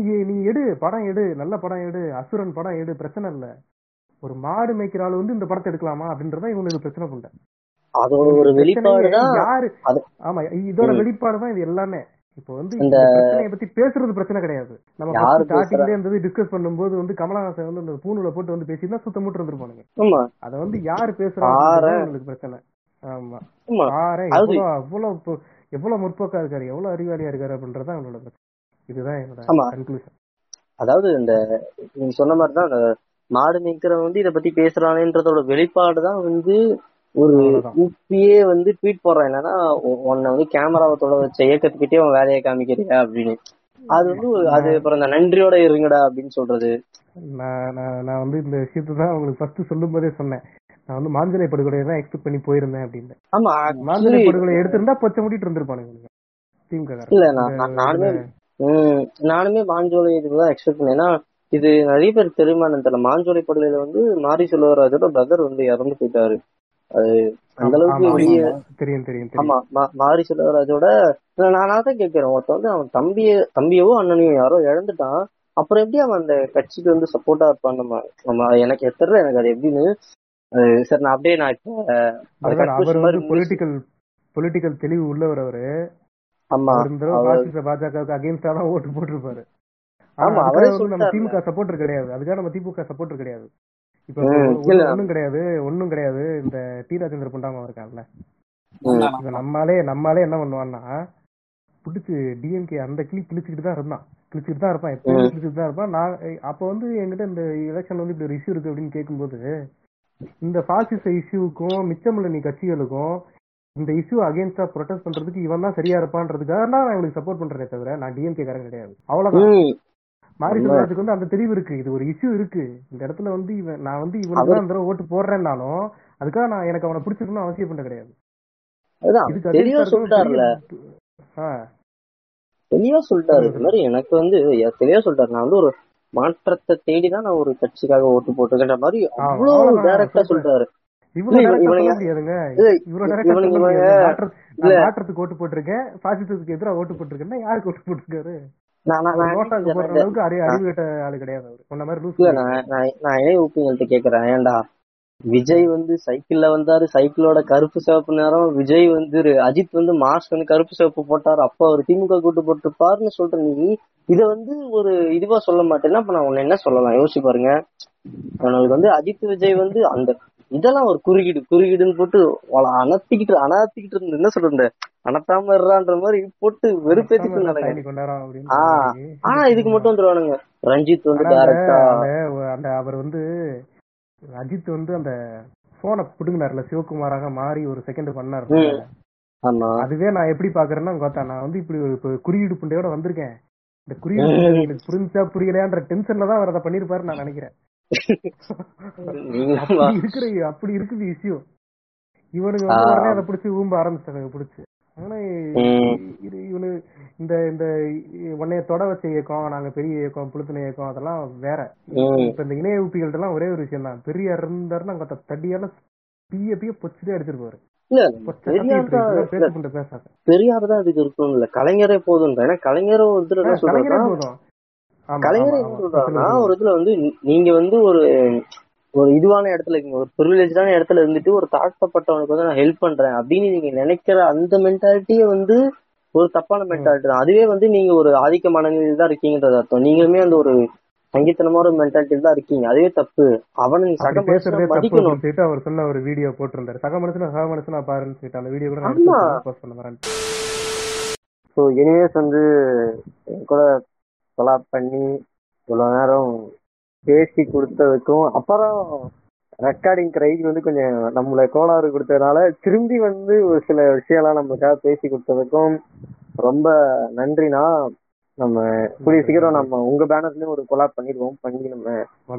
நீ நீ எடு படம் எடு, நல்ல படம் எடு, அசுரன் படம் எடு, பிரச்சனை இல்ல. ஒரு மாடு மேய்க்கிற ஆள் வந்து இந்த படத்தை எடுக்கலாமா அப்படின்றதான் இவங்களுக்கு பிரச்சனை பண்ண. ஆமா, இதோட வெளிப்பாடுதான் இது எல்லாமே. இப்போ வந்து இந்த பிரச்சனையை பத்தி பேசுறது பிரச்சனை கிடையாது. நம்ம ஸ்டார்டிங்ல இருந்தது டிஸ்கஸ் பண்ணும்போது வந்து கமலஹாசன் வந்து அந்த பூணுல போட்டு வந்து பேசினா சுத்த மூட்டு இருந்துருப்பானுங்க. அத வந்து யாரு பேசுறாங்க பிரச்சனை. ஆமா, யாரு எவ்வளவு எவ்வளவு எவ்வளவு முற்போக்கா இருக்காரு, எவ்வளவு அறிவாளியா இருக்காரு அப்படின்றதான் அவங்களோட பிரச்சனை. இதுதான் என்னோட கன்க்ளூஷன். அதாவது இந்த நீங்க சொன்ன மாதிரிதான் மாடு மேய்க்கிறவன் வந்து இதை பத்தி பேசுறானேன்றதோட வெளிப்பாடுதான் வந்து ஒரு உப்பியே வந்து ட்வீட் போடுறான். என்னன்னா உன்னை வந்து கேமராவை தொட வச்ச இயக்கத்துக்கிட்டே அவன் வேலையை காமிக்கிறியா அப்படின்னு. அது வந்து அது அப்புறம் இந்த நன்றியோட இருங்கடா அப்படின்னு சொல்றது. நான் நான் வந்து இந்த விஷயத்தான் உங்களுக்கு ஃபர்ஸ்ட் சொல்லும் போதே சொன்னேன், நான் வந்து மாஞ்சலை படுகொலையை தான் எக்ஸ்பெக்ட் பண்ணி போயிருந்தேன் அப்படின்னு. ஆமா, மாஞ்சலை படுகொலை எடுத்திருந்தா பச்சை முடிட்டு இருந்திருப்பானு திமுக. இல்ல நான் நானுமே உம் நானுமே மாஞ்சோலை இதுதான் எக்ஸ்பெக்ட் பண்ணேன்னா, இது நிறைய பேர் தெரியுமான்னு தெரியல, மாஞ்சோலை படுகொலையில வந்து மாரி செல்வராஜோட பிரதர் வந்து இறந்து போயிட்டாரு. அது அந்த அளவுக்கு ஆமா மாரி செல்வராஜோட நானாதான் கேட்கிறேன். ஒருத்த வந்து அவன் தம்பிய தம்பியவோ அண்ணனையோ யாரோ இழந்துட்டான், அப்புறம் எப்படி அவன் அந்த கட்சிக்கு வந்து சப்போர்ட்டா இருப்பான். நம்ம நம்ம எனக்கு எத்தனை எனக்கு அது எப்படின்னு சார் நான் அப்படியே நான் இப்போ பொலிட்டிக்கல் தெளிவு உள்ளவர் அவரு. பாஜகவுக்கு அகெயின்ஸ்டா தான் ஓட்டு போட்டிருப்பாரு. திமுக சப்போர்ட் கிடையாது, அதுக்காக நம்ம திமுக சப்போர்ட் கிடையாது, இப்ப ஒன்னும் கிடையாது ஒன்னும் கிடையாது. இந்த டி ராஜேந்திர பொண்டாம இருக்காங்கல்ல, நம்மாலே நம்மாலே என்ன பண்ணுவான்னா பிடிச்சு டிஎம்கே அந்த கிளி கிழிச்சுக்கிட்டு தான் இருந்தான் கிழிச்சுட்டு தான் இருப்பான் எப்பயும் கிழிச்சுட்டு தான் இருப்பான். நான் அப்போ வந்து என்கிட்ட இந்த எலெக்ஷன் வந்து இப்படி ஒரு இஷ்யூ இருக்கு அப்படின்னு கேட்கும்போது, இந்த பாசிச இஷ்யூக்கும் மிச்சமுள்ள நீ கட்சிகளுக்கும் இந்த இஷ்யூ அகேன்ஸ்டா ப்ரொடெஸ்ட் பண்றதுக்கு இவன் தான் சரியா இருப்பான்றதுக்காக நான் இவங்களுக்கு சப்போர்ட் பண்றேனே தவிர நான் டிஎம்கே காரன் கிடையாது. அவ்வளவுதான். மாரி செல்வராஜுக்கு வந்து அந்த தெளிவு இருக்கு, இது ஒரு இஷ்யூ இருக்கு, இந்த இடத்துல வந்து இவன் நான் வந்து இவனுக்கு தான் இந்த ஓட்டு போடுறேன்னாலும் அதுக்காக நான் எனக்கு அவனை பிடிச்சிருக்கணும்னு அவசியம் பண்ண கிடையாது. தெளிவா சொல்லிட்டாரு இந்த மாதிரி எனக்கு வந்து தெளிவா சொல்லிட்டாரு நான் வந்து ஒரு மாற்றத்தை தேடிதான் நான் ஒரு கட்சிக்காக ஓட்டு போட்டுக்கிற மாதிரி அவ்வளவு டைரக்டா சொல்லிட்டாரு. மாற்றத்துக்கு ஓட்டு போட்டிருக்கேன், பாசிசத்துக்கு எதிராக ஓட்டு போட்டிருக்கேன், யாருக்கு ஓட்டு போட்டிருக்காரு கேக்குறேன். ஏன்டா விஜய் வந்து சைக்கிள்ல வந்தாரு, சைக்கிளோட கருப்பு சிவப்பு நேரம் விஜய் வந்து அஜித் வந்து மாஸ்க் வந்து கருப்பு சிவப்பு போட்டாரு, அப்ப அவர் திமுக கூட்டு போட்டுருப்பாருன்னு சொல்ற நீ இத வந்து ஒரு இதுவா சொல்ல மாட்டேன்னா அப்ப நான் உன்ன என்ன சொல்லலாம் யோசிச்சு பாருங்க. அவனுக்கு வந்து அஜித் விஜய் வந்து அந்த இதெல்லாம் ஒரு குறுக்கீடு குறுக்கீடுன்னு போட்டு அணத்திக்கிட்டு அணத்திக்கிட்டு இருந்து என்ன சொல்ற அணத்தாம இருறான்ற மாதிரி போட்டு வெறுப்பேத்திட்டு நடக்கும். ஆஹ் ஆனா இதுக்கு மட்டும் வந்துருவானுங்க ரஞ்சித் வந்து டைரக்டா அந்த அவர் வந்து அஜித் வந்து அந்த போனை பிடுங்கினார்ல சிவகுமாராக மாறி ஒரு செகண்ட் பண்ணாரு. அதுவே நான் எப்படி பாக்குறேன்னா கோத்தா நான் வந்து இப்படி ஒரு குறியீடு புண்டையோட வந்திருக்கேன், இந்த குறியீடு புரிஞ்சா புரியலையான்ற டென்ஷன்ல தான் அவர் அதை பண்ணிருப்பாரு நான் நினைக்கிறேன். அப்படி இருக்குது இஷ்யூ. இவனுக்கு வந்து அதை பிடிச்சி ஊம்ப ஆரம்பிச்சாங்க பிடிச்சி. ஆனா இவனு இந்த இந்த உன்னைய தொட வச்ச இயக்கம், நாங்க பெரிய இயக்கம், புழுத்தின இயக்கம் அதெல்லாம் வேற. இப்ப இந்த இணைய ஊப்பிகள்ட்ட எல்லாம் ஒரே ஒரு விஷயம் தான், பெரியார் இருந்தாருன்னா அங்க தடியால பிய பிய பொச்சுட்டே அடிச்சிருப்பாரு. பெரியார் தான் அதுக்கு இருக்கும் இல்ல, கலைஞரே போதும். ஏன்னா கலைஞரே போதும் கலைஞர் என்ன சொல்றாங்கன்னா ஒரு இதுல வந்து நீங்க வந்து ஒரு ஒரு இதுவான இடத்துல இருக்கீங்க, ஒரு பிரிவிலேஜான இடத்துல இருந்துட்டு ஒரு தாழ்த்தப்பட்டவனுக்கு வந்து நான் ஹெல்ப் பண்றேன் அப்படின்னு நீங்க நினைக்கிற அந்த மென்டாலிட்டியே வந்து ஒரு தப்பான மென்டாலிட்டி தான். அதுவே வந்து நீங்க ஒரு ஆதிக்கமான இதுதான் இருக்கீங்கன்றது அர்த்தம். நீங்களுமே அந்த ஒரு சங்கீத்தனமான ஒரு மென்டாலிட்டி தான் இருக்கீங்க, அதுவே தப்பு. அவன் நீங்க சக மனுஷனை மதிக்கணும். அவர் சொன்ன ஒரு வீடியோ போட்டிருந்தாரு, சக மனுஷனா சக மனுஷனா பாருன்னு சொல்லிட்டு அந்த வீடியோ கூட. ஸோ எனிவேஸ் வந்து கூட கொலாப் பண்ணி இவ்வளவு நேரம் பேசி கொடுத்ததுக்கும் அப்புறம் ரெக்கார்டிங் ரைட் வந்து கொஞ்சம் நம்மள கோளாறு கொடுத்ததுனால திரும்பி வந்து ஒரு சில விஷயம்லாம் நம்மளுக்காக பேசி கொடுத்ததுக்கும் ரொம்ப நன்றினா. நம்ம கூடிய சீக்கிரம் நம்ம உங்க பேனர்லயும் ஒரு கொலாப் பண்ணிடுவோம், பண்ணி நம்ம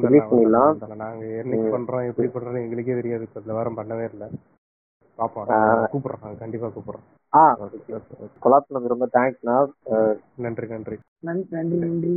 ரிலீஸ் பண்ணிடலாம். நாங்க என்ன பண்றோம் எப்படி பண்றோம் எங்களுக்கே தெரியாது, இந்த வாரம் பண்ணவே இல்லை. கூப்பிடுறோம் கண்டிப்பா கூப்பிடுறோம். ஆஹ் கொலாப் பண்ணது ரொம்ப தேங்க்ஸ்ண்ணா. நன்றி நன்றி நன்றி நன்றி.